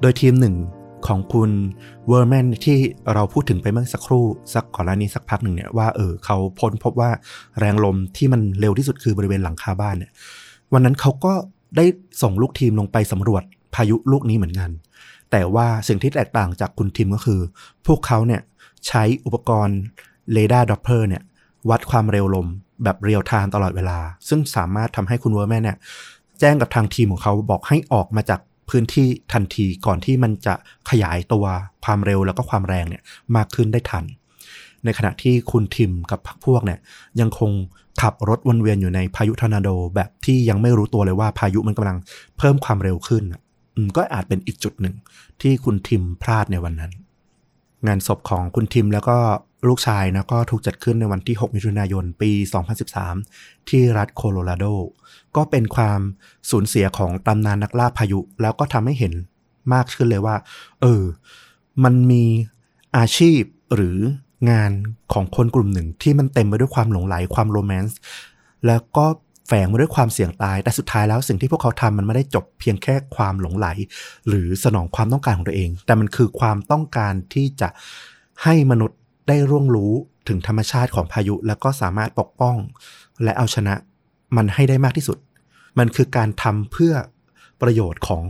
โดยทีมหนึ่งของคุณเวอร์แมนที่เราพูดถึงไปเมื่อสักครู่สักก่อนหน้านี้สักพักหนึ่งเนี่ยว่าเขาพ้นพบว่าแรงลมที่มันเร็วที่สุดคือบริเวณหลังคาบ้านเนี่ยวันนั้นเขาก็ได้ส่งลูกทีมลงไปสำรวจพายุลูกนี้เหมือนกันแต่ว่าสิ่งที่แตกต่างจากคุณทีมก็คือพวกเขาเนี่ยใช้อุปกรณ์เรดาร์ดอปเปอร์เนี่ยวัดความเร็วลมแบบเรียลไทม์ตลอดเวลาซึ่งสามารถทำให้คุณเวอร์แมนเนี่ยแจ้งกับทางทีมของเขาบอกให้ออกมาจากพื้นที่ทันทีก่อนที่มันจะขยายตัวความเร็วแล้วก็ความแรงเนี่ยมากขึ้นได้ทันในขณะที่คุณทิมกับพวกเนี่ยยังคงขับรถวนเวียนอยู่ในพายุทอร์นาโดแบบที่ยังไม่รู้ตัวเลยว่าพายุมันกำลังเพิ่มความเร็วขึ้นก็อาจเป็นอีกจุดหนึ่งที่คุณทิมพลาดในวันนั้น งานศพของคุณทิมแล้วก็ลูกชายนะก็ถูกจัดขึ้นในวันที่6มิถุนายนปี2013ที่รัฐโคโลราโดก็เป็นความสูญเสียของตำนานนักล่าพายุแล้วก็ทำให้เห็นมากขึ้นเลยว่ามันมีอาชีพหรืองานของคนกลุ่มหนึ่งที่มันเต็มไปด้วยความหลงไหลความโรแมนซ์แล้วก็แฝงมาด้วยความเสี่ยงตายแต่สุดท้ายแล้วสิ่งที่พวกเขาทำมันไม่ได้จบเพียงแค่ความหลงไหลหรือสนองความต้องการของตัวเองแต่มันคือความต้องการที่จะให้มนุษย์ได้ร่วงรู้ถึงธรรมชาติของพายุแล้วก็สามารถปกป้องและเอาชนะมันให้ได้มากที่สุดมันคือการทำเพื่อประโยชน์ของ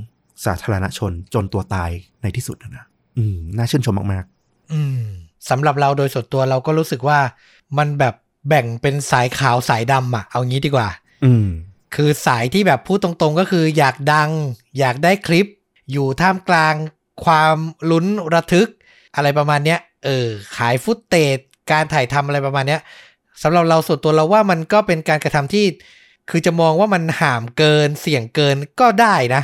สาธารณชนจนตัวตายในที่สุดนะน่าชื่นชมมากๆสำหรับเราโดยส่วนตัวเราก็รู้สึกว่ามันแบบแบ่งเป็นสายขาวสายดำอ่ะเอางี้ดีกว่าคือสายที่แบบพูดตรงๆก็คืออยากดังอยากได้คลิปอยู่ท่ามกลางความลุ้นระทึกอะไรประมาณเนี้ยขายฟุตเตจการถ่ายทำอะไรประมาณเนี้ยสำหรับเราส่วนตัวเราว่ามันก็เป็นการกระทำที่คือจะมองว่ามันห่ามเกินเสี่ยงเกินก็ได้นะ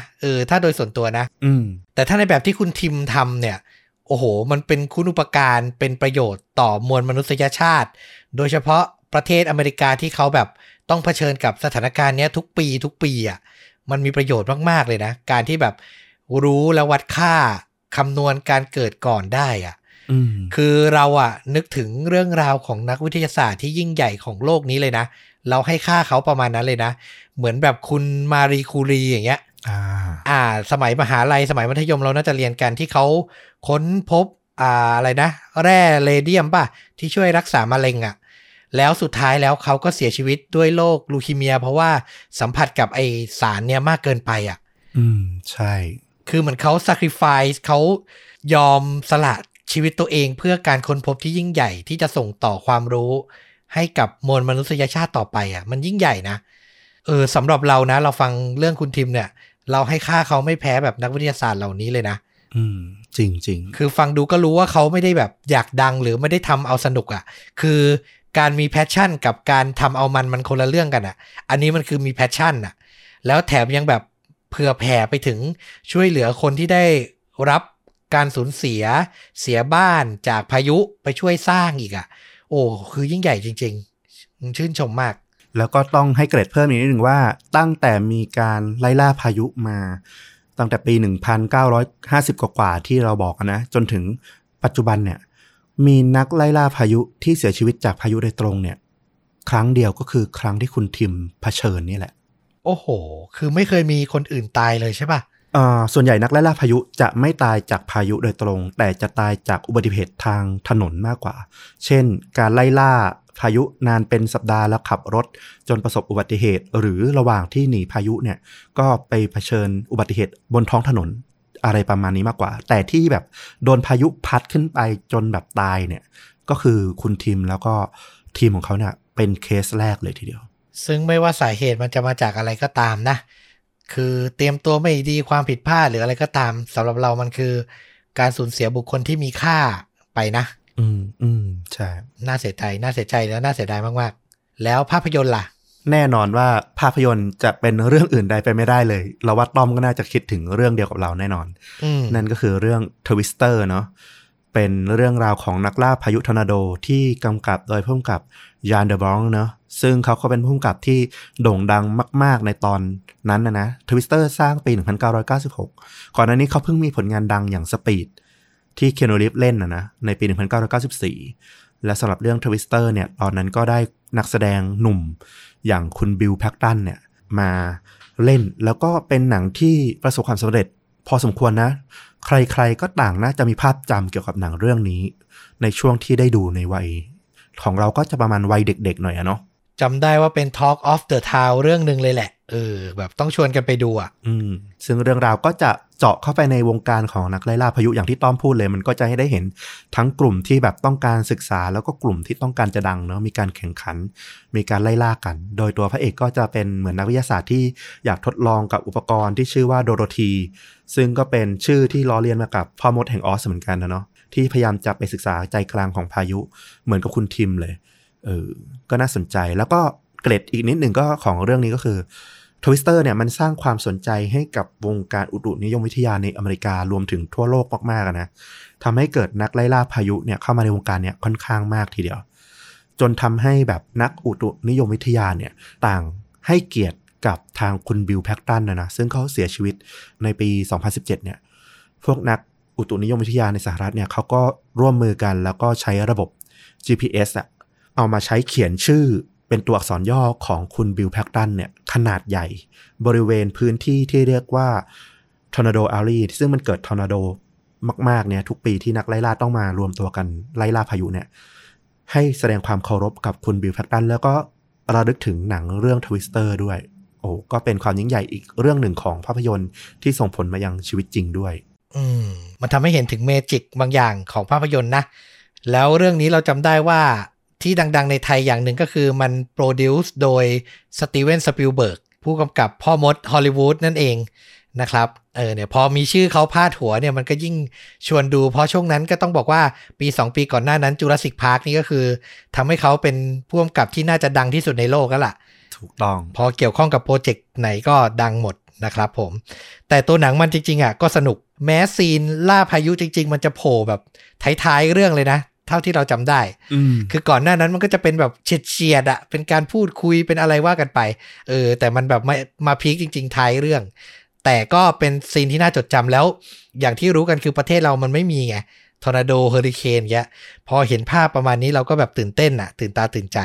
ถ้าโดยส่วนตัวนะแต่ถ้าในแบบที่คุณทิมทำเนี่ยโอ้โหมันเป็นคุณูปการเป็นประโยชน์ต่อมวลมนุษยชาติโดยเฉพาะประเทศอเมริกาที่เขาแบบต้องเผชิญกับสถานการณ์นี้ทุกปีอ่ะมันมีประโยชน์มากๆเลยนะการที่แบบรู้และวัดค่าคำนวณการเกิดก่อนได้อ่ะคือเราอ่ะนึกถึงเรื่องราวของนักวิทยาศาสตร์ที่ยิ่งใหญ่ของโลกนี้เลยนะเราให้ค่าเขาประมาณนั้นเลยนะเหมือนแบบคุณมารีคูรีอย่างเงี้ยสมัยมหาลัยสมัยมัธยมเราน่าจะเรียนกันที่เขาค้นพบอะไรนะแร่เรเดียมป่ะที่ช่วยรักษามะเร็งอ่ะแล้วสุดท้ายแล้วเขาก็เสียชีวิตด้วยโรคลูคีเมียเพราะว่าสัมผัสกับไอสารเนี่ยมากเกินไปอ่ะใช่คือเหมือนเขา sacrifice เขายอมสละชีวิตตัวเองเพื่อการค้นพบที่ยิ่งใหญ่ที่จะส่งต่อความรู้ให้กับมวลมนุษยชาติต่อไปอ่ะมันยิ่งใหญ่นะสำหรับเรานะเราฟังเรื่องคุณทิมเนี่ยเราให้ค่าเขาไม่แพ้แบบนักวิทยาศาสตร์เหล่านี้เลยนะจริงๆคือฟังดูก็รู้ว่าเขาไม่ได้แบบอยากดังหรือไม่ได้ทำเอาสนุกอ่ะคือการมีแพชชั่นกับการทำเอามันคนละเรื่องกันอ่ะอันนี้มันคือมีแพชชั่นอ่ะแล้วแถมยังแบบเผื่อแผ่ไปถึงช่วยเหลือคนที่ได้รับการสูญเสียบ้านจากพายุไปช่วยสร้างอีกอ่ะโอ้คือยิ่งใหญ่จริงๆชื่นชมมากแล้วก็ต้องให้เกรดเพิ่มอีกนิดหนึ่งว่าตั้งแต่มีการไล่ล่าพายุมาตั้งแต่ปี1950กว่าที่เราบอกนะจนถึงปัจจุบันเนี่ยมีนักไล่ล่าพายุที่เสียชีวิตจากพายุโดยตรงเนี่ยครั้งเดียวก็คือครั้งที่คุณทิมเผชิญนี่แหละโอ้โหคือไม่เคยมีคนอื่นตายเลยใช่ป่ะส่วนใหญ่นักไล่ล่าพายุจะไม่ตายจากพายุโดยตรงแต่จะตายจากอุบัติเหตุทางถนนมากกว่าเช่นการไล่ล่าพายุนานเป็นสัปดาห์แล้วขับรถจนประสบอุบัติเหตุหรือระหว่างที่หนีพายุเนี่ยก็ไปเผชิญอุบัติเหตุบนท้องถนนอะไรประมาณนี้มากกว่าแต่ที่แบบโดนพายุพัดขึ้นไปจนแบบตายเนี่ยก็คือคุณทีมแล้วก็ทีมของเขาเนี่ยเป็นเคสแรกเลยทีเดียวซึ่งไม่ว่าสาเหตุมันจะมาจากอะไรก็ตามนะคือเตรียมตัวไม่ดีความผิดพลาดหรืออะไรก็ตามสำหรับเรามันคือการสูญเสียบุคคลที่มีค่าไปนะใช่น่าเสียใจและน่าเสียดายมากๆแล้วภาพยนตร์ล่ะแน่นอนว่าภาพยนตร์จะเป็นเรื่องอื่นใดไปไม่ได้เลยเราว่าต้อมก็น่าจะคิดถึงเรื่องเดียวกับเราแน่นอนนั่นก็คือเรื่อง Twister เนาะเป็นเรื่องราวของนักล่าพายุทอร์นาโดที่กำกับโดยผู้กำกับยานเดอร์บองเนาะซึ่งเขาก็เป็นผู้กำกับที่โด่งดังมากๆในตอนนั้นนะ Twister สร้างปี1996ก่อนหน้านี้เขาเพิ่งมีผลงานดังอย่าง Speed ที่เคียนูรีฟเล่นนะในปี1994และสำหรับเรื่อง Twister เนี่ยตอนนั้นก็ได้นักแสดงหนุ่มอย่างคุณบิลแพ็คตันเนี่ยมาเล่นแล้วก็เป็นหนังที่ประสบความสำเร็จพอสมควรนะใครๆก็ต่างน่าจะมีภาพจำเกี่ยวกับหนังเรื่องนี้ในช่วงที่ได้ดูในวัยของเราก็จะประมาณวัยเด็กๆหน่อยอะเนาะจำได้ว่าเป็น Talk of the Town เรื่องนึงเลยแหละแบบต้องชวนกันไปดูอ่ะซึ่งเรื่องราวก็จะเจาะเข้าไปในวงการของนักไล่ล่าพายุอย่างที่ต้อมพูดเลยมันก็จะให้ได้เห็นทั้งกลุ่มที่แบบต้องการศึกษาแล้วก็กลุ่มที่ต้องการจะดังเนาะมีการแข่งขันมีการไล่ล่ากันโดยตัวพระเอกก็จะเป็นเหมือนนักวิทยาศาสตร์ที่อยากทดลองกับอุปกรณ์ที่ชื่อว่าโดโรธีซึ่งก็เป็นชื่อที่ล้อเลียนมากับพ่อมดแห่งออสเหมือนกันนะเนาะที่พยายามจะไปศึกษาใจกลางของพายุเหมือนกับคุณทิมเลยก็น่าสนใจแล้วก็เกรดอีกนิดหนึ่งก็ของเรื่องนี้ก็คือ Twitter เนี่ยมันสร้างความสนใจให้กับวงการอุตุนิยมวิทยาในอเมริการวมถึงทั่วโลกมากๆนะทำให้เกิดนักไล่ล่าพายุเนี่ยเข้ามาในวงการเนี่ยค่อนข้างมากทีเดียวจนทำให้แบบนักอุตุนิยมวิทยาเนี่ยต่างให้เกียรติกับทางคุณบิลแพ็คตันนะซึ่งเขาเสียชีวิตในปี2017เนี่ยพวกนักอุตุนิยมวิทยาในสหรัฐเนี่ยเขาก็ร่วมมือกันแล้วก็ใช้ระบบ GPS อ่ะเอามาใช้เขียนชื่อเป็นตัวอักษรย่อของคุณบิลแพ็คตันเนี่ยขนาดใหญ่บริเวณพื้นที่ที่เรียกว่าทอร์นาโดแอลลี่ซึ่งมันเกิดทอร์นาโดมากๆเนี่ยทุกปีที่นักไล่ล่าต้องมารวมตัวกันไล่ล่าพายุเนี่ยให้แสดงความเคารพกับคุณบิลแพ็คตันแล้วก็ระลึกถึงหนังเรื่อง Twister ด้วยโอ้ก็เป็นความยิ่งใหญ่อีกเรื่องหนึ่งของภาพยนตร์ที่ส่งผลมายังชีวิตจริงด้วยมันทำให้เห็นถึงเมจิกบางอย่างของภาพยนตร์นะแล้วเรื่องนี้เราจำได้ว่าที่ดังๆในไทยอย่างหนึ่งก็คือมันโปรดิวซ์โดยสตีเวนสปิลเบิร์กผู้กำกับพ่อมดฮอลลีวูดนั่นเองนะครับเนี่ยพอมีชื่อเขาพาดหัวเนี่ยมันก็ยิ่งชวนดูเพราะช่วงนั้นก็ต้องบอกว่าปี2ปีก่อนหน้านั้นจูราสสิคพาร์คนี่ก็คือทำให้เขาเป็นผู้กำกับที่น่าจะดังที่สุดในโลกแล้วล่ะถูกต้องพอเกี่ยวข้องกับโปรเจกต์ไหนก็ดังหมดนะครับผมแต่ตัวหนังมันจริงๆอ่ะก็สนุกแม้ซีนล่าพายุจริงๆมันจะโผล่แบบท้ายๆเรื่องเลยนะเท่าที่เราจำได้คือก่อนหน้านั้นมันก็จะเป็นแบบเฉียดๆอ่ะเป็นการพูดคุยเป็นอะไรว่ากันไปแต่มันแบบมาพีคจริงๆท้ายเรื่องแต่ก็เป็นซีนที่น่าจดจำแล้วอย่างที่รู้กันคือประเทศเรามันไม่มีไงทอร์นาโดเฮอริเคนเงี้ยพอเห็นภาพประมาณนี้เราก็แบบตื่นเต้นอ่ะตื่นตาตื่นใจ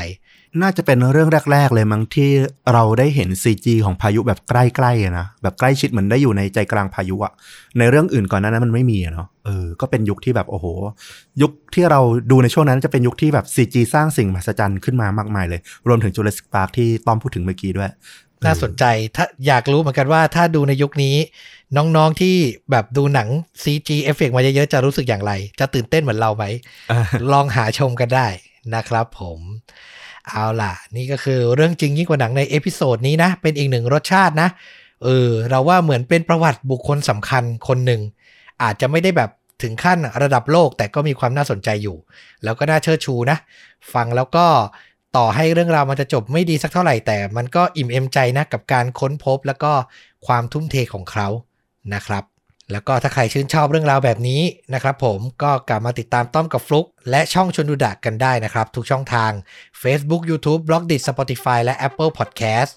น่าจะเป็นเรื่องแรกๆเลยมั้งที่เราได้เห็น CG ของพายุแบบใกล้ๆนะแบบใกล้ชิดเหมือนได้อยู่ในใจกลางพายุอะในเรื่องอื่นก่อนหน้านั้นมันไม่มีเนาะก็เป็นยุคที่แบบโอ้โหยุคที่เราดูในช่วงนั้นจะเป็นยุคที่แบบ CG สร้างสิ่งมหัศจรรย์ขึ้นมามากมายเลยรวมถึง Jurassic Park ที่ต้อมพูดถึงเมื่อกี้ด้วยน่าสนใจถ้าอยากรู้เหมือนกันว่าถ้าดูในยุคนี้น้องๆที่แบบดูหนัง CG เอฟเฟคมาเยอะๆจะรู้สึกอย่างไรจะตื่นเต้นเหมือนเราไหม ลองหาชมกันได้นะครับผมเอาล่ะนี่ก็คือเรื่องจริงยิ่งกว่าหนังในเอพิโซดนี้นะเป็นอีกหนึ่งรสชาตินะเราว่าเหมือนเป็นประวัติบุคคลสำคัญคนหนึ่งอาจจะไม่ได้แบบถึงขั้นระดับโลกแต่ก็มีความน่าสนใจอยู่แล้วก็น่าเชิดชูนะฟังแล้วก็ต่อให้เรื่องราวมันจะจบไม่ดีสักเท่าไหร่แต่มันก็อิ่มเอมใจนะกับการค้นพบแล้วก็ความทุ่มเทของเขานะครับแล้วก็ถ้าใครชื่นชอบเรื่องราวแบบนี้นะครับผมก็กลับมาติดตามต้อมกับฟลุกและช่องชวนดูดะกันได้นะครับทุกช่องทาง Facebook YouTube Blogdit Spotify และ Apple Podcast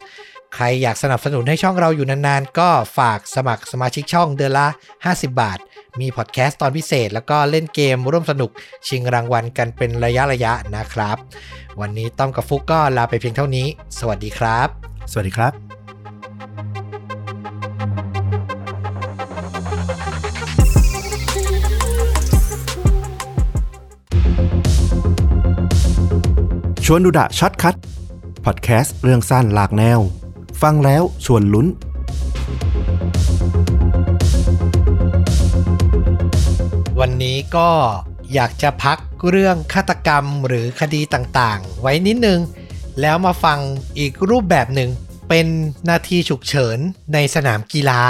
ใครอยากสนับสนุนให้ช่องเราอยู่นานๆก็ฝากสมัครสมาชิกช่องเดือนละ50 บาทมีพอดแคสต์ตอนพิเศษแล้วก็เล่นเกมร่วมสนุกชิงรางวัลกันเป็นระยะนะครับวันนี้ต้อมกับฟลุกก็ลาไปเพียงเท่านี้สวัสดีครับสวัสดีครับชวนดูดะช็อตคัทพอดแคสต์เรื่องสั้นหลากแนวฟังแล้วชวนลุ้นวันนี้ก็อยากจะพักเรื่องฆาตกรรมหรือคดีต่างๆไว้นิดนึงแล้วมาฟังอีกรูปแบบหนึ่งเป็นนาทีฉุกเฉินในสนามกีฬา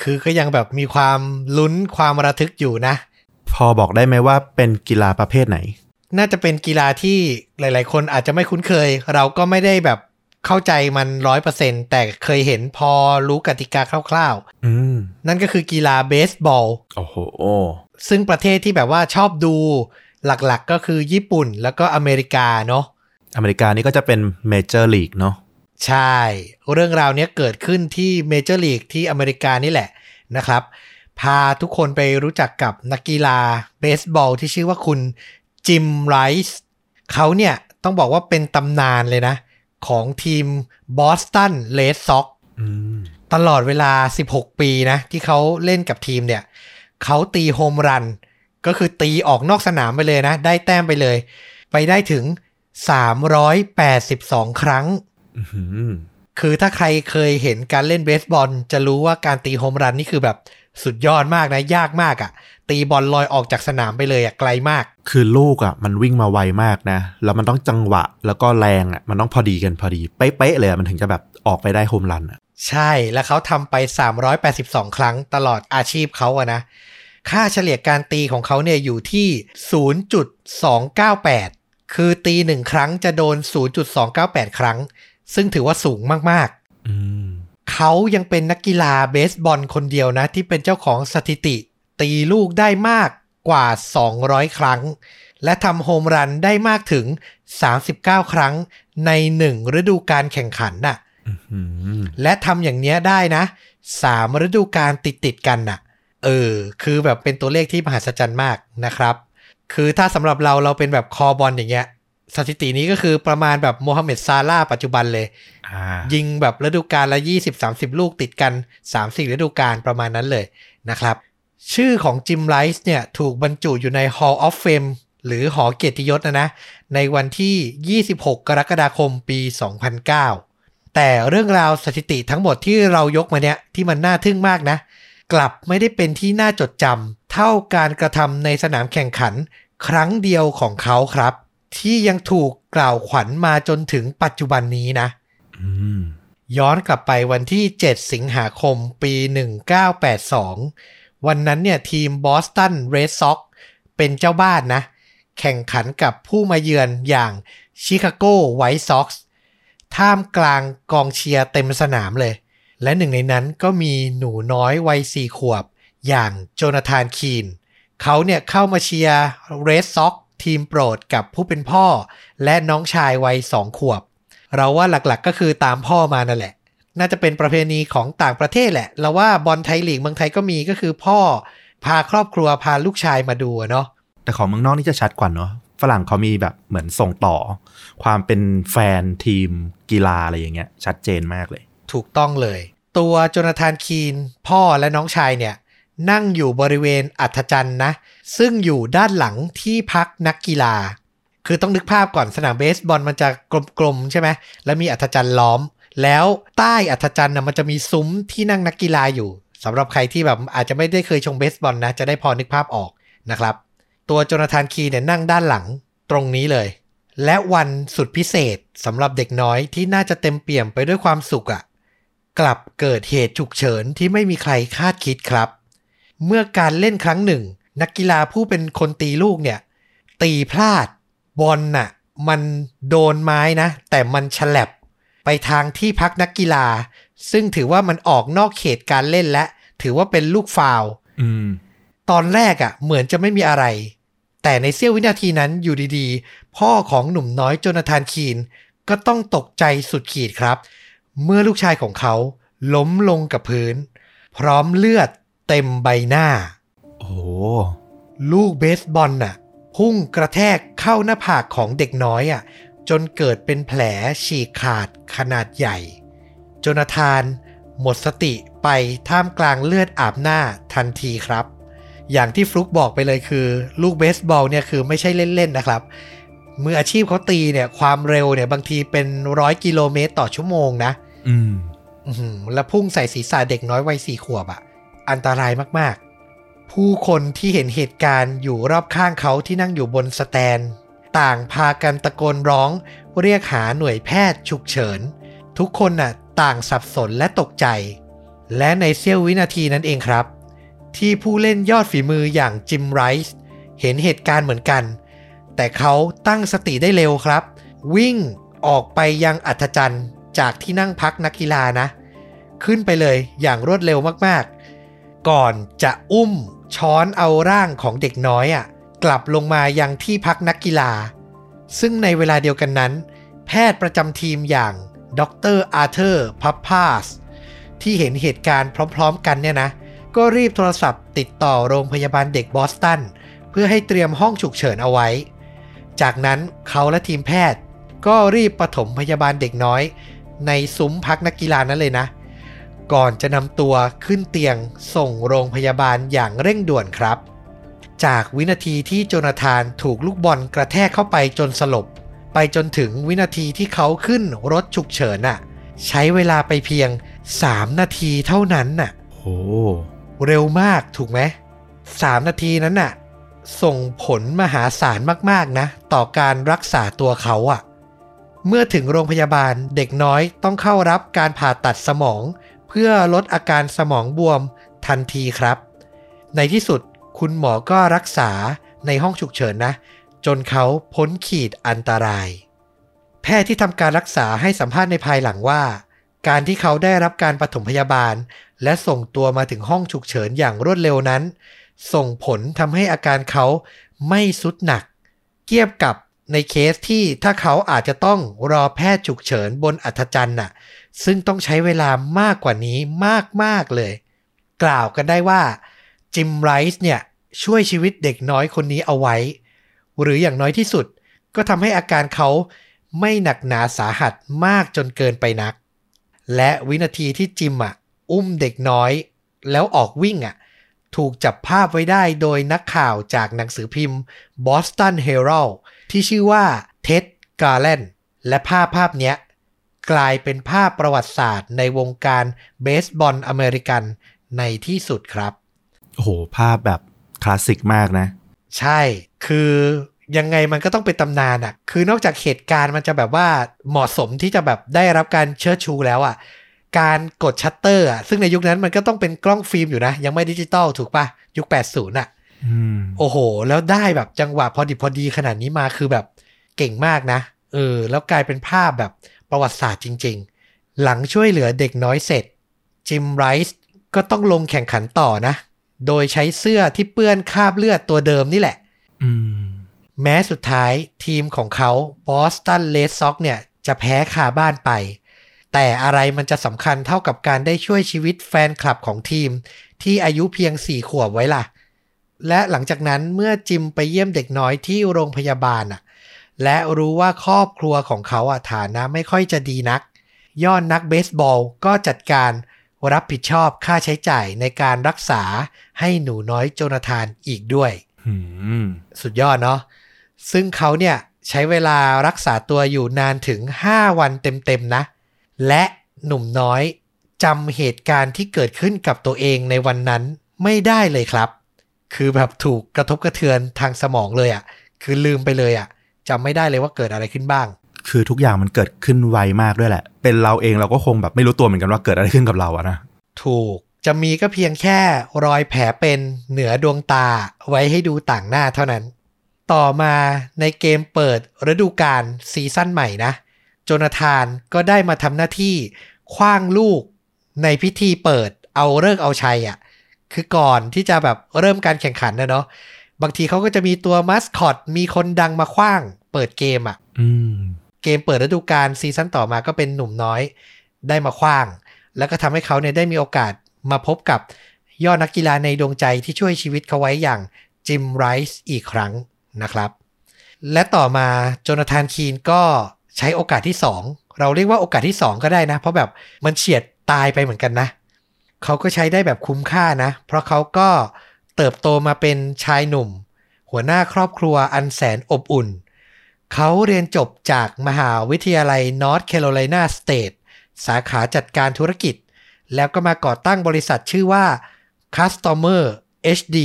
คือก็ยังแบบมีความลุ้นความระทึกอยู่นะพอบอกได้ไหมว่าเป็นกีฬาประเภทไหนน่าจะเป็นกีฬาที่หลายๆคนอาจจะไม่คุ้นเคยเราก็ไม่ได้แบบเข้าใจมัน 100% แต่เคยเห็นพอรู้กติกาคร่าวๆนั่นก็คือกีฬาเบสบอลโอ้โหซึ่งประเทศที่แบบว่าชอบดูหลักๆก็คือญี่ปุ่นแล้วก็อเมริกาเนาะอเมริกานี่ก็จะเป็นเมเจอร์ลีกเนาะใช่เรื่องราวนี้เกิดขึ้นที่เมเจอร์ลีกที่อเมริกานี่แหละนะครับพาทุกคนไปรู้จักกับนักกีฬาเบสบอลที่ชื่อว่าคุณจิมไรส์เขาเนี่ยต้องบอกว่าเป็นตำนานเลยนะของทีมบอสตันเรดซ็อกซ์ตลอดเวลา16ปีนะที่เขาเล่นกับทีมเนี่ยเขาตีโฮมรันก็คือตีออกนอกสนามไปเลยนะได้แต้มไปเลยไปได้ถึง382ครั้งคือถ้าใครเคยเห็นการเล่นเบสบอลจะรู้ว่าการตีโฮมรันนี่คือแบบสุดยอดมากนะยากมากอ่ะตีบอลลอยออกจากสนามไปเลยอ่ะไกลมากคือลูกอ่ะมันวิ่งมาไวมากนะแล้วมันต้องจังหวะแล้วก็แรงอ่ะมันต้องพอดีเป๊ะๆเลยมันถึงจะแบบออกไปได้โฮมรันอ่ะใช่แล้วเขาทำไป382ครั้งตลอดอาชีพเขาอ่ะนะค่าเฉลี่ยการตีของเขาเนี่ยอยู่ที่ 0.298 คือตี1ครั้งจะโดน 0.298 ครั้งซึ่งถือว่าสูงมาก เขายังเป็นนักกีฬาเบสบอลคนเดียวนะที่เป็นเจ้าของสถิติตีลูกได้มากกว่า200ครั้งและทำโฮมรันได้มากถึง39ครั้งใน1ฤดูกาลแข่งขันน่ะและทำอย่างเนี้ยได้นะ3ฤดูกาลติดๆกันน่ะคือแบบเป็นตัวเลขที่มหัศจรรย์มากนะครับคือถ้าสำหรับเราเป็นแบบคอบอลอย่างเงี้ยสถิตินี้ก็คือประมาณแบบโมฮัมเหม็ดซาลาห์ปัจจุบันเลยยิงแบบฤดูกาลละ 20-30 ลูกติดกัน 3-4 ฤดูกาลประมาณนั้นเลยนะครับชื่อของจิมไรซ์เนี่ยถูกบรรจุอยู่ใน Hall of Fame หรือหอเกียรติยศนะในวันที่ 26 กรกฎาคมปี 2009 แต่เรื่องราวสถิติทั้งหมดที่เรายกมาเนี่ยที่มันน่าทึ่งมากนะกลับไม่ได้เป็นที่น่าจดจำเท่าการกระทำในสนามแข่งขันครั้งเดียวของเขาครับที่ยังถูกกล่าวขวัญมาจนถึงปัจจุบันนี้นะย้อนกลับไปวันที่ 7 สิงหาคมปี 1982 วันนั้นเนี่ยทีมบอสตันเรดซ็อกซ์เป็นเจ้าบ้านนะแข่งขันกับผู้มาเยือนอย่างชิคาโกไวท์ซ็อกซ์ท่ามกลางกองเชียร์เต็มสนามเลยและหนึ่งในนั้นก็มีหนูน้อยวัย4ขวบอย่างโจนาธานคีนเขาเนี่ยเข้ามาเชียร์เรดซ็อกซ์ทีมโปรดกับผู้เป็นพ่อและน้องชายวัย2ขวบเราว่าหลักๆก็คือตามพ่อมานั่นแหละน่าจะเป็นประเพณีของต่างประเทศแหละเราว่าบอลไทยลีกเมืองไทยก็มีก็คือพ่อพาครอบครัวพาลูกชายมาดูเนาะแต่ของเมืองนอกนี่จะชัดกว่าเนาะฝรั่งเขามีแบบเหมือนส่งต่อความเป็นแฟนทีมกีฬาอะไรอย่างเงี้ยชัดเจนมากเลยถูกต้องเลยตัวโจนาธานคีนพ่อและน้องชายเนี่ยนั่งอยู่บริเวณอัฐจันทร์นะซึ่งอยู่ด้านหลังที่พักนักกีฬาคือต้องนึกภาพก่อนสนามเบสบอลมันจะกลมๆใช่ไหมแล้วมีอัฐจันทร์ล้อมแล้วใต้อัฐจันทร์นะมันจะมีซุ้มที่นั่งนักกีฬาอยู่สำหรับใครที่แบบอาจจะไม่ได้เคยชมเบสบอลนะจะได้พอนึกภาพออกนะครับตัวโจนาธานคีนเนี่ยนั่งด้านหลังตรงนี้เลยและวันสุดพิเศษสำหรับเด็กน้อยที่น่าจะเต็มเปี่ยมไปด้วยความสุขอ่ะกลับเกิดเหตุฉุกเฉินที่ไม่มีใครคาดคิดครับเมื่อการเล่นครั้งหนึ่งนักกีฬาผู้เป็นคนตีลูกเนี่ยตีพลาดบอลน่ะมันโดนไม้นะแต่มันฉลับไปทางที่พักนักกีฬาซึ่งถือว่ามันออกนอกเขตการเล่นและถือว่าเป็นลูกฟาวล์ตอนแรกอ่ะเหมือนจะไม่มีอะไรแต่ในเสี้ยววินาทีนั้นอยู่ดีๆพ่อของหนุ่มน้อยโจนาธานคีนก็ต้องตกใจสุดขีดครับเมื่อลูกชายของเขาล้มลงกับพื้นพร้อมเลือดเต็มใบหน้าโอ้ลูกเบสบอลน่ะพุ่งกระแทกเข้าหน้าผากของเด็กน้อยอ่ะจนเกิดเป็นแผลฉีกขาดขนาดใหญ่โจนาธานหมดสติไปท่ามกลางเลือดอาบหน้าทันทีครับอย่างที่ฟลุกบอกไปเลยคือลูกเบสบอลเนี่ยคือไม่ใช่เล่นๆนะครับมืออาชีพเขาตีเนี่ยความเร็วเนี่ยบางทีเป็น100กิโลเมตรต่อชั่วโมงนะแล้วพุ่งใส่ศีรษะเด็กน้อยวัย4ขวบอ่ะอันตรายมากๆผู้คนที่เห็นเหตุการณ์อยู่รอบข้างเขาที่นั่งอยู่บนสแตนต่างพากันตะโกนร้องเรียกหาหน่วยแพทย์ฉุกเฉินทุกคนน่ะต่างสับสนและตกใจและในเสี้ยววินาทีนั้นเองครับที่ผู้เล่นยอดฝีมืออย่างจิมไรซ์เห็นเหตุการณ์เหมือนกันแต่เขาตั้งสติได้เร็วครับวิ่งออกไปยังอัฐจันทร์จากที่นั่งพักนักกีฬานะขึ้นไปเลยอย่างรวดเร็วมากๆก่อนจะอุ้มช้อนเอาร่างของเด็กน้อยอ่ะกลับลงมายังที่พักนักกีฬาซึ่งในเวลาเดียวกันนั้นแพทย์ประจำทีมอย่างดร.อาร์เธอร์พับพาสที่เห็นเหตุการณ์พร้อมๆกันเนี่ยนะก็รีบโทรศัพท์ติดต่อโรงพยาบาลเด็กบอสตันเพื่อให้เตรียมห้องฉุกเฉินเอาไว้จากนั้นเขาและทีมแพทย์ก็รีบปฐมพยาบาลเด็กน้อยในซุ้มพักนักกีฬานั้นเลยนะก่อนจะนำตัวขึ้นเตียงส่งโรงพยาบาลอย่างเร่งด่วนครับจากวินาทีที่โจนาธานถูกลูกบอลกระแทกเข้าไปจนสลบไปจนถึงวินาทีที่เขาขึ้นรถฉุกเฉินน่ะใช้เวลาไปเพียง3นาทีเท่านั้นน่ะโอ้เร็วมากถูกไหม3นาทีนั้นน่ะส่งผลมหาศาลมากๆนะต่อการรักษาตัวเขาอ่ะเมื่อถึงโรงพยาบาลเด็กน้อยต้องเข้ารับการผ่าตัดสมองเพื่อลดอาการสมองบวมทันทีครับในที่สุดคุณหมอก็รักษาในห้องฉุกเฉินนะจนเขาพ้นขีดอันตรายแพทย์ที่ทำการรักษาให้สัมภาษณ์ในภายหลังว่า การที่เขาได้รับการปฐมพยาบาลและส่งตัวมาถึงห้องฉุกเฉินอย่างรวดเร็วนั้นส่งผลทำให้อาการเขาไม่ทรุดหนักเทียบกับในเคสที่ถ้าเขาอาจจะต้องรอแพทย์ฉุกเฉินบนอัฐจันทร์น่ะซึ่งต้องใช้เวลามากกว่านี้มากๆเลยกล่าวกันได้ว่าจิมไรส์เนี่ยช่วยชีวิตเด็กน้อยคนนี้เอาไว้หรืออย่างน้อยที่สุดก็ทำให้อาการเขาไม่หนักหนาสาหัสมากจนเกินไปนักและวินาทีที่จิมอุ้มเด็กน้อยแล้วออกวิ่งถูกจับภาพไว้ได้โดยนักข่าวจากหนังสือพิมพ์ Boston Herald ที่ชื่อว่า Ted Garland และภาพนี้กลายเป็นภาพประวัติศาสตร์ในวงการเบสบอลอเมริกันในที่สุดครับโอ้โหภาพแบบคลาสสิกมากนะใช่คือยังไงมันก็ต้องเป็นตำนานคือนอกจากเหตุการณ์มันจะแบบว่าเหมาะสมที่จะแบบได้รับการเชิดชูแล้วการกดชัตเตอร์ซึ่งในยุคนั้นมันก็ต้องเป็นกล้องฟิล์มอยู่นะยังไม่ดิจิตอลถูกป่ะยุค80โอ้โหแล้วได้แบบจังหวะพอดิบพอดีขนาดนี้มาคือแบบเก่งมากนะแล้วกลายเป็นภาพแบบประวัติศาสตร์จริงๆหลังช่วยเหลือเด็กน้อยเสร็จจิมไรส์ก็ต้องลงแข่งขันต่อนะโดยใช้เสื้อที่เปื้อนคราบเลือดตัวเดิมนี่แหละแม้สุดท้ายทีมของเขา Boston Red Sox เนี่ยจะแพ้คาบ้านไปแต่อะไรมันจะสำคัญเท่ากับการได้ช่วยชีวิตแฟนคลับของทีมที่อายุเพียง4 ขวบไว้ล่ะและหลังจากนั้นเมื่อจิมไปเยี่ยมเด็กน้อยที่โรงพยาบาลและรู้ว่าครอบครัวของเขาฐานะไม่ค่อยจะดีนักย่อนนักเบสบอลก็จัดการรับผิดชอบค่าใช้จ่ายในการรักษาให้หนูน้อยโจนาธานอีกด้วยสุดยอดเนาะซึ่งเขาเนี่ยใช้เวลารักษาตัวอยู่นานถึง5 วันเต็มๆนะและหนุ่มน้อยจำเหตุการณ์ที่เกิดขึ้นกับตัวเองในวันนั้นไม่ได้เลยครับคือแบบถูกกระทบกระเทือนทางสมองเลยคือลืมไปเลยจำไม่ได้เลยว่าเกิดอะไรขึ้นบ้างคือทุกอย่างมันเกิดขึ้นไวมากด้วยแหละเป็นเราเองเราก็คงแบบไม่รู้ตัวเหมือนกันว่าเกิดอะไรขึ้นกับเรานะถูกจะมีก็เพียงแค่รอยแผลเป็นเหนือดวงตาไว้ให้ดูต่างหน้าเท่านั้นต่อมาในเกมเปิดฤดูกาลซีซั่นใหม่นะโจนาธานก็ได้มาทำหน้าที่ขว้างลูกในพิธีเปิดเอาเลิกเอาชัยคือก่อนที่จะแบบเริ่มการแข่งขันนะเนาะบางทีเขาก็จะมีตัวมัสคอตมีคนดังมาขว้างเปิดเกมเกมเปิดฤดูกาลซีซั่นต่อมาก็เป็นหนุ่มน้อยได้มาขว้างแล้วก็ทำให้เขาเนี่ยได้มีโอกาสมาพบกับยอดนักกีฬาในดวงใจที่ช่วยชีวิตเขาไว้อย่างจิมไรส์อีกครั้งนะครับและต่อมาโจนาธานคีนก็ใช้โอกาสที่2เราเรียกว่าโอกาสที่2ก็ได้นะเพราะแบบมันเฉียดตายไปเหมือนกันนะเขาก็ใช้ได้แบบคุ้มค่านะเพราะเขาก็เติบโตมาเป็นชายหนุ่มหัวหน้าครอบครัวอันแสนอบอุ่นเขาเรียนจบจากมหาวิทยาลัย North Carolina State สาขาจัดการธุรกิจแล้วก็มาก่อตั้งบริษัทชื่อว่า Customer HD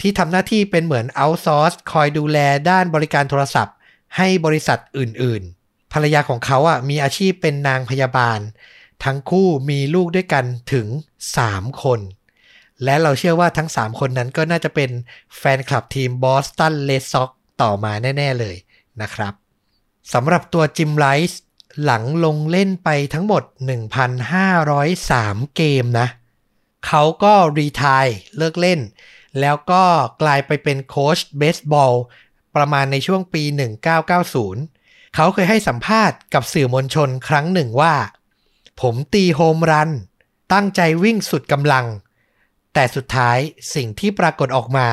ที่ทำหน้าที่เป็นเหมือน outsource คอยดูแลด้านบริการโทรศัพท์ให้บริษัทอื่นๆภรรยาของเขามีอาชีพเป็นนางพยาบาลทั้งคู่มีลูกด้วยกันถึง3 คนและเราเชื่อว่าทั้ง3 คนนั้นก็น่าจะเป็นแฟนคลับทีม Boston Red Sox ต่อมาแน่ๆเลยนะครับสำหรับตัวจิมไรส์หลังลงเล่นไปทั้งหมด 1,503 เกมนะเขาก็รีไทร์เลิกเล่นแล้วก็กลายไปเป็นโค้ชเบสบอลประมาณในช่วงปี 1990 เขาเคยให้สัมภาษณ์กับสื่อมวลชนครั้งหนึ่งว่าผมตีโฮมรันตั้งใจวิ่งสุดกำลังแต่สุดท้ายสิ่งที่ปรากฏออกมา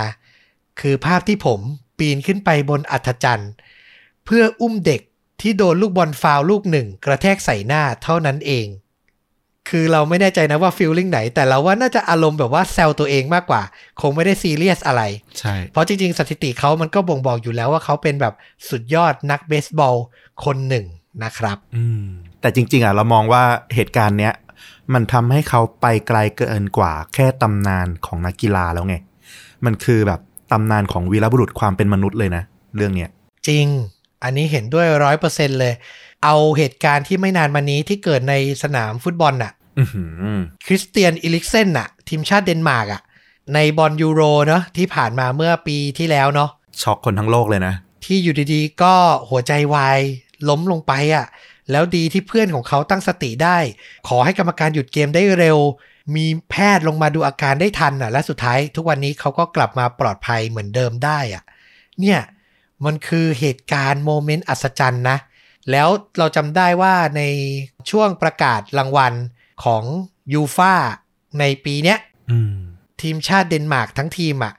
คือภาพที่ผมปีนขึ้นไปบนอัฐจันทร์เพื่ออุ้มเด็กที่โดนลูกบอลฟาวล์ลูกหนึ่งกระแทกใส่หน้าเท่านั้นเองคือเราไม่แน่ใจนะว่าฟีลลิ่งไหนแต่เราว่าน่าจะอารมณ์แบบว่าแซวตัวเองมากกว่าคงไม่ได้ซีเรียสอะไรใช่เพราะจริงๆสถิติเขามันก็บ่งบอกอยู่แล้วว่าเขาเป็นแบบสุดยอดนักเบสบอลคนหนึ่งนะครับแต่จริงๆเรามองว่าเหตุการณ์เนี้ยมันทำให้เขาไปไกลเกินกว่าแค่ตำนานของนักกีฬาแล้วไงมันคือแบบตำนานของวีรบุรุษความเป็นมนุษย์เลยนะเรื่องเนี้ยจริงอันนี้เห็นด้วย 100% เลยเอาเหตุการณ์ที่ไม่นานมานี้ที่เกิดในสนามฟุตบอลคริสเตียนอิลิกเซนทีมชาติเดนมาร์กในบอลยูโรเนาะที่ผ่านมาเมื่อปีที่แล้วเนาะช็อกคนทั้งโลกเลยนะที่อยู่ดีๆก็หัวใจวายล้มลงไป แล้วดีที่เพื่อนของเขาตั้งสติได้ขอให้กรรมการหยุดเกมได้เร็วมีแพทย์ลงมาดูอาการได้ทันอ่ะและสุดท้ายทุกวันนี้เขาก็กลับมาปลอดภัยเหมือนเดิมได้อ่ะเนี่ยมันคือเหตุการณ์โมเมนต์อัศจรรย์นะแล้วเราจำได้ว่าในช่วงประกาศรางวัลของยูฟ่าในปีเนี้ยทีมชาติเดนมาร์กทั้งทีมอ่ะ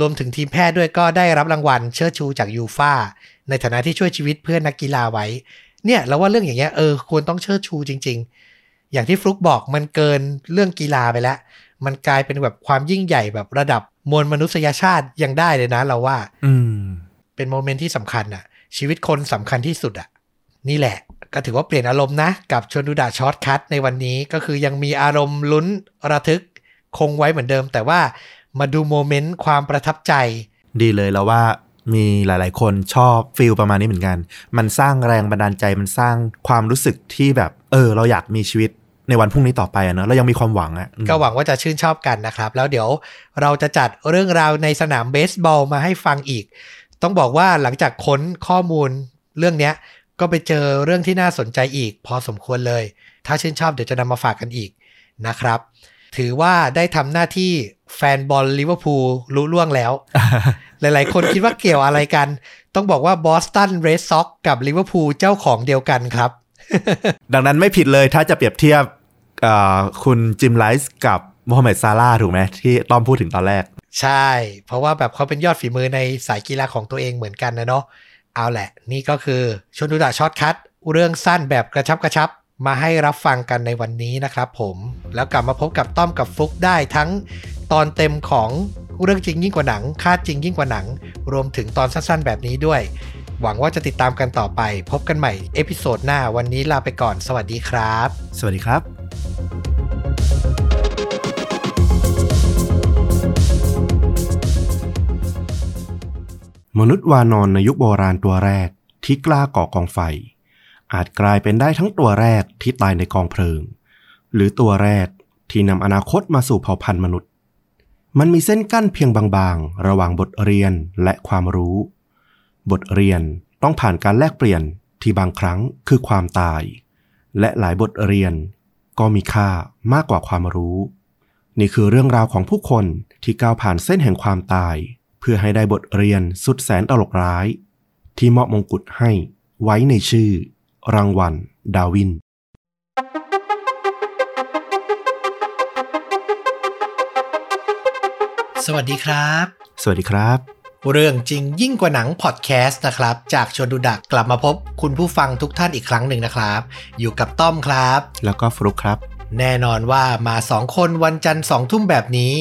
รวมถึงทีมแพทย์ด้วยก็ได้รับรางวัลเชิดชูจากยูฟ่าในฐานะที่ช่วยชีวิตเพื่อนนักกีฬาไว้เนี่ยเราว่าเรื่องอย่างเงี้ยควรต้องเชิดชูจริงๆอย่างที่ฟลุกบอกมันเกินเรื่องกีฬาไปแล้วมันกลายเป็นแบบความยิ่งใหญ่แบบระดับมวลมนุษยชาติยังได้เลยนะเราว่าเป็นโมเมนต์ที่สำคัญอ่ะชีวิตคนสำคัญที่สุดอ่ะนี่แหละก็ถือว่าเปลี่ยนอารมณ์นะกับชวนดูดะช็อตคัทในวันนี้ก็คือยังมีอารมณ์ลุ้นระทึกคงไว้เหมือนเดิมแต่ว่ามาดูโมเมนต์ความประทับใจดีเลยแล้วว่ามีหลายๆคนชอบฟีลประมาณนี้เหมือนกันมันสร้างแรงบันดาลใจมันสร้างความรู้สึกที่แบบเราอยากมีชีวิตในวันพรุ่งนี้ต่อไปเนอะเรายังมีความหวังอ่ะก็หวังว่าจะชื่นชอบกันนะครับแล้วเดี๋ยวเราจะจัดเรื่องราวในสนามเบสบอลมาให้ฟังอีกต้องบอกว่าหลังจากค้นข้อมูลเรื่องเนี้ยก็ไปเจอเรื่องที่น่าสนใจอีกพอสมควรเลยถ้าชื่นชอบเดี๋ยวจะนำมาฝากกันอีกนะครับถือว่าได้ทำหน้าที่แฟนบอลลิเวอร์พูลรู้ล่วงแล้ว หลายๆคนคิดว่าเกี่ยวอะไรกันต้องบอกว่าบอสตันเรดซ็อกซ์กับลิเวอร์พูลเจ้าของเดียวกันครับ ดังนั้นไม่ผิดเลยถ้าจะเปรียบเทียบคุณจิมไลส์กับมูฮัมหมัดซาลาห์ถูกไหมที่ต้อมพูดถึงตอนแรกใช่เพราะว่าแบบเขาเป็นยอดฝีมือในสายกีฬาของตัวเองเหมือนกันนะเนาะเอาแหละนี่ก็คือชวนดูดะช็อตคัทเรื่องสั้นแบบกระชับกระชับมาให้รับฟังกันในวันนี้นะครับผมแล้วกลับมาพบกับต้อมกับฟลุกได้ทั้งตอนเต็มของเรื่องจริงยิ่งกว่าหนังคาดจริงยิ่งกว่าหนังรวมถึงตอนสั้นๆแบบนี้ด้วยหวังว่าจะติดตามกันต่อไปพบกันใหม่เอพิโซดหน้าวันนี้ลาไปก่อนสวัสดีครับสวัสดีครับมนุษย์วานอนในยุคโบราณตัวแรกที่กล้าก่อกองไฟอาจกลายเป็นได้ทั้งตัวแรกที่ตายในกองเพลิงหรือตัวแรกที่นำอนาคตมาสู่เผ่าพันธุ์มนุษย์มันมีเส้นกั้นเพียงบางๆระหว่างบทเรียนและความรู้บทเรียนต้องผ่านการแลกเปลี่ยนที่บางครั้งคือความตายและหลายบทเรียนก็มีค่ามากกว่าความรู้นี่คือเรื่องราวของผู้คนที่ก้าวผ่านเส้นแห่งความตายเพื่อให้ได้บทเรียนสุดแสนตลกร้ายที่มอบมงกุฎให้ไว้ในชื่อรางวัลดาร์วินสวัสดีครับสวัสดีครับเรื่องจริงยิ่งกว่าหนังพอดแคสต์นะครับจากชวนดูดะกลับมาพบคุณผู้ฟังทุกท่านอีกครั้งหนึ่งนะครับอยู่กับต้อมครับแล้วก็ฟลุ๊กครับแน่นอนว่ามา2คนวันจันทร์2ทุ่มแบบนี้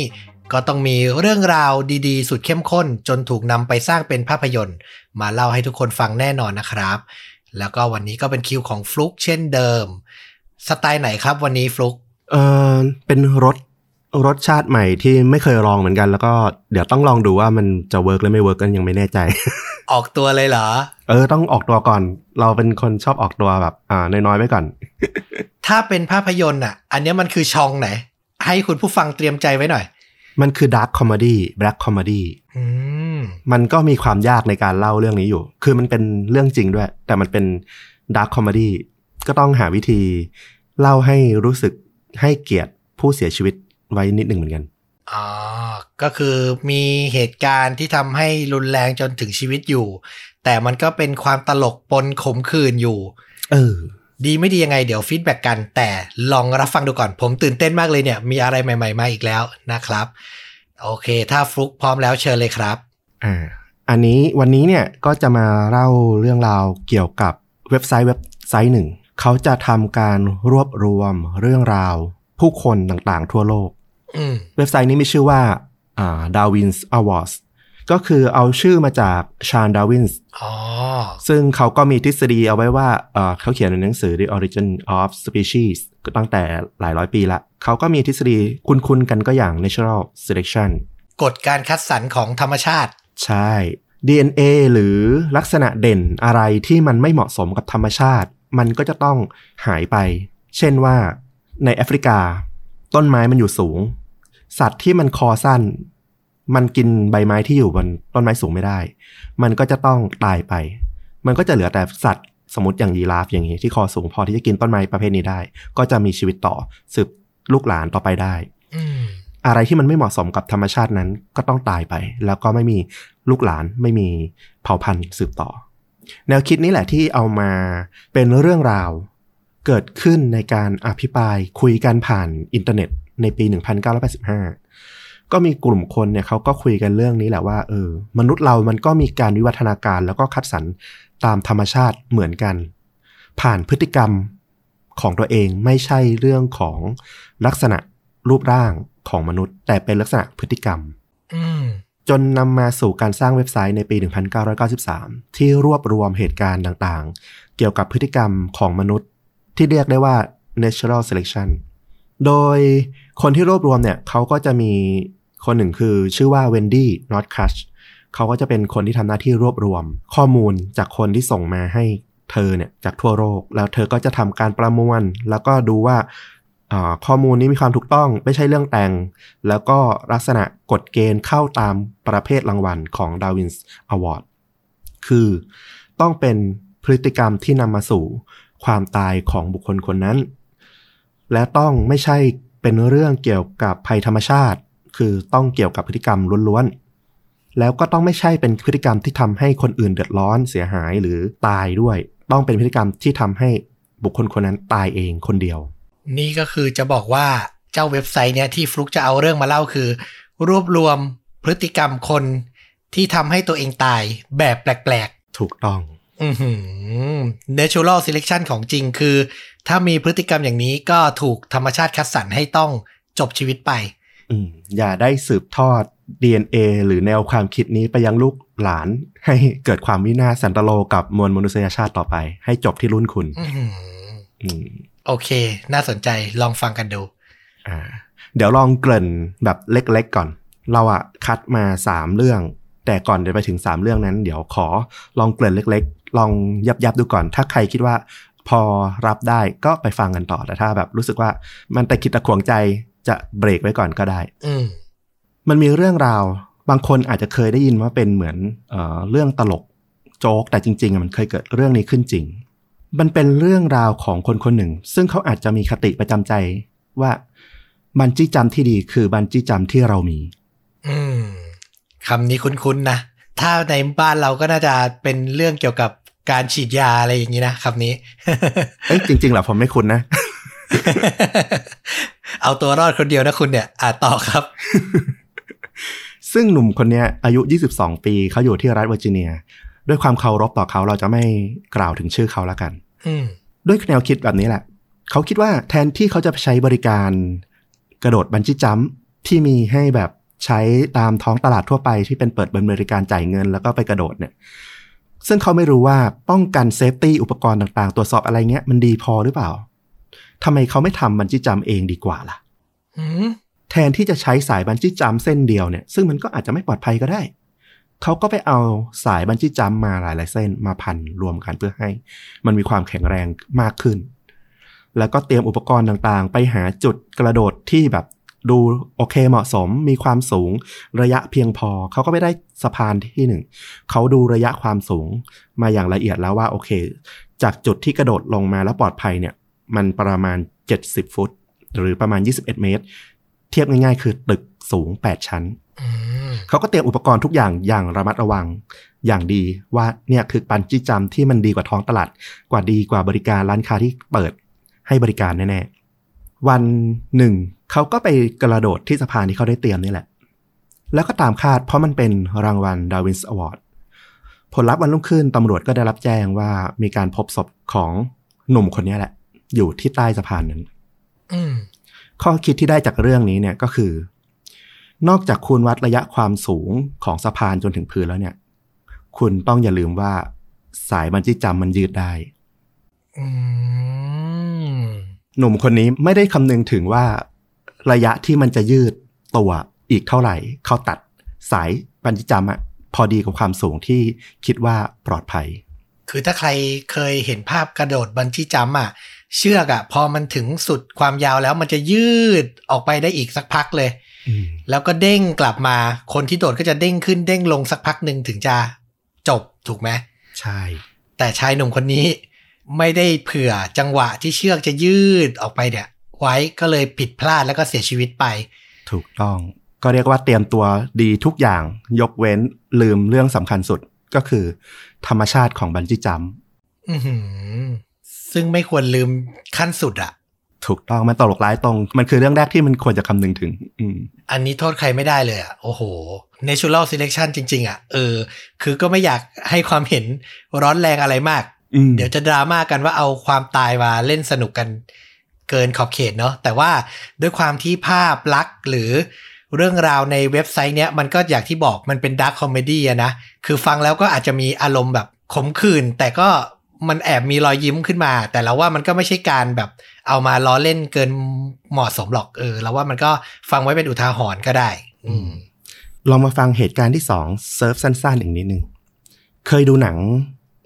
ก็ต้องมีเรื่องราวดีๆสุดเข้มข้นจนถูกนำไปสร้างเป็นภาพยนตร์มาเล่าให้ทุกคนฟังแน่นอนนะครับแล้วก็วันนี้ก็เป็นคิวของฟลุ๊กเช่นเดิมสไตล์ไหนครับวันนี้ฟลุ๊กเป็นรสชาติใหม่ที่ไม่เคยลองเหมือนกันแล้วก็เดี๋ยวต้องลองดูว่ามันจะเวิร์กหรือไม่เวิร์กกันยังไม่แน่ใจ ออกตัวเลยเหรอต้องออกตัวก่อนเราเป็นคนชอบออกตัวแบบน้อยๆไว้ก่อน ถ้าเป็นภาพยนตร์อ่ะอันนี้มันคือช่องไหนให้คุณผู้ฟังเตรียมใจไว้หน่อยมันคือดาร์กคอมเมดี้แบล็กคอมเมดี้มันก็มีความยากในการเล่าเรื่องนี้อยู่คือมันเป็นเรื่องจริงด้วยแต่มันเป็นดาร์กคอมเมดี้ก็ต้องหาวิธีเล่าให้รู้สึกให้เกียรติผู้เสียชีวิตไว้นิดหนึ่งเหมือนกันอ๋อก็คือมีเหตุการณ์ที่ทำให้รุนแรงจนถึงชีวิตอยู่แต่มันก็เป็นความตลกปนขมขื่นอยู่ดีไม่ดียังไงเดี๋ยวฟีดแบ็กกันแต่ลองรับฟังดูก่อนผมตื่นเต้นมากเลยเนี่ยมีอะไรใหม่ๆมาอีกแล้วนะครับโอเคถ้าฟลุ๊กพร้อมแล้วเชิญเลยครับอันนี้วันนี้เนี่ยก็จะมาเล่าเรื่องราวเกี่ยวกับเว็บไซต์หนึ่งเขาจะทำการรวบรวมเรื่องราวผู้คนต่างๆทั่วโลกเว็บไซต์นี้มีชื่อว่า Darwin's Awards ก็คือเอาชื่อมาจากชาร์ลส์ดาร์วินซึ่งเขาก็มีทฤษฎีเอาไว้ว่าเขาเขียนในหนังสือ The Origin of Species ก็ตั้งแต่หลายร้อยปีละเขาก็มีทฤษฎีคุ้นๆกันก็อย่าง Natural Selection กฎการคัดสรรของธรรมชาติใช่ DNA หรือลักษณะเด่นอะไรที่มันไม่เหมาะสมกับธรรมชาติมันก็จะต้องหายไปเช่นว่าในแอฟริกาต้นไม้มันอยู่สูงสัตว์ที่มันคอสั้นมันกินใบไม้ที่อยู่บนต้นไม้สูงไม่ได้มันก็จะต้องตายไปมันก็จะเหลือแต่สัตว์ สมมติอย่างยีราฟอย่างนี้ที่คอสูงพอที่จะกินต้นไม้ประเภทนี้ได้ก็จะมีชีวิตต่อสืบลูกหลานต่อไปได้อะไรที่มันไม่เหมาะสมกับธรรมชาตินั้นก็ต้องตายไปแล้วก็ไม่มีลูกหลานไม่มีเผ่าพันธุ์สืบต่อแนวคิดนี้แหละที่เอามาเป็นเรื่องราวเกิดขึ้นในการอภิปรายคุยกันผ่านอินเทอร์เน็ตในปี 1985 ก็มีกลุ่มคนเนี่ยเขาก็คุยกันเรื่องนี้แหละว่ามนุษย์เรามันก็มีการวิวัฒนาการแล้วก็คัดสรรตามธรรมชาติเหมือนกันผ่านพฤติกรรมของตัวเองไม่ใช่เรื่องของลักษณะรูปร่างของมนุษย์แต่เป็นลักษณะพฤติกรรมจนนำมาสู่การสร้างเว็บไซต์ในปี 1993 ที่รวบรวมเหตุการณ์ต่างๆเกี่ยวกับพฤติกรรมของมนุษย์ที่เรียกได้ว่า natural selection โดยคนที่รวบรวมเนี่ยเขาก็จะมีคนหนึ่งคือชื่อว่า Wendy Northcott เขาก็จะเป็นคนที่ทำหน้าที่รวบรวมข้อมูลจากคนที่ส่งมาให้เธอเนี่ยจากทั่วโลกแล้วเธอก็จะทำการประมวลแล้วก็ดูว่าข้อมูลนี้มีความถูกต้องไม่ใช่เรื่องแต่งแล้วก็ลักษณะกฎเกณฑ์เข้าตามประเภทรางวัลของ Darwin's Award คือต้องเป็นพฤติกรรมที่นำมาสู่ความตายของบุคคลคนนั้นและต้องไม่ใช่เป็นเรื่องเกี่ยวกับภัยธรรมชาติคือต้องเกี่ยวกับพฤติกรรมล้วนๆแล้วก็ต้องไม่ใช่เป็นพฤติกรรมที่ทำให้คนอื่นเดือดร้อนเสียหายหรือตายด้วยต้องเป็นพฤติกรรมที่ทำให้บุคคลคนนั้นตายเองคนเดียวนี่ก็คือจะบอกว่าเจ้าเว็บไซต์เนี่ยที่ฟลุกจะเอาเรื่องมาเล่าคือรวบรวมพฤติกรรมคนที่ทำให้ตัวเองตายแบบแปลกๆถูกต้องNatural Selection ของจริงคือถ้ามีพฤติกรรมอย่างนี้ก็ถูกธรรมชาติคัดสรรให้ต้องจบชีวิตไปอย่าได้สืบทอด DNA หรือแนวความคิดนี้ไปยังลูกหลานให้เกิดความวินาศสันตโลกับมวลมนุษยชาติต่อไปให้จบที่รุ่นคุณโอเคน่าสนใจลองฟังกันดูเดี๋ยวลองเกริ่นแบบเล็กๆก่อนเราอะคัดมา3เรื่องแต่ก่อนจะไปถึง3เรื่องนั้นเดี๋ยวขอลองเกริ่นเล็กๆลองยับๆดูก่อนถ้าใครคิดว่าพอรับได้ก็ไปฟังกันต่อแต่ถ้าแบบรู้สึกว่ามันตะขิดตะขวงใจจะเบรกไว้ก่อนก็ได้มันมีเรื่องราวบางคนอาจจะเคยได้ยินว่าเป็นเหมือนเรื่องตลกโจ๊กแต่จริงๆมันเคยเกิดเรื่องนี้ขึ้นจริงมันเป็นเรื่องราวของคนคนหนึ่งซึ่งเขาอาจจะมีคติประจำใจว่าบันจี้จัมป์ที่ดีคือบันจี้จัมป์ที่เรามีคำนี้คุ้นๆนะถ้าในบ้านเราก็น่าจะเป็นเรื่องเกี่ยวกับการฉีดยาอะไรอย่างนี้นะคำนี้ จริงๆเหรอผมไม่คุ้นนะ เอาตัวรอดคนเดียวนะคุณเนี่ยต่อครับ ซึ่งหนุ่มคนนี้อายุ22ปีเขาอยู่ที่รัฐเวอร์จิเนียด้วยความเคารพต่อเขาเราจะไม่กล่าวถึงชื่อเขาละกันด้วยแนวคิดแบบนี้แหละเขาคิดว่าแทนที่เขาจะใช้บริการกระโดดบันจี้จัมป์ที่มีให้แบบใช้ตามท้องตลาดทั่วไปที่เป็นเปิดบริการจ่ายเงินแล้วก็ไปกระโดดเนี่ยซึ่งเขาไม่รู้ว่าป้องกันเซฟตี้อุปกรณ์ต่างๆตรวจสอบอะไรเงี้ยมันดีพอหรือเปล่าทำไมเขาไม่ทำบันจี้จัมป์เองดีกว่าล่ะแทนที่จะใช้สายบันจี้จัมป์เส้นเดียวเนี่ยซึ่งมันก็อาจจะไม่ปลอดภัยก็ได้เขาก็ไปเอาสายบันจี้จัมป์มาหลายๆเส้นมาพันรวมกันเพื่อให้มันมีความแข็งแรงมากขึ้นแล้วก็เตรียมอุปกรณ์ต่างๆไปหาจุดกระโดดที่แบบดูโอเคเหมาะสมมีความสูงระยะเพียงพอเขาก็ไปได้สะพานที่หนึ่งเขาดูระยะความสูงมาอย่างละเอียดแล้วว่าโอเคจากจุดที่กระโดดลงมาแล้วปลอดภัยเนี่ยมันประมาณ70ฟุตหรือประมาณ21เมตรเทียบง่ายๆคือตึกสูง8ชั้นเขาก็เตรียมอุปกรณ์ทุกอย่างอย่างระมัดระวังอย่างดีว่าเนี่ยคือบันจี้จัมป์ที่มันดีกว่าท้องตลาดกว่าดีกว่าบริการร้านค้าที่เปิดให้บริการแน่ๆวันหนึ่งเขาก็ไปกระโดดที่สะพานที่เขาได้เตรียมนี่แหละแล้วก็ตามคาดเพราะมันเป็นรางวัล Darwin's Award ผลลัพธ์วันรุ่งขึ้นตำรวจก็ได้รับแจ้งว่ามีการพบศพของหนุ่มคนนี้แหละอยู่ที่ใต้สะพานนั้นข้อคิดที่ได้จากเรื่องนี้เนี่ยก็คือนอกจากคุณวัดระยะความสูงของสะพานจนถึงพื้นแล้วเนี่ยคุณต้องอย่าลืมว่าสายบันจี้จัมป์มันยืดได้หนุ่มคนนี้ไม่ได้คำนึงถึงว่าระยะที่มันจะยืดตัวอีกเท่าไหร่เขาตัดสายบันจี้จัมป์อะพอดีกับความสูงที่คิดว่าปลอดภัยคือถ้าใครเคยเห็นภาพกระโดดบันจี้จัมป์อะเชือกอะพอมันถึงสุดความยาวแล้วมันจะยืดออกไปได้อีกสักพักเลยแล้วก็เด้งกลับมาคนที่โดดก็จะเด้งขึ้นเด้งลงสักพักหนึ่งถึงจะจบถูกไหมใช่แต่ชายหนุ่มคนนี้ ไม่ได้เผื่อจังหวะที่เชือกจะยืดออกไปเนี่ยไว้ก็เลยผิดพลาดแล้วก็เสียชีวิตไปถูกต้องก็เรียกว่าเตรียมตัวดีทุกอย่างยกเว้นลืมเรื่องสำคัญสุดก็คือธรรมชาติของบันจี้จัมป์ซึ่งไม่ควรลืมขั้นสุดอะถูกต้องมันตลกร้ายตรงมันคือเรื่องแรกที่มันควรจะคำนึงถึง อันนี้โทษใครไม่ได้เลยอะโอ้โห natural selection จริงๆอะคือก็ไม่อยากให้ความเห็นร้อนแรงอะไรมากเดี๋ยวจะดราม่ากันว่าเอาความตายมาเล่นสนุกกันเกินขอบเขตเนาะแต่ว่าด้วยความที่ภาพลักษณ์หรือเรื่องราวในเว็บไซต์เนี้ยมันก็อย่างที่บอกมันเป็นดาร์คคอมเมดี้อะนะคือฟังแล้วก็อาจจะมีอารมณ์แบบขมขื่นแต่ก็มันแอบมีรอยยิ้มขึ้นมาแต่เราว่ามันก็ไม่ใช่การแบบเอามาล้อเล่นเกินเหมาะสมหรอกเราว่ามันก็ฟังไว้เป็นอุทาหรณ์ก็ได้ลองมาฟังเหตุการณ์ที่2เซิร์ฟสั้นๆอีกนิดนึงเคยดูหนัง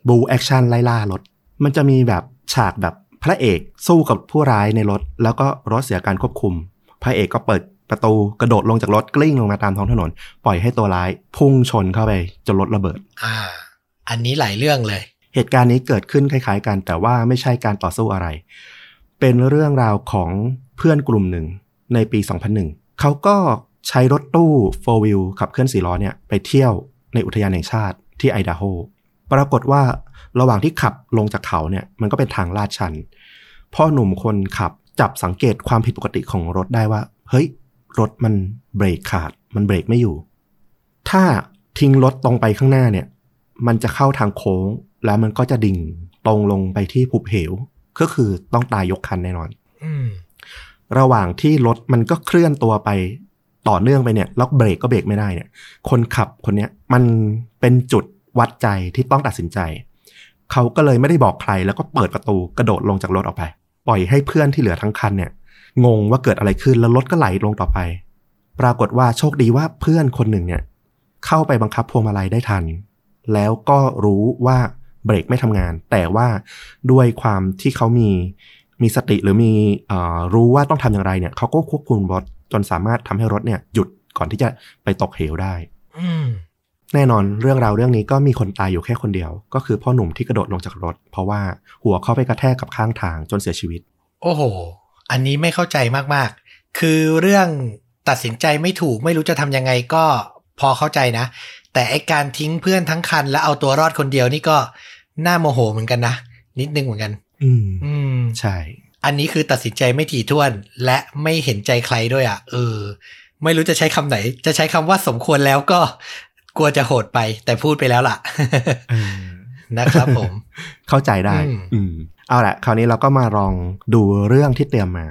บูแอคชั่นไล่ล่ารถมันจะมีแบบฉากแบบพระเอกสู้กับผู้ร้ายในรถแล้วก็รถเสียการควบคุมพระเอกก็เปิดประตูกระโดดลงจากรถกลิ้งลงมาตามท้องถนนปล่อยให้ตัวร้ายพุ่งชนเข้าไปจนรถระเบิดอันนี้หลายเรื่องเลยเหตุการณ์นี้เกิดขึ้นคล้ายๆกันแต่ว่าไม่ใช่การต่อสู้อะไรเป็นเรื่องราวของเพื่อนกลุ่มหนึ่งในปี 2001 เขาก็ใช้รถตู้ 4-wheel ขับเคลื่อน4ล้อเนี่ยไปเที่ยวในอุทยานแห่งชาติที่ไอดาโฮปรากฏว่าระหว่างที่ขับลงจากเขาเนี่ยมันก็เป็นทางลาดชันพ่อหนุ่มคนขับจับสังเกตความผิดปกติของรถได้ว่าเฮ้ยรถมันเบรกขาดมันเบรกไม่อยู่ถ้าทิ้งรถตรงไปข้างหน้าเนี่ยมันจะเข้าทางโค้งแล้วมันก็จะดิ่งตรงลงไปที่ภูเหวก็คือต้องตายยกคันแน่นอนระหว่างที่รถมันก็เคลื่อนตัวไปต่อเนื่องไปเนี่ยแล้วเบรกก็เบรกไม่ได้เนี่ยคนขับคนเนี้ยมันเป็นจุดวัดใจที่ต้องตัดสินใจเขาก็เลยไม่ได้บอกใครแล้วก็เปิดประตูกระโดดลงจากรถออกไปปล่อยให้เพื่อนที่เหลือทั้งคันเนี่ยงงว่าเกิดอะไรขึ้นแล้วรถก็ไหลลงต่อไปปรากฏว่าโชคดีว่าเพื่อนคนหนึ่งเนี่ยเข้าไปบังคับพวงมาลัยได้ทันแล้วก็รู้ว่าเบรกไม่ทำงานแต่ว่าด้วยความที่เขามีสติหรือมีรู้ว่าต้องทำอย่างไรเนี่ยเขาก็ควบคุมรถจนสามารถทำให้รถเนี่ยหยุดก่อนที่จะไปตกเหวได้แน่นอนเรื่องราวเรื่องนี้ก็มีคนตายอยู่แค่คนเดียวก็คือพ่อหนุ่มที่กระโดดลงจากรถเพราะว่าหัวเข้าไปกระแทกกับข้างทางจนเสียชีวิตโอ้โหอันนี้ไม่เข้าใจมากๆคือเรื่องตัดสินใจไม่ถูกไม่รู้จะทำยังไงก็พอเข้าใจนะแต่ไอ้การทิ้งเพื่อนทั้งคันแล้วเอาตัวรอดคนเดียวนี่ก็น่าโมโหเหมือนกันนะนิดนึงเหมือนกันใช่อันนี้คือตัดสินใจไม่ถี่ถ้วนและไม่เห็นใจใครด้วยอ่ะไม่รู้จะใช้คำไหนจะใช้คำว่าสมควรแล้วก็กลัวจะโหดไปแต่พูดไปแล้วล่ะ นะครับผม เข้าใจได้เอาละคราวนี้เราก็มาลองดูเรื่องที่เตรียมมา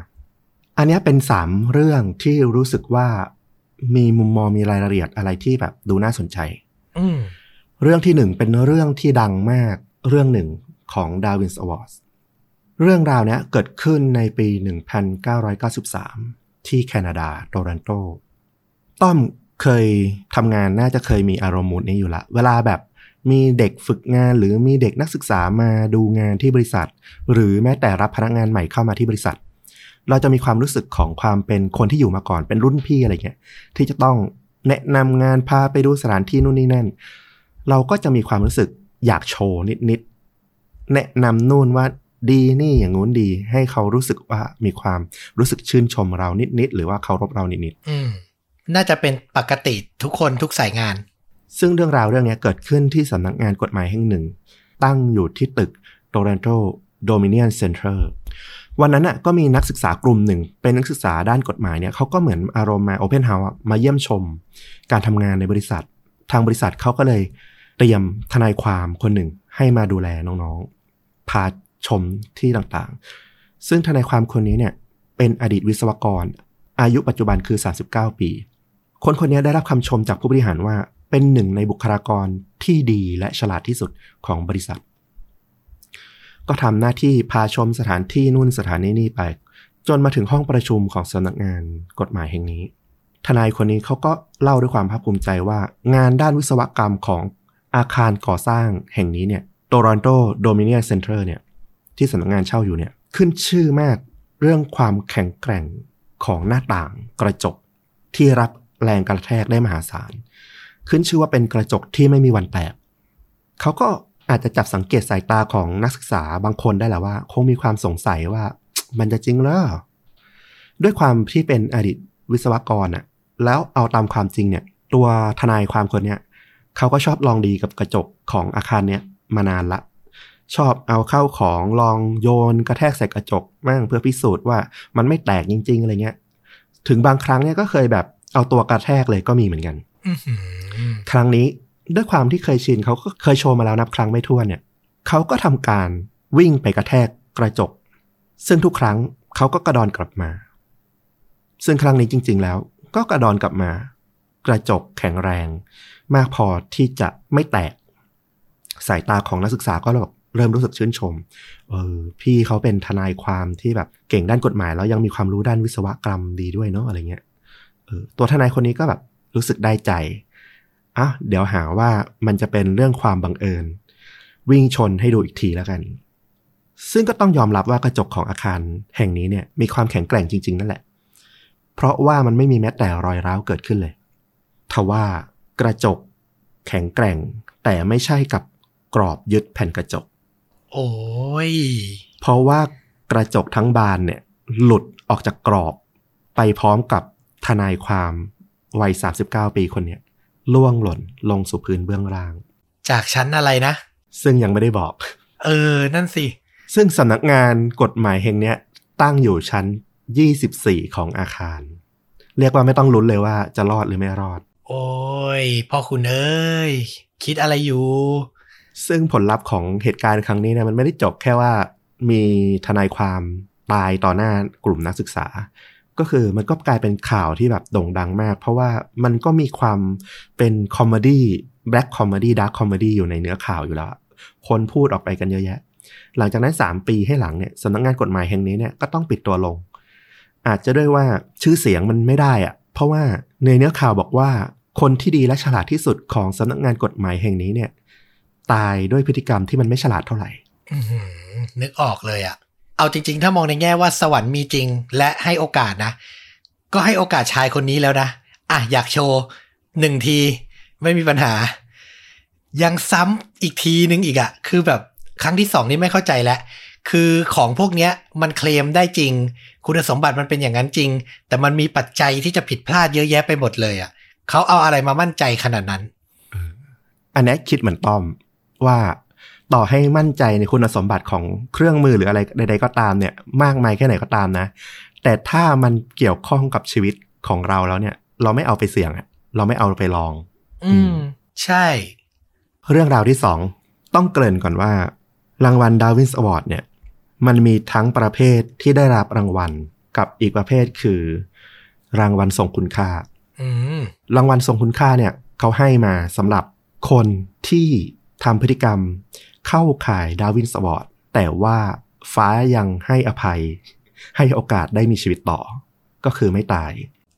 อันนี้เป็น3เรื่องที่รู้สึกว่ามีมุมมองมีรายละเอียดอะไรที่แบบดูน่าสนใจเรื่องที่1เป็นเรื่องที่ดังมากเรื่องหนึ่งของ Darwin's Awards เรื่องราวเนี้ยเกิดขึ้นในปี 1993 ที่แคนาดาโตรอนโตต้อมเคยทำงานน่าจะเคยมีอารมณ์มูดนี้อยู่ละเวลาแบบมีเด็กฝึกงานหรือมีเด็กนักศึกษามาดูงานที่บริษัทหรือแม้แต่รับพนักงานใหม่เข้ามาที่บริษัทเราจะมีความรู้สึกของความเป็นคนที่อยู่มาก่อนเป็นรุ่นพี่อะไรเงี้ยที่จะต้องแนะนำงานพาไปดูสถานที่นู่นนี่นั่นเราก็จะมีความรู้สึกอยากโชว์นิดๆแนะนำนู่นว่าดีนี่อย่างงู้นดีให้เขารู้สึกว่ามีความรู้สึกชื่นชมเรานิดๆหรือว่าเคารพเรานิดๆน่าจะเป็นปกติทุกคนทุกสายงานซึ่งเรื่องราวเรื่องนี้เกิดขึ้นที่สำนักงานกฎหมายแห่งหนึ่งตั้งอยู่ที่ตึก Toronto Dominion Center วันนั้นน่ะก็มีนักศึกษากลุ่มหนึ่งเป็นนักศึกษาด้านกฎหมายเนี่ยเขาก็เหมือนอารมณ์มา Open House มาเยี่ยมชมการทำงานในบริษัททางบริษัทเขาก็เลยเตรียมทนายความคนหนึ่งให้มาดูแลน้องๆพาชมที่ต่างๆซึ่งทนายความคนนี้เนี่ยเป็นอดีตวิศวกรอายุปัจจุบันคือ39ปีคนๆนี้ได้รับคำชมจากผู้บริหารว่าเป็นหนึ่งในบุคลากรที่ดีและฉลาดที่สุดของบริษัทก็ทำหน้าที่พาชมสถานที่นู่นสถานนี้นี่ไปจนมาถึงห้องประชุมของสำนักงานกฎหมายแห่งนี้ทนายคนนี้เขาก็เล่าด้วยความภาคภูมิใจว่างานด้านวิศวกรรมของอาคารก่อสร้างแห่งนี้เนี่ย Toronto Dominion Center เนี่ยที่สำนักงานเช่าอยู่เนี่ยขึ้นชื่อมากเรื่องความแข็งแกร่งของหน้าต่างกระจกที่รับแรงกระแทกได้มหาศาลขึ้นชื่อว่าเป็นกระจกที่ไม่มีวันแตกเขาก็อ อาจจะจับสังเกตสายตาของนักศึกษาบางคนได้แหละว่าคงมีความสงสัยว่ามันจะจริงหรือด้วยความที่เป็นอดีตวิศวกรอะแล้วเอาตามความจริงเนี่ยตัวทนายความคนเนี้ยเขาก็ชอบลองดีกับกระจกของอาคารเนี้ยมานานละชอบเอาเข้าของลองโยนกระแทกใส่กระจกมั่งเพื่อพิสูจน์ว่ามันไม่แตกจริงๆอะไรเงี้ยถึงบางครั้งเนี่ยก็เคยแบบเอาตัวกระแทกเลยก็มีเหมือนกัน ครั้งนี้ด้วยความที่เคยชินเขาก็เคยโชว์มาแล้วนับครั้งไม่ถ้วนเนี่ยเขาก็ทำการวิ่งไปกระแทกกระจกซึ่งทุกครั้งเขาก็กระดอนกลับมาซึ่งครั้งนี้จริงๆแล้วก็กระดอนกลับมากระจกแข็งแรงมากพอที่จะไม่แตกสายตาของนักศึกษาก็เริ่มรู้สึกชื่นชมพี่เขาเป็นทนายความที่แบบเก่งด้านกฎหมายแล้วยังมีความรู้ด้านวิศวกรรมดีด้วยเนาะอะไรเงี้ยตัวทนายคนนี้ก็แบบรู้สึกได้ใจอ่ะเดี๋ยวหาว่ามันจะเป็นเรื่องความบังเอิญวิ่งชนให้ดูอีกทีแล้วกันซึ่งก็ต้องยอมรับว่ากระจกของอาคารแห่งนี้เนี่ยมีความแข็งแกร่งจริงๆนั่นแหละเพราะว่ามันไม่มีแม้แต่รอยร้าวเกิดขึ้นเลยทว่ากระจกแข็งแกร่งแต่ไม่ใช่กับกรอบยึดแผ่นกระจกโอ้ยเพราะว่ากระจกทั้งบานเนี่ยหลุดออกจากกรอบไปพร้อมกับทนายความวัย39ปีคนเนี้ยล่วงหล่นลงสู่พื้นเบื้องล่างจากชั้นอะไรนะซึ่งยังไม่ได้บอกนั่นสิซึ่งสำนักงานกฎหมายแห่งเนี้ยตั้งอยู่ชั้น24ของอาคารเรียกว่าไม่ต้องลุ้นเลยว่าจะรอดหรือไม่รอดโอ้ยพ่อคุณเอ้ยคิดอะไรอยู่ซึ่งผลลัพธ์ของเหตุการณ์ครั้งนี้เนี่ยมันไม่ได้จบแค่ว่ามีทนายความตายต่อหน้ากลุ่มนักศึกษาก็คือมันก็กลายเป็นข่าวที่แบบโด่งดังมากเพราะว่ามันก็มีความเป็นคอมเมดี้แบล็คคอมเมดี้ดาร์คคอมเมดี้อยู่ในเนื้อข่าวอยู่แล้วคนพูดออกไปกันเยอะแยะหลังจากนั้น3ปีให้หลังเนี่ยสำนักงานกฎหมายแห่งนี้เนี่ยก็ต้องปิดตัวลงอาจจะด้วยว่าชื่อเสียงมันไม่ได้อะเพราะว่าในเนื้อข่าวบอกว่าคนที่ดีและฉลาดที่สุดของสำนักงานกฎหมายแห่งนี้เนี่ยตายด้วยพฤติกรรมที่มันไม่ฉลาดเท่าไหร่นึกออกเลยอะเอาจริงๆถ้ามองในแง่ว่าสวรรค์มีจริงและให้โอกาสนะก็ให้โอกาสชายคนนี้แล้วนะอ่ะอยากโชว์1ทีไม่มีปัญหายังซ้ำอีกทีนึงอีกอะคือแบบครั้งที่2นี่ไม่เข้าใจแล้วคือของพวกเนี้ยมันเคลมได้จริงคุณสมบัติมันเป็นอย่างนั้นจริงแต่มันมีปัจจัยที่จะผิดพลาดเยอะแยะไปหมดเลยอะเขาเอาอะไรมามั่นใจขนาดนั้นอันนี้คิดเหมือนต้อมว่าต่อให้มั่นใจในคุณสมบัติของเครื่องมือหรืออะไรใดๆก็ตามเนี่ยมากมายแค่ไหนก็ตามนะแต่ถ้ามันเกี่ยวข้องกับชีวิตของเราแล้วเนี่ยเราไม่เอาไปเสี่ยงอะเราไม่เอาไปลองใช่เรื่องราวที่2ต้องเกริ่นก่อนว่ารางวัลดาวินส์อวอร์ดเนี่ยมันมีทั้งประเภทที่ได้รับรางวัลกับอีกประเภทคือรางวัลทรงคุณค่ารางวัลทรงคุณค่าเนี่ยเขาให้มาสำหรับคนที่ทำพฤติกรรมเข้าข่ายดาวินส์อวอร์ดแต่ว่าฟ้ายังให้อภัยให้โอกาสได้มีชีวิตต่อก็คือไม่ตาย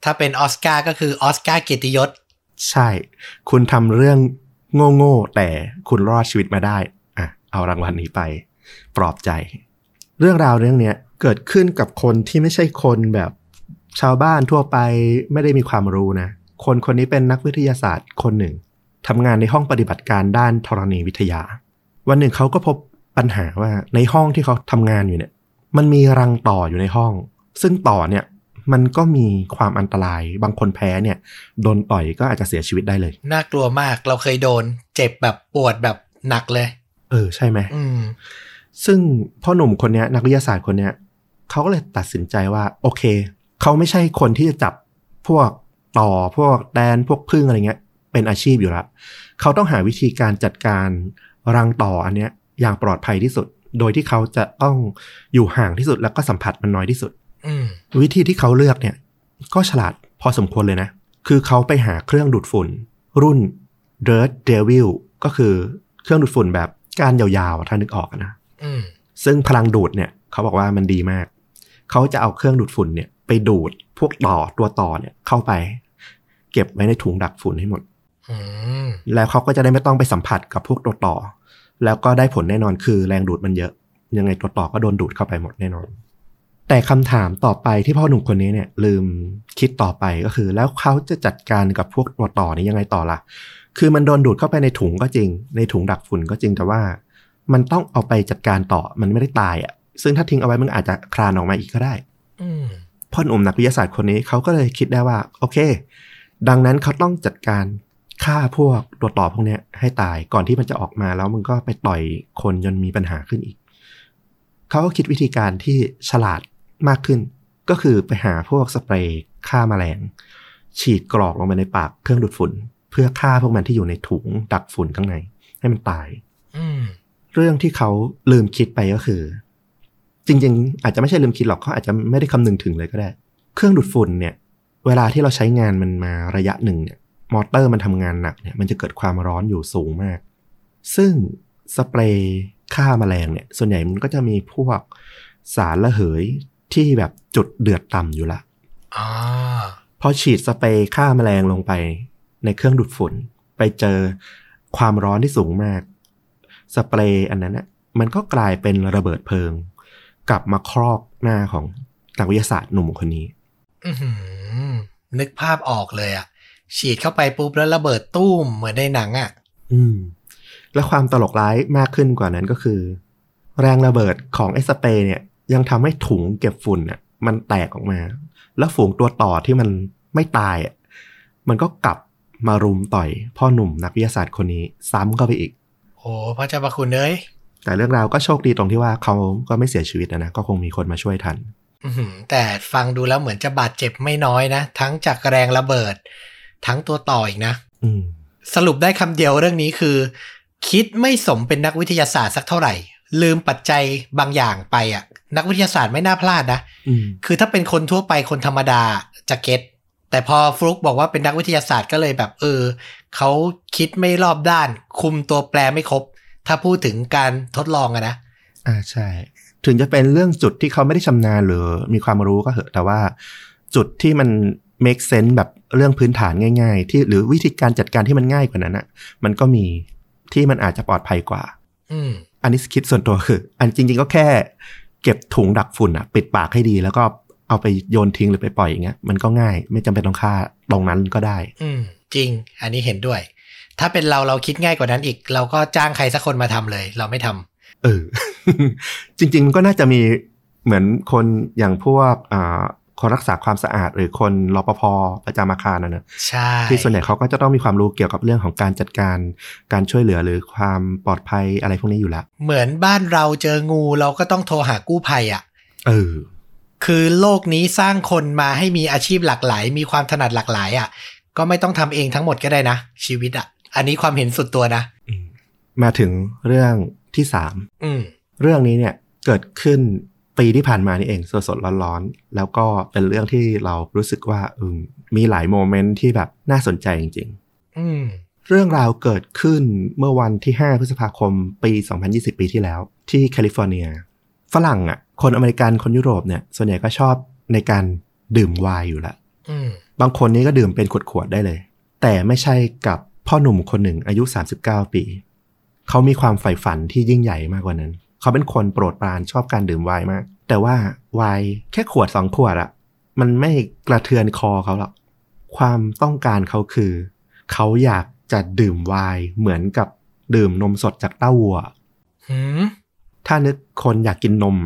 ถ้าเป็นออสการ์ก็คือออสการ์เกียรติยศใช่คุณทำเรื่องโง่ๆแต่คุณรอดชีวิตมาได้อ่ะเอารางวัลนี้ไปปลอบใจเรื่องราวเรื่องนี้เกิดขึ้นกับคนที่ไม่ใช่คนแบบชาวบ้านทั่วไปไม่ได้มีความรู้นะคนนี้เป็นนักวิทยาศาสตร์คนหนึ่งทำงานในห้องปฏิบัติการด้านธรณีวิทยาวันหนึ่งเขาก็พบปัญหาว่าในห้องที่เขาทำงานอยู่เนี่ยมันมีรังต่ออยู่ในห้องซึ่งต่อเนี่ยมันก็มีความอันตรายบางคนแพ้เนี่ยโดนต่อยก็อาจจะเสียชีวิตได้เลยน่ากลัวมากเราเคยโดนเจ็บแบบปวดแบบหนักเลยใช่ไหมซึ่งพ่อหนุ่มคนนี้นักวิทยาศาสตร์คนนี้เขาก็เลยตัดสินใจว่าโอเคเขาไม่ใช่คนที่จะจับพวกต่อพวกแตนพวกผึ้งอะไรเงี้ยเป็นอาชีพอยู่แล้วเขาต้องหาวิธีการจัดการรังต่ออันเนี้ยอย่างปลอดภัยที่สุดโดยที่เขาจะต้องอยู่ห่างที่สุดแล้วก็สัมผัสมันน้อยที่สุดวิธีที่เขาเลือกเนี่ยก็ฉลาดพอสมควรเลยนะคือเขาไปหาเครื่องดูดฝุ่นรุ่น Dirt Devil ก็คือเครื่องดูดฝุ่นแบบก้านยาวๆถ้านึกออกนะซึ่งพลังดูดเนี่ยเขาบอกว่ามันดีมากเขาจะเอาเครื่องดูดฝุ่นเนี่ยไปดูดพวกต่อตัวต่อเนี่ยเข้าไปเก็บไว้ในถุงดักฝุ่นให้หมดแล้วเขาก็จะได้ไม่ต้องไปสัมผัสกับพวกตัวต่อแล้วก็ได้ผลแน่นอนคือแรงดูดมันเยอะยังไงตัวต่อก็โดนดูดเข้าไปหมดแน่นอนแต่คำถามต่อไปที่พ่อหนุ่มคนนี้เนี่ยลืมคิดต่อไปก็คือแล้วเขาจะจัดการกับพวกตัวต่อนี้ยังไงต่อล่ะคือมันโดนดูดเข้าไปในถุงก็จริงในถุงดักฝุ่นก็จริงแต่ว่า มันต้องเอาไปจัดการต่อมันไม่ได้ตายอ่ะซึ่งถ้าทิ้งเอาไว้มันอาจจะคลานออกมาอีกก็ได้พ่อหนุ่มนักวิทยาศาสตร์คนนี้เขาก็เลยคิดได้ว่าโอเคดังนั้นเขาต้องจัดการฆ่าพวกตัวต่อพวกนี้ให้ตายก่อนที่มันจะออกมาแล้วมันก็ไปต่อยคนจนมีปัญหาขึ้นอีกเขาก็คิดวิธีการที่ฉลาดมากขึ้นก็คือไปหาพวกสเปรย์ฆ่าแมลงฉีดกรอกลงไปในปากเครื่องดูดฝุ่นเพื่อฆ่าพวกมันที่อยู่ในถุงดักฝุ่นข้างในให้มันตายเรื่องที่เขาลืมคิดไปก็คือจริงๆอาจจะไม่ใช่ลืมคิดหรอกเขาอาจจะไม่ได้คำนึงถึงเลยก็ได้เครื่องดูดฝุ่นเนี่ยเวลาที่เราใช้งานมันมาระยะหนึ่งเนี่ยมอเตอร์มันทำงานหนักเนี่ยมันจะเกิดความร้อนอยู่สูงมากซึ่งสเปรย์ฆ่าแมลงเนี่ยส่วนใหญ่มันก็จะมีพวกสารระเหยที่แบบจุดเดือดต่ำอยู่ละพอฉีดสเปรย์ฆ่าแมลงลงไปในเครื่องดูดฝุ่นไปเจอความร้อนที่สูงมากสเปรย์อันนั้นนะมันก็กลายเป็นระเบิดเพลิงกลับมาครอกหน้าของนักวิทยาศาสตร์หนุ่มคนนี้นึกภาพออกเลยอะฉีดเข้าไปปุ๊บแล้วระเบิดตู้มเหมือนในหนังอะแล้วความตลกร้ายมากขึ้นกว่านั้นก็คือแรงระเบิดของไอ้สเปรย์เนี่ยยังทำให้ถุงเก็บฝุ่นน่ะมันแตกออกมาแล้วฝูงตัวต่อที่มันไม่ตายอ่ะมันก็กลับมารุมต่อยพ่อหนุ่มนักวิทยาศาสตร์คนนี้ซ้ำเข้าไปอีกโอ้พระเจ้าประคุณเอ้ยแต่เรื่องราวก็โชคดีตรงที่ว่าเขาก็ไม่เสียชีวิตนะก็คงมีคนมาช่วยทันแต่ฟังดูแล้วเหมือนจะบาดเจ็บไม่น้อยนะทั้งจากแรงระเบิดทั้งตัวต่ออีกนะสรุปได้คำเดียวเรื่องนี้คือคิดไม่สมเป็นนักวิทยาศาสตร์สักเท่าไหร่ลืมปัจจัยบางอย่างไปอ่ะนักวิทยาศาสตร์ไม่น่าพลาดนะคือถ้าเป็นคนทั่วไปคนธรรมดาจะเก็ตแต่พอฟลุกบอกว่าเป็นนักวิทยาศาสตร์ก็เลยแบบเขาคิดไม่รอบด้านคุมตัวแปรไม่ครบถ้าพูดถึงการทดลองอะนะใช่ถึงจะเป็นเรื่องจุดที่เขาไม่ได้ชำนาญหรือมีความรู้ก็เหอะแต่ว่าจุดที่มันmake sense แบบเรื่องพื้นฐานง่ายๆที่หรือวิธีการจัดการที่มันง่ายกว่านั้นอ่ะมันก็มีที่มันอาจจะปลอดภัยกว่าอันนี้คิดส่วนตัวคืออันจริงๆก็แค่เก็บถุงดักฝุ่นอ่ะปิดปากให้ดีแล้วก็เอาไปโยนทิ้งหรือไปปล่อยอย่างเงี้ยมันก็ง่ายไม่จำเป็นต้องฆ่าตรงนั้นก็ได้จริงอันนี้เห็นด้วยถ้าเป็นเราคิดง่ายกว่านั้นอีกเราก็จ้างใครสักคนมาทำเลยเราไม่ทำจริงๆมันก็น่าจะมีเหมือนคนอย่างพวกคนรักษาความสะอาดหรือคนรปภ.ประจำอาคารนะใช่ที่ส่วนใหญ่เขาก็จะต้องมีความรู้เกี่ยวกับเรื่องของการจัดการการช่วยเหลือหรือความปลอดภัยอะไรพวกนี้อยู่แล้วเหมือนบ้านเราเจองูเราก็ต้องโทรหากู้ภัยอ่ะคือโลกนี้สร้างคนมาให้มีอาชีพหลากหลายมีความถนัดหลากหลายอ่ะก็ไม่ต้องทำเองทั้งหมดก็ได้นะชีวิตอ่ะอันนี้ความเห็นสุดตัวนะมาถึงเรื่องที่3เรื่องนี้เนี่ยเกิดขึ้นปีที่ผ่านมานี่เองสดๆร้อนๆแล้วก็เป็นเรื่องที่เรารู้สึกว่ามีหลายโมเมนต์ที่แบบน่าสนใจจริงๆเรื่องราวเกิดขึ้นเมื่อวันที่5พฤษภาคมปี2020ปีที่แล้วที่แคลิฟอร์เนียฝรั่งอ่ะคนอเมริกันคนยุโรปเนี่ยส่วนใหญ่ก็ชอบในการดื่มไวน์อยู่ละบางคนนี่ก็ดื่มเป็นขวดๆได้เลยแต่ไม่ใช่กับพ่อหนุ่มคนหนึ่งอายุ39ปีเขามีความใฝ่ฝันที่ยิ่งใหญ่มากกว่านั้นเขาเป็นคนโปรดปรานชอบการดื่มไวน์มากแต่ว่าไวน์แค่ขวด2ขวดอะมันไม่กระเทือนคอเขาหรอกความต้องการเขาคือเขาอยากจะดื่มไวน์เหมือนกับดื่มนมสดจากเต้าวัวถ้านึกคนอยากกินนม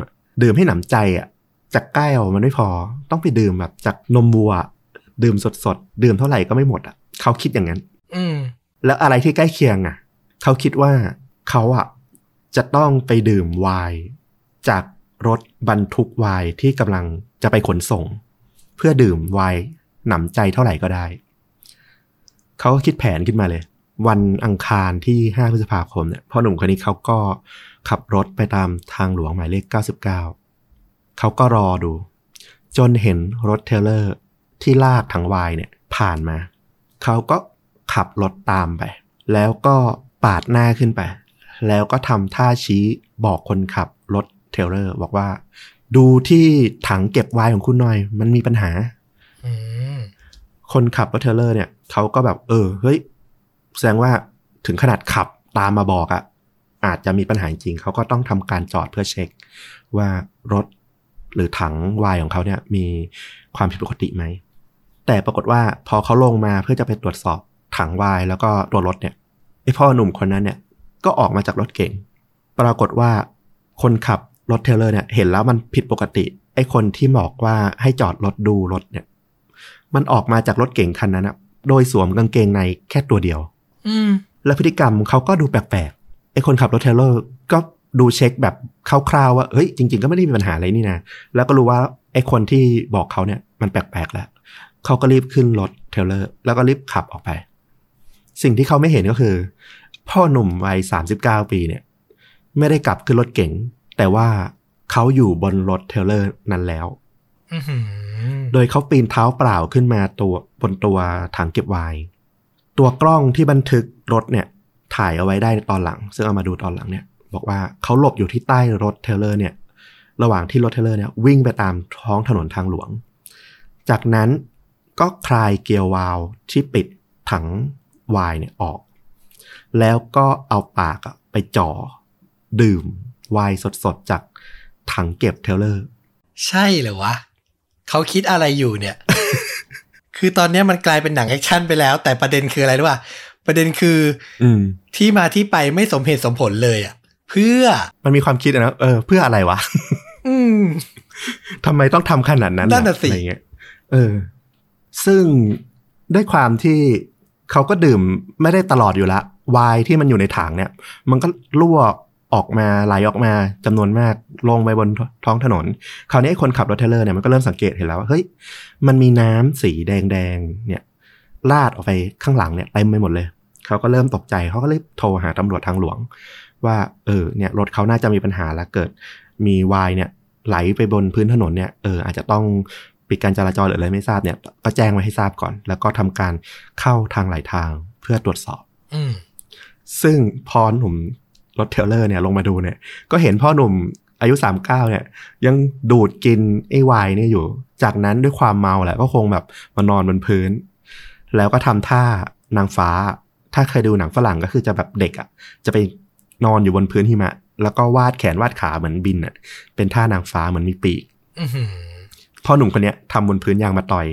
ดื่มให้หนำใจอะจากแก้วมันไม่พอต้องไปดื่มแบบจากนมวัวดื่มสดๆดื่มเท่าไหร่ก็ไม่หมดอะเขาคิดอย่างนั้นแล้วอะไรที่ใกล้เคียงอะเขาคิดว่าเขาอะจะต้องไปดื่มไวน์จากรถบรรทุกไวน์ที่กำลังจะไปขนส่งเพื่อดื่มไวน์หนำใจเท่าไหร่ก็ได้เขาก็คิดแผนขึ้นมาเลยวันอังคารที่5พฤษภาคมเนี่ยพ่อหนุ่มคนนี้เขาก็ขับรถไปตามทางหลวงหมายเลข99เขาก็รอดูจนเห็นรถเทรลเลอร์ที่ลากถังไวน์เนี่ยผ่านมาเขาก็ขับรถตามไปแล้วก็ปาดหน้าขึ้นไปแล้วก็ทำท่าชี้บอกคนขับรถเทรลเลอร์บอกว่าดูที่ถังเก็บไวน์ของคุณหน่อยมันมีปัญหาคนขับรถเทรลเลอร์เนี่ยเขาก็แบบเฮ้ยแสดงว่าถึงขนาดขับตามมาบอกอะอาจจะมีปัญหาจริงเขาก็ต้องทำการจอดเพื่อเช็คว่ารถหรือถังไวน์ของเขาเนี่ยมีความผิดปกติไหมแต่ปรากฏว่าพอเขาลงมาเพื่อจะไปตรวจสอบถังไวน์แล้วก็ตัวรถเนี่ยไอ้พ่อหนุ่มคนนั้นเนี่ยก็ออกมาจากรถเก๋ง ปรากฏว่าคนขับรถเทรลเลอร์เนี่ยเห็นแล้วมันผิดปกติไอ้คนที่บอกว่าให้จอดรถดูรถเนี่ยมันออกมาจากรถเก๋งคันนั้นนะโดยสวมกางเกงในแค่ตัวเดียวและพฤติกรรมเขาก็ดูแปลกๆไอ้คนขับรถเทรลเลอร์ก็ดูเช็คแบบคร่าวๆว่าเฮ้ยจริงๆก็ไม่ได้มีปัญหาอะไรนี่นะแล้วก็รู้ว่าไอ้คนที่บอกเขาเนี่ยมันแปลกๆแล้วเขาก็รีบขึ้นรถเทรลเลอร์แล้วก็รีบขับออกไปสิ่งที่เขาไม่เห็นก็คือพ่อหนุ่มวัย39 ปีเนี่ยไม่ได้กลับขึ้นรถเก๋งแต่ว่าเขาอยู่บนรถเทรลเลอร์นั้นแล้วโดยเขาปีนเท้าเปล่าขึ้นมาบนตัวถังเก็บไวน์ตัวกล้องที่บันทึกรถเนี่ยถ่ายเอาไว้ได้ตอนหลังซึ่งเอามาดูตอนหลังเนี่ยบอกว่าเขาหลบอยู่ที่ใต้รถเทรลเลอร์เนี่ยระหว่างที่รถเทรลเลอร์เนี่ยวิ่งไปตามท้องถนนทางหลวงจากนั้นก็คลายเกียร์วาล์วที่ปิดถังไวน์เนี่ยออกแล้วก็เอาปากไปจ่อดื่มไวน์สดๆจากถังเก็บเทรลเลอร์ใช่เหรอวะเขาคิดอะไรอยู่เนี่ย คือตอนนี้มันกลายเป็นหนังแอคชั่นไปแล้วแต่ประเด็นคืออะไรรู้ป่ะประเด็นคือที่มาที่ไปไม่สมเหตุสมผลเลยอ่ะเพื่อมันมีความคิดนะเพื่ออะไรวะทำไมต้องทำขนาดนั้นอะไรเงี้ยซึ่งด้วยความที่เขาก็ดื่มไม่ได้ตลอดอยู่ละไวน์ที่มันอยู่ในถังเนี่ยมันก็รั่วออกมาไหลออกมาจำนวนมากลงไปบนท้องถนนคราวนี้คนขับรถเทรลเลอร์เนี่ยมันก็เริ่มสังเกตเห็นแล้วว่าเฮ้ยมันมีน้ำสีแดงๆเนี่ยลาดออกไปข้างหลังเนี่ยเต็มไปหมดเลยเขาก็เริ่มตกใจเขาก็เลยโทรหาตำรวจทางหลวงว่าเนี่ยรถเขาน่าจะมีปัญหาแล้วเกิดมีไวน์เนี่ยไหลไปบนพื้นถนนเนี่ยอาจจะต้องปิดการจราจรหรืออะไรไม่ทราบเนี่ยก็แจ้งไว้ให้ทราบก่อนแล้วก็ทำการเข้าทางไหลทางเพื่อตรวจสอบซึ่งพอหนุ่มรถเทรลเลอร์เนี่ยลงมาดูเนี่ยก็เห็นพ่อหนุ่มอายุ39เนี่ยยังดูดกินไอ้ไวน์เนี่ยอยู่จากนั้นด้วยความเมาแหละก็คงแบบมานอนบนพื้นแล้วก็ทำท่านางฟ้าถ้าเคยดูหนังฝรั่งก็คือจะแบบเด็กอ่ะจะไปนอนอยู่บนพื้นหิมะแล้วก็วาดแขนวาดขาเหมือนบินอ่ะเป็นท่านางฟ้าเหมือนมีปีกพ่อหนุ่มคนนี้ทำบนพื้นยางมะตอย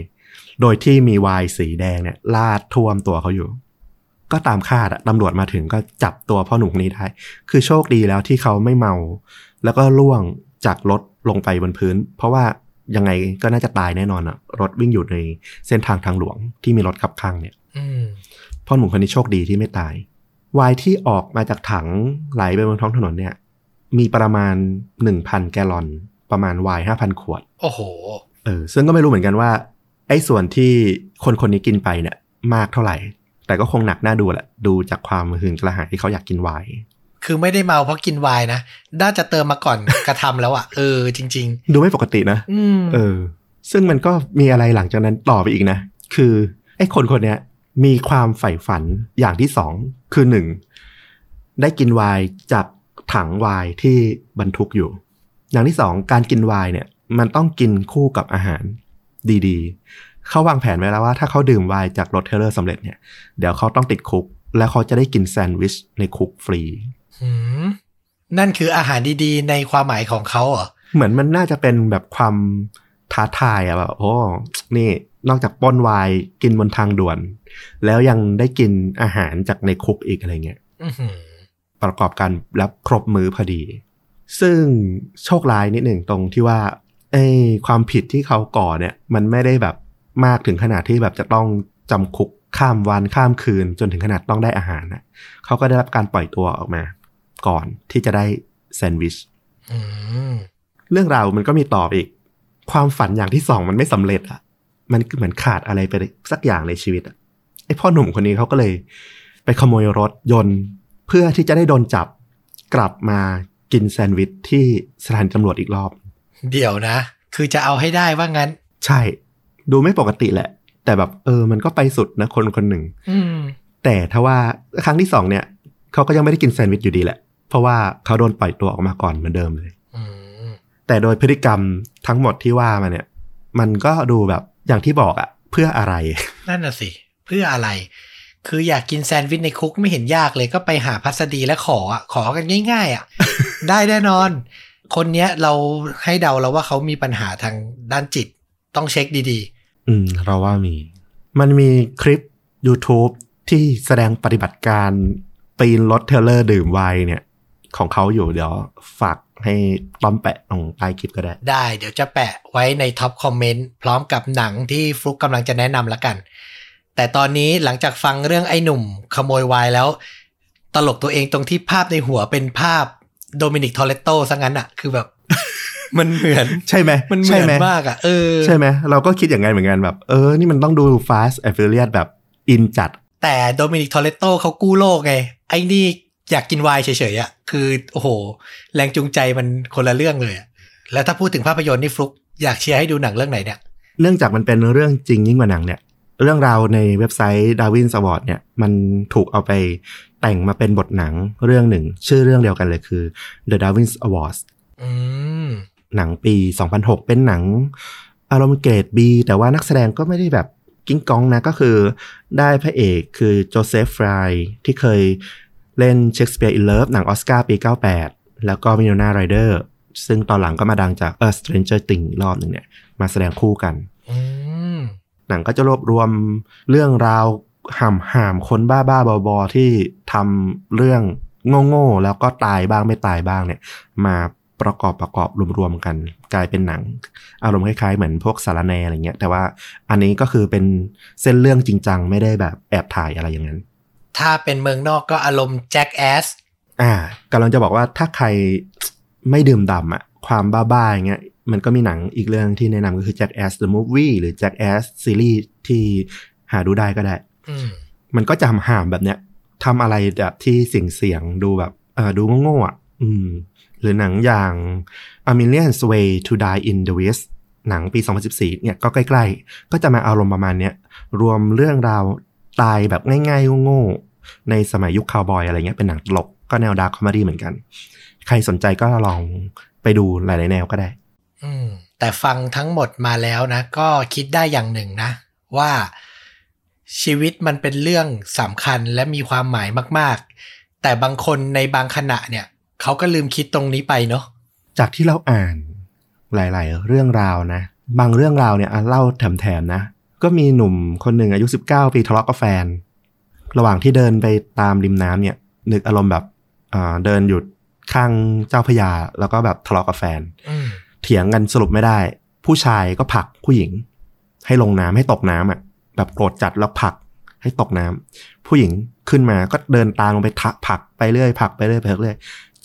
โดยที่มีไวน์สีแดงเนี่ยลาดท่วมตัวเขาอยู่ก็ตามคาดตำรวจมาถึงก็จับตัวพ่อหนุ่มคนนี้ได้คือโชคดีแล้วที่เขาไม่เมาแล้วก็ล่วงจากรถลงไปบนพื้นเพราะว่ายังไงก็น่าจะตายแน่นอนอ่ะรถวิ่งอยู่ในเส้นทางหลวงที่มีรถขับข้างเนี่ยพ่อหนุ่มคนนี้โชคดีที่ไม่ตายไวน์ที่ออกมาจากถังไหลไปบนท้องถนนเนี่ยมีประมาณ 1,000 แกลลอนประมาณไวน์ 5,000 ขวดโอ้โหซึ่งก็ไม่รู้เหมือนกันว่าไอ้ส่วนที่คนๆนี้กินไปเนี่ยมากเท่าไหร่แต่ก็คงหนักหน้าดูแหละดูจากความหื่นกระหายที่เขาอยากกินไวน์คือไม่ได้เมาเพราะกินไวน์นะน่าจะเติมมาก่อน กระทำแล้วอ่ะจริงๆดูไม่ปกตินะซึ่งมันก็มีอะไรหลังจากนั้นต่อไปอีกนะคือไอ้คนๆเนี้ยมีความใฝ่ฝันอย่างที่สองคือ1ได้กินไวน์จากถังไวน์ที่บรรทุกอยู่อย่างที่2การกินไวน์เนี่ยมันต้องกินคู่กับอาหารดีๆเขาวางแผนไว้แล้วว่าถ้าเขาดื่มไวน์จากรถเทรลเลอร์สำเร็จเนี่ยเดี๋ยวเขาต้องติดคุกแล้วเขาจะได้กินแซนด์วิชในคุกฟรีนั่นคืออาหารดีๆในความหมายของเขาเหรอเหมือนมันน่าจะเป็นแบบความท้าทายอะแบบโอ้นี่นอกจากป้อนไวน์กินบนทางด่วนแล้วยังได้กินอาหารจากในคุกอีกอะไรเงี้ยประกอบกันแล้วครบมื้อพอดีซึ่งโชคร้ายนิดหนึ่งตรงที่ว่าความผิดที่เขาก่อเนี่ยมันไม่ได้แบบมากถึงขนาดที่แบบจะต้องจำคุกข้ามวันข้ามคืนจนถึงขนาดต้องได้อาหารนะเขาก็ได้รับการปล่อยตัวออกมาก่อนที่จะได้แซนด์วิชเรื่องราวมันก็มีต่ออีกความฝันอย่างที่สองมันไม่สำเร็จอ่ะมันเหมือนขาดอะไรไปสักอย่างในชีวิตอ่ะไอ้พ่อหนุ่มคนนี้เขาก็เลยไปขโมยรถยนต์เพื่อที่จะได้โดนจับกลับมากินแซนด์วิชที่สถานีตำรวจอีกรอบเดี๋ยวนะคือจะเอาให้ได้ว่างั้นใช่ดูไม่ปกติแหละแต่แบบมันก็ไปสุดนะคนคนหนึ่งแต่ถ้าว่าครั้งที่สองเนี่ยเขาก็ยังไม่ได้กินแซนด์วิชอยู่ดีแหละเพราะว่าเขาโดนปล่อยตัวออกมาก่อนเหมือนเดิมเลยแต่โดยพฤติกรรมทั้งหมดที่ว่ามาเนี่ยมันก็ดูแบบอย่างที่บอกอะเพื่ออะไรนั่นน่ะสิเพื่ออะไรคืออยากกินแซนด์วิชในคุกไม่เห็นยากเลยก็ไปหาพัสดีและขอกันง่ายๆอะ ได้แน่นอนคนเนี้ยเราให้เดาแล้วว่าเขามีปัญหาทางด้านจิตต้องเช็คดีๆเราว่ามันมีคลิป YouTube ที่แสดงปฏิบัติการปีนรถเทรลเลอร์ดื่มไวน์เนี่ย ของเขาอยู่เดี๋ยวฝากให้ต้อมแปะตรงใต้คลิปก็ได้ได้เดี๋ยวจะแปะไว้ในท็อปคอมเมนต์พร้อมกับหนังที่ฟลุ๊กกำลังจะแนะนำละกันแต่ตอนนี้หลังจากฟังเรื่องไอ้หนุ่มขโมยวายแล้วตลกตัวเองตรงที่ภาพในหัวเป็นภาพโดมินิก ทอเรตโต้ซะงั้นอ่ะคือแบบ มันเหมือนใช่ไหมมันเหมือนมากอ่ะใช่ไหมเราก็คิดอย่างนั้นเหมือนกันแบบนี่มันต้องดู Fast and Furious แบบอินจัดแต่โดมินิก ทอเรตโต้เขากู้โลกไงไอ้นี่อยากกินไวน์เฉยๆอ่ะคือโอ้โหแรงจูงใจมันคนละเรื่องเลยแล้วถ้าพูดถึงภาพยนตร์นี่ฟลุ๊กอยากเชียร์ให้ดูหนังเรื่องไหนเนี่ยเนื่องจากมันเป็นเรื่องจริงยิ่งกว่าหนังเนี่ยเรื่องราวในเว็บไซต์ Darwin's Award เนี่ยมันถูกเอาไปแต่งมาเป็นบทหนังเรื่องหนึ่งชื่อเรื่องเดียวกันเลยคือ The Darwin's Awards หนังปี2006เป็นหนังอารมณ์เกรด B แต่ว่านักแสดงก็ไม่ได้แบบกิ้งก้องนะก็คือได้พระเอกคือโจเซฟฟรายที่เคยเล่น Shakespeare in Love หนังออสการ์ปี98แล้วก็ Winona Ryder ซึ่งตอนหลังก็มาดังจากStranger Things รอบหนึ่งเนี่ยมาแสดงคู่กันหนังก็จะรวบรวมเรื่องราวห่ามๆคนบ้าๆบอๆที่ทำเรื่องโง่ๆแล้วก็ตายบ้างไม่ตายบ้างเนี่ยมาประกอบรวมๆกันกลายเป็นหนังอารมณ์คล้ายๆเหมือนพวกสารแหน่อะไรเงี้ยแต่ว่าอันนี้ก็คือเป็นเส้นเรื่องจริงจังไม่ได้แบบแอบถ่ายอะไรอย่างนั้นถ้าเป็นเมืองนอกก็อารมณ์แจ็คแอสกำลังจะบอกว่าถ้าใครไม่ดื่มด่ำอะความบ้าๆอย่างเงี้ยมันก็มีหนังอีกเรื่องที่แนะนำก็คือ Jackass The Movie หรือ Jackass Series ที่หาดูได้ก็ได้มันก็จะห่ามแบบเนี้ยทำอะไรแบบที่เสี่ยงดูแบบดูโง่ๆอ่ะหรือหนังอย่าง A Million's Way to Die in the West หนังปี 2014เนี่ยก็ใกล้ๆก็จะมาอารมณ์ประมาณเนี้ยรวมเรื่องราวตายแบบง่ายๆโง่ๆในสมัยยุคคาวบอยอะไรเงี้ยเป็นหนังตลกก็แนวดาร์คคอมเมดี้เหมือนกันใครสนใจก็ลองไปดูหลายๆแนวก็ได้แต่ฟังทั้งหมดมาแล้วนะก็คิดได้อย่างหนึ่งนะว่าชีวิตมันเป็นเรื่องสำคัญและมีความหมายมากๆแต่บางคนในบางขณะเนี่ยเขาก็ลืมคิดตรงนี้ไปเนาะจากที่เราอ่านหลายๆเรื่องราวนะบางเรื่องราวเนี่ยเล่าแถมๆนะก็มีหนุ่มคนหนึ่งอายุ19ปีทะเลาะกับแฟนระหว่างที่เดินไปตามริมน้ำเนี่ยนึกอารมณ์แบบเดินหยุดข้างเจ้าพระยาแล้วก็แบบทะเลาะกับแฟนเถียงกันสรุปไม่ได้ผู้ชายก็ผลักผู้หญิงให้ลงน้ำให้ตกน้ำอ่ะแบบโกรธจัดแล้วผลักให้ตกน้ำผู้หญิงขึ้นมาก็เดินตามลงไปผลักไปเรื่อยผลักไปเรื่อย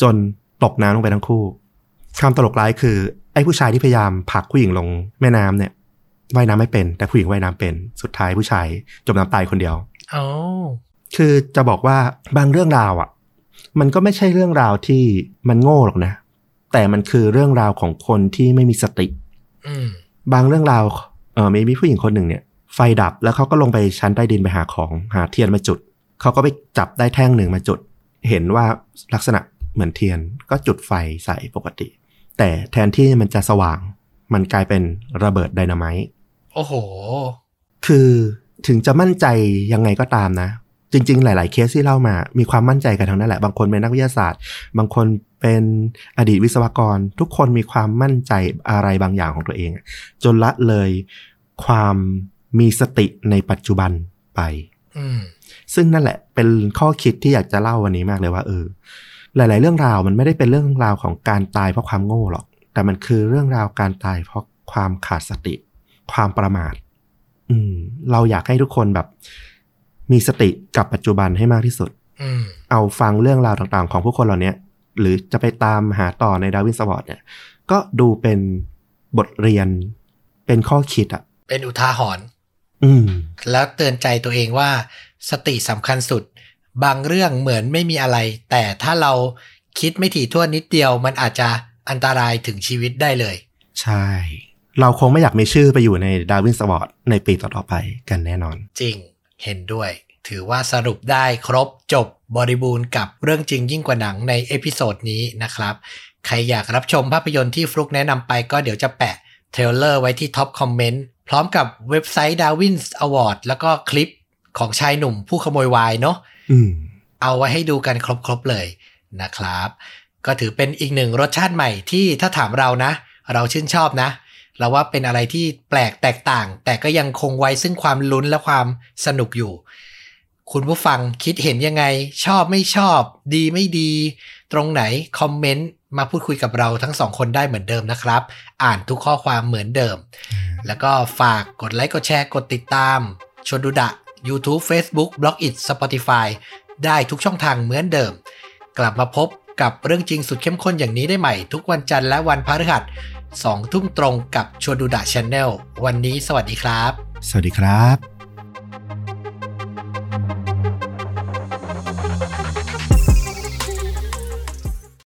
จนตกน้ำลงไปทั้งคู่ความตลกร้ายคือไอ้ผู้ชายที่พยายามผลักผู้หญิงลงแม่น้ำเนี่ยว่ายน้ำไม่เป็นแต่ผู้หญิงว่ายน้ำเป็นสุดท้ายผู้ชายจมน้ำตายคนเดียวคือจะบอกว่าบางเรื่องราวอ่ะมันก็ไม่ใช่เรื่องราวที่มันโง่หรอกนะแต่มันคือเรื่องราวของคนที่ไม่มีสติบางเรื่องราวมีผู้หญิงคนหนึ่งเนี่ยไฟดับแล้วเขาก็ลงไปชั้นใต้ดินไปหาของหาเทียนมาจุดเขาก็ไปจับได้แท่งหนึ่งมาจุดเห็นว่าลักษณะเหมือนเทียนก็จุดไฟใส่ปกติแต่แทนที่มันจะสว่างมันกลายเป็นระเบิดไดนาไมต์โอ้โหคือถึงจะมั่นใจยังไงก็ตามนะจริงๆหลายๆเคสที่เล่ามามีความมั่นใจกันทั้งนั้นแหละบางคนเป็นนักวิทยาศาสตร์บางคนเป็นอดีตวิศวกรทุกคนมีความมั่นใจอะไรบางอย่างของตัวเองจนละเลยความมีสติในปัจจุบันไปซึ่งนั่นแหละเป็นข้อคิดที่อยากจะเล่าวันนี้มากเลยว่าหลายๆเรื่องราวมันไม่ได้เป็นเรื่องราวของการตายเพราะความโง่หรอกแต่มันคือเรื่องราวการตายเพราะความขาดสติความประมาทเราอยากให้ทุกคนแบบมีสติกับปัจจุบันให้มากที่สุดเอาฟังเรื่องราวต่างๆของผู้คนเหล่านี้หรือจะไปตามหาต่อใน Darwin's Award เนี่ยก็ดูเป็นบทเรียนเป็นข้อคิดอ่ะเป็นอุทาหรณ์แล้วเตือนใจตัวเองว่าสติสำคัญสุดบางเรื่องเหมือนไม่มีอะไรแต่ถ้าเราคิดไม่ถี่ถ้วนนิดเดียวมันอาจจะอันตรายถึงชีวิตได้เลยใช่เราคงไม่อยากมีชื่อไปอยู่ใน Darwin's Award ในปีต่อๆไปกันแน่นอนจริงเห็นด้วยถือว่าสรุปได้ครบจบบริบูรณ์กับเรื่องจริงยิ่งกว่าหนังในเอพิโซดนี้นะครับใครอยากรับชมภาพยนตร์ที่ฟลุ๊กแนะนำไปก็เดี๋ยวจะแปะเทรลเลอร์ไว้ที่ท็อปคอมเมนต์พร้อมกับเว็บไซต์ Darwin's Award แล้วก็คลิปของชายหนุ่มผู้ขโมยวายเนาะเอาไว้ให้ดูกันครบๆเลยนะครับก็ถือเป็นอีกหนึ่งรสชาติใหม่ที่ถ้าถามเรานะเราชื่นชอบนะเราว่าเป็นอะไรที่แปลกแตกต่างแต่ก็ยังคงไว้ซึ่งความลุ้นและความสนุกอยู่คุณผู้ฟังคิดเห็นยังไงชอบไม่ชอบดีไม่ดี ตรงไหนคอมเมนต์มาพูดคุยกับเราทั้งสองคนได้เหมือนเดิมนะครับอ่านทุกข้อความเหมือนเดิมแล้วก็ฝากกดไลค์กดแชร์กดติดตามชวนดูดะ YouTube Facebook Blogit Spotify ได้ทุกช่องทางเหมือนเดิมกลับมาพบกับเรื่องจริงสุดเข้มข้นอย่างนี้ได้ใหม่ทุกวันจันทร์และวันพฤหัส 2 ทุ่มตรงกับชวนดูดะ Channel วันนี้สวัสดีครับสวัสดีครับ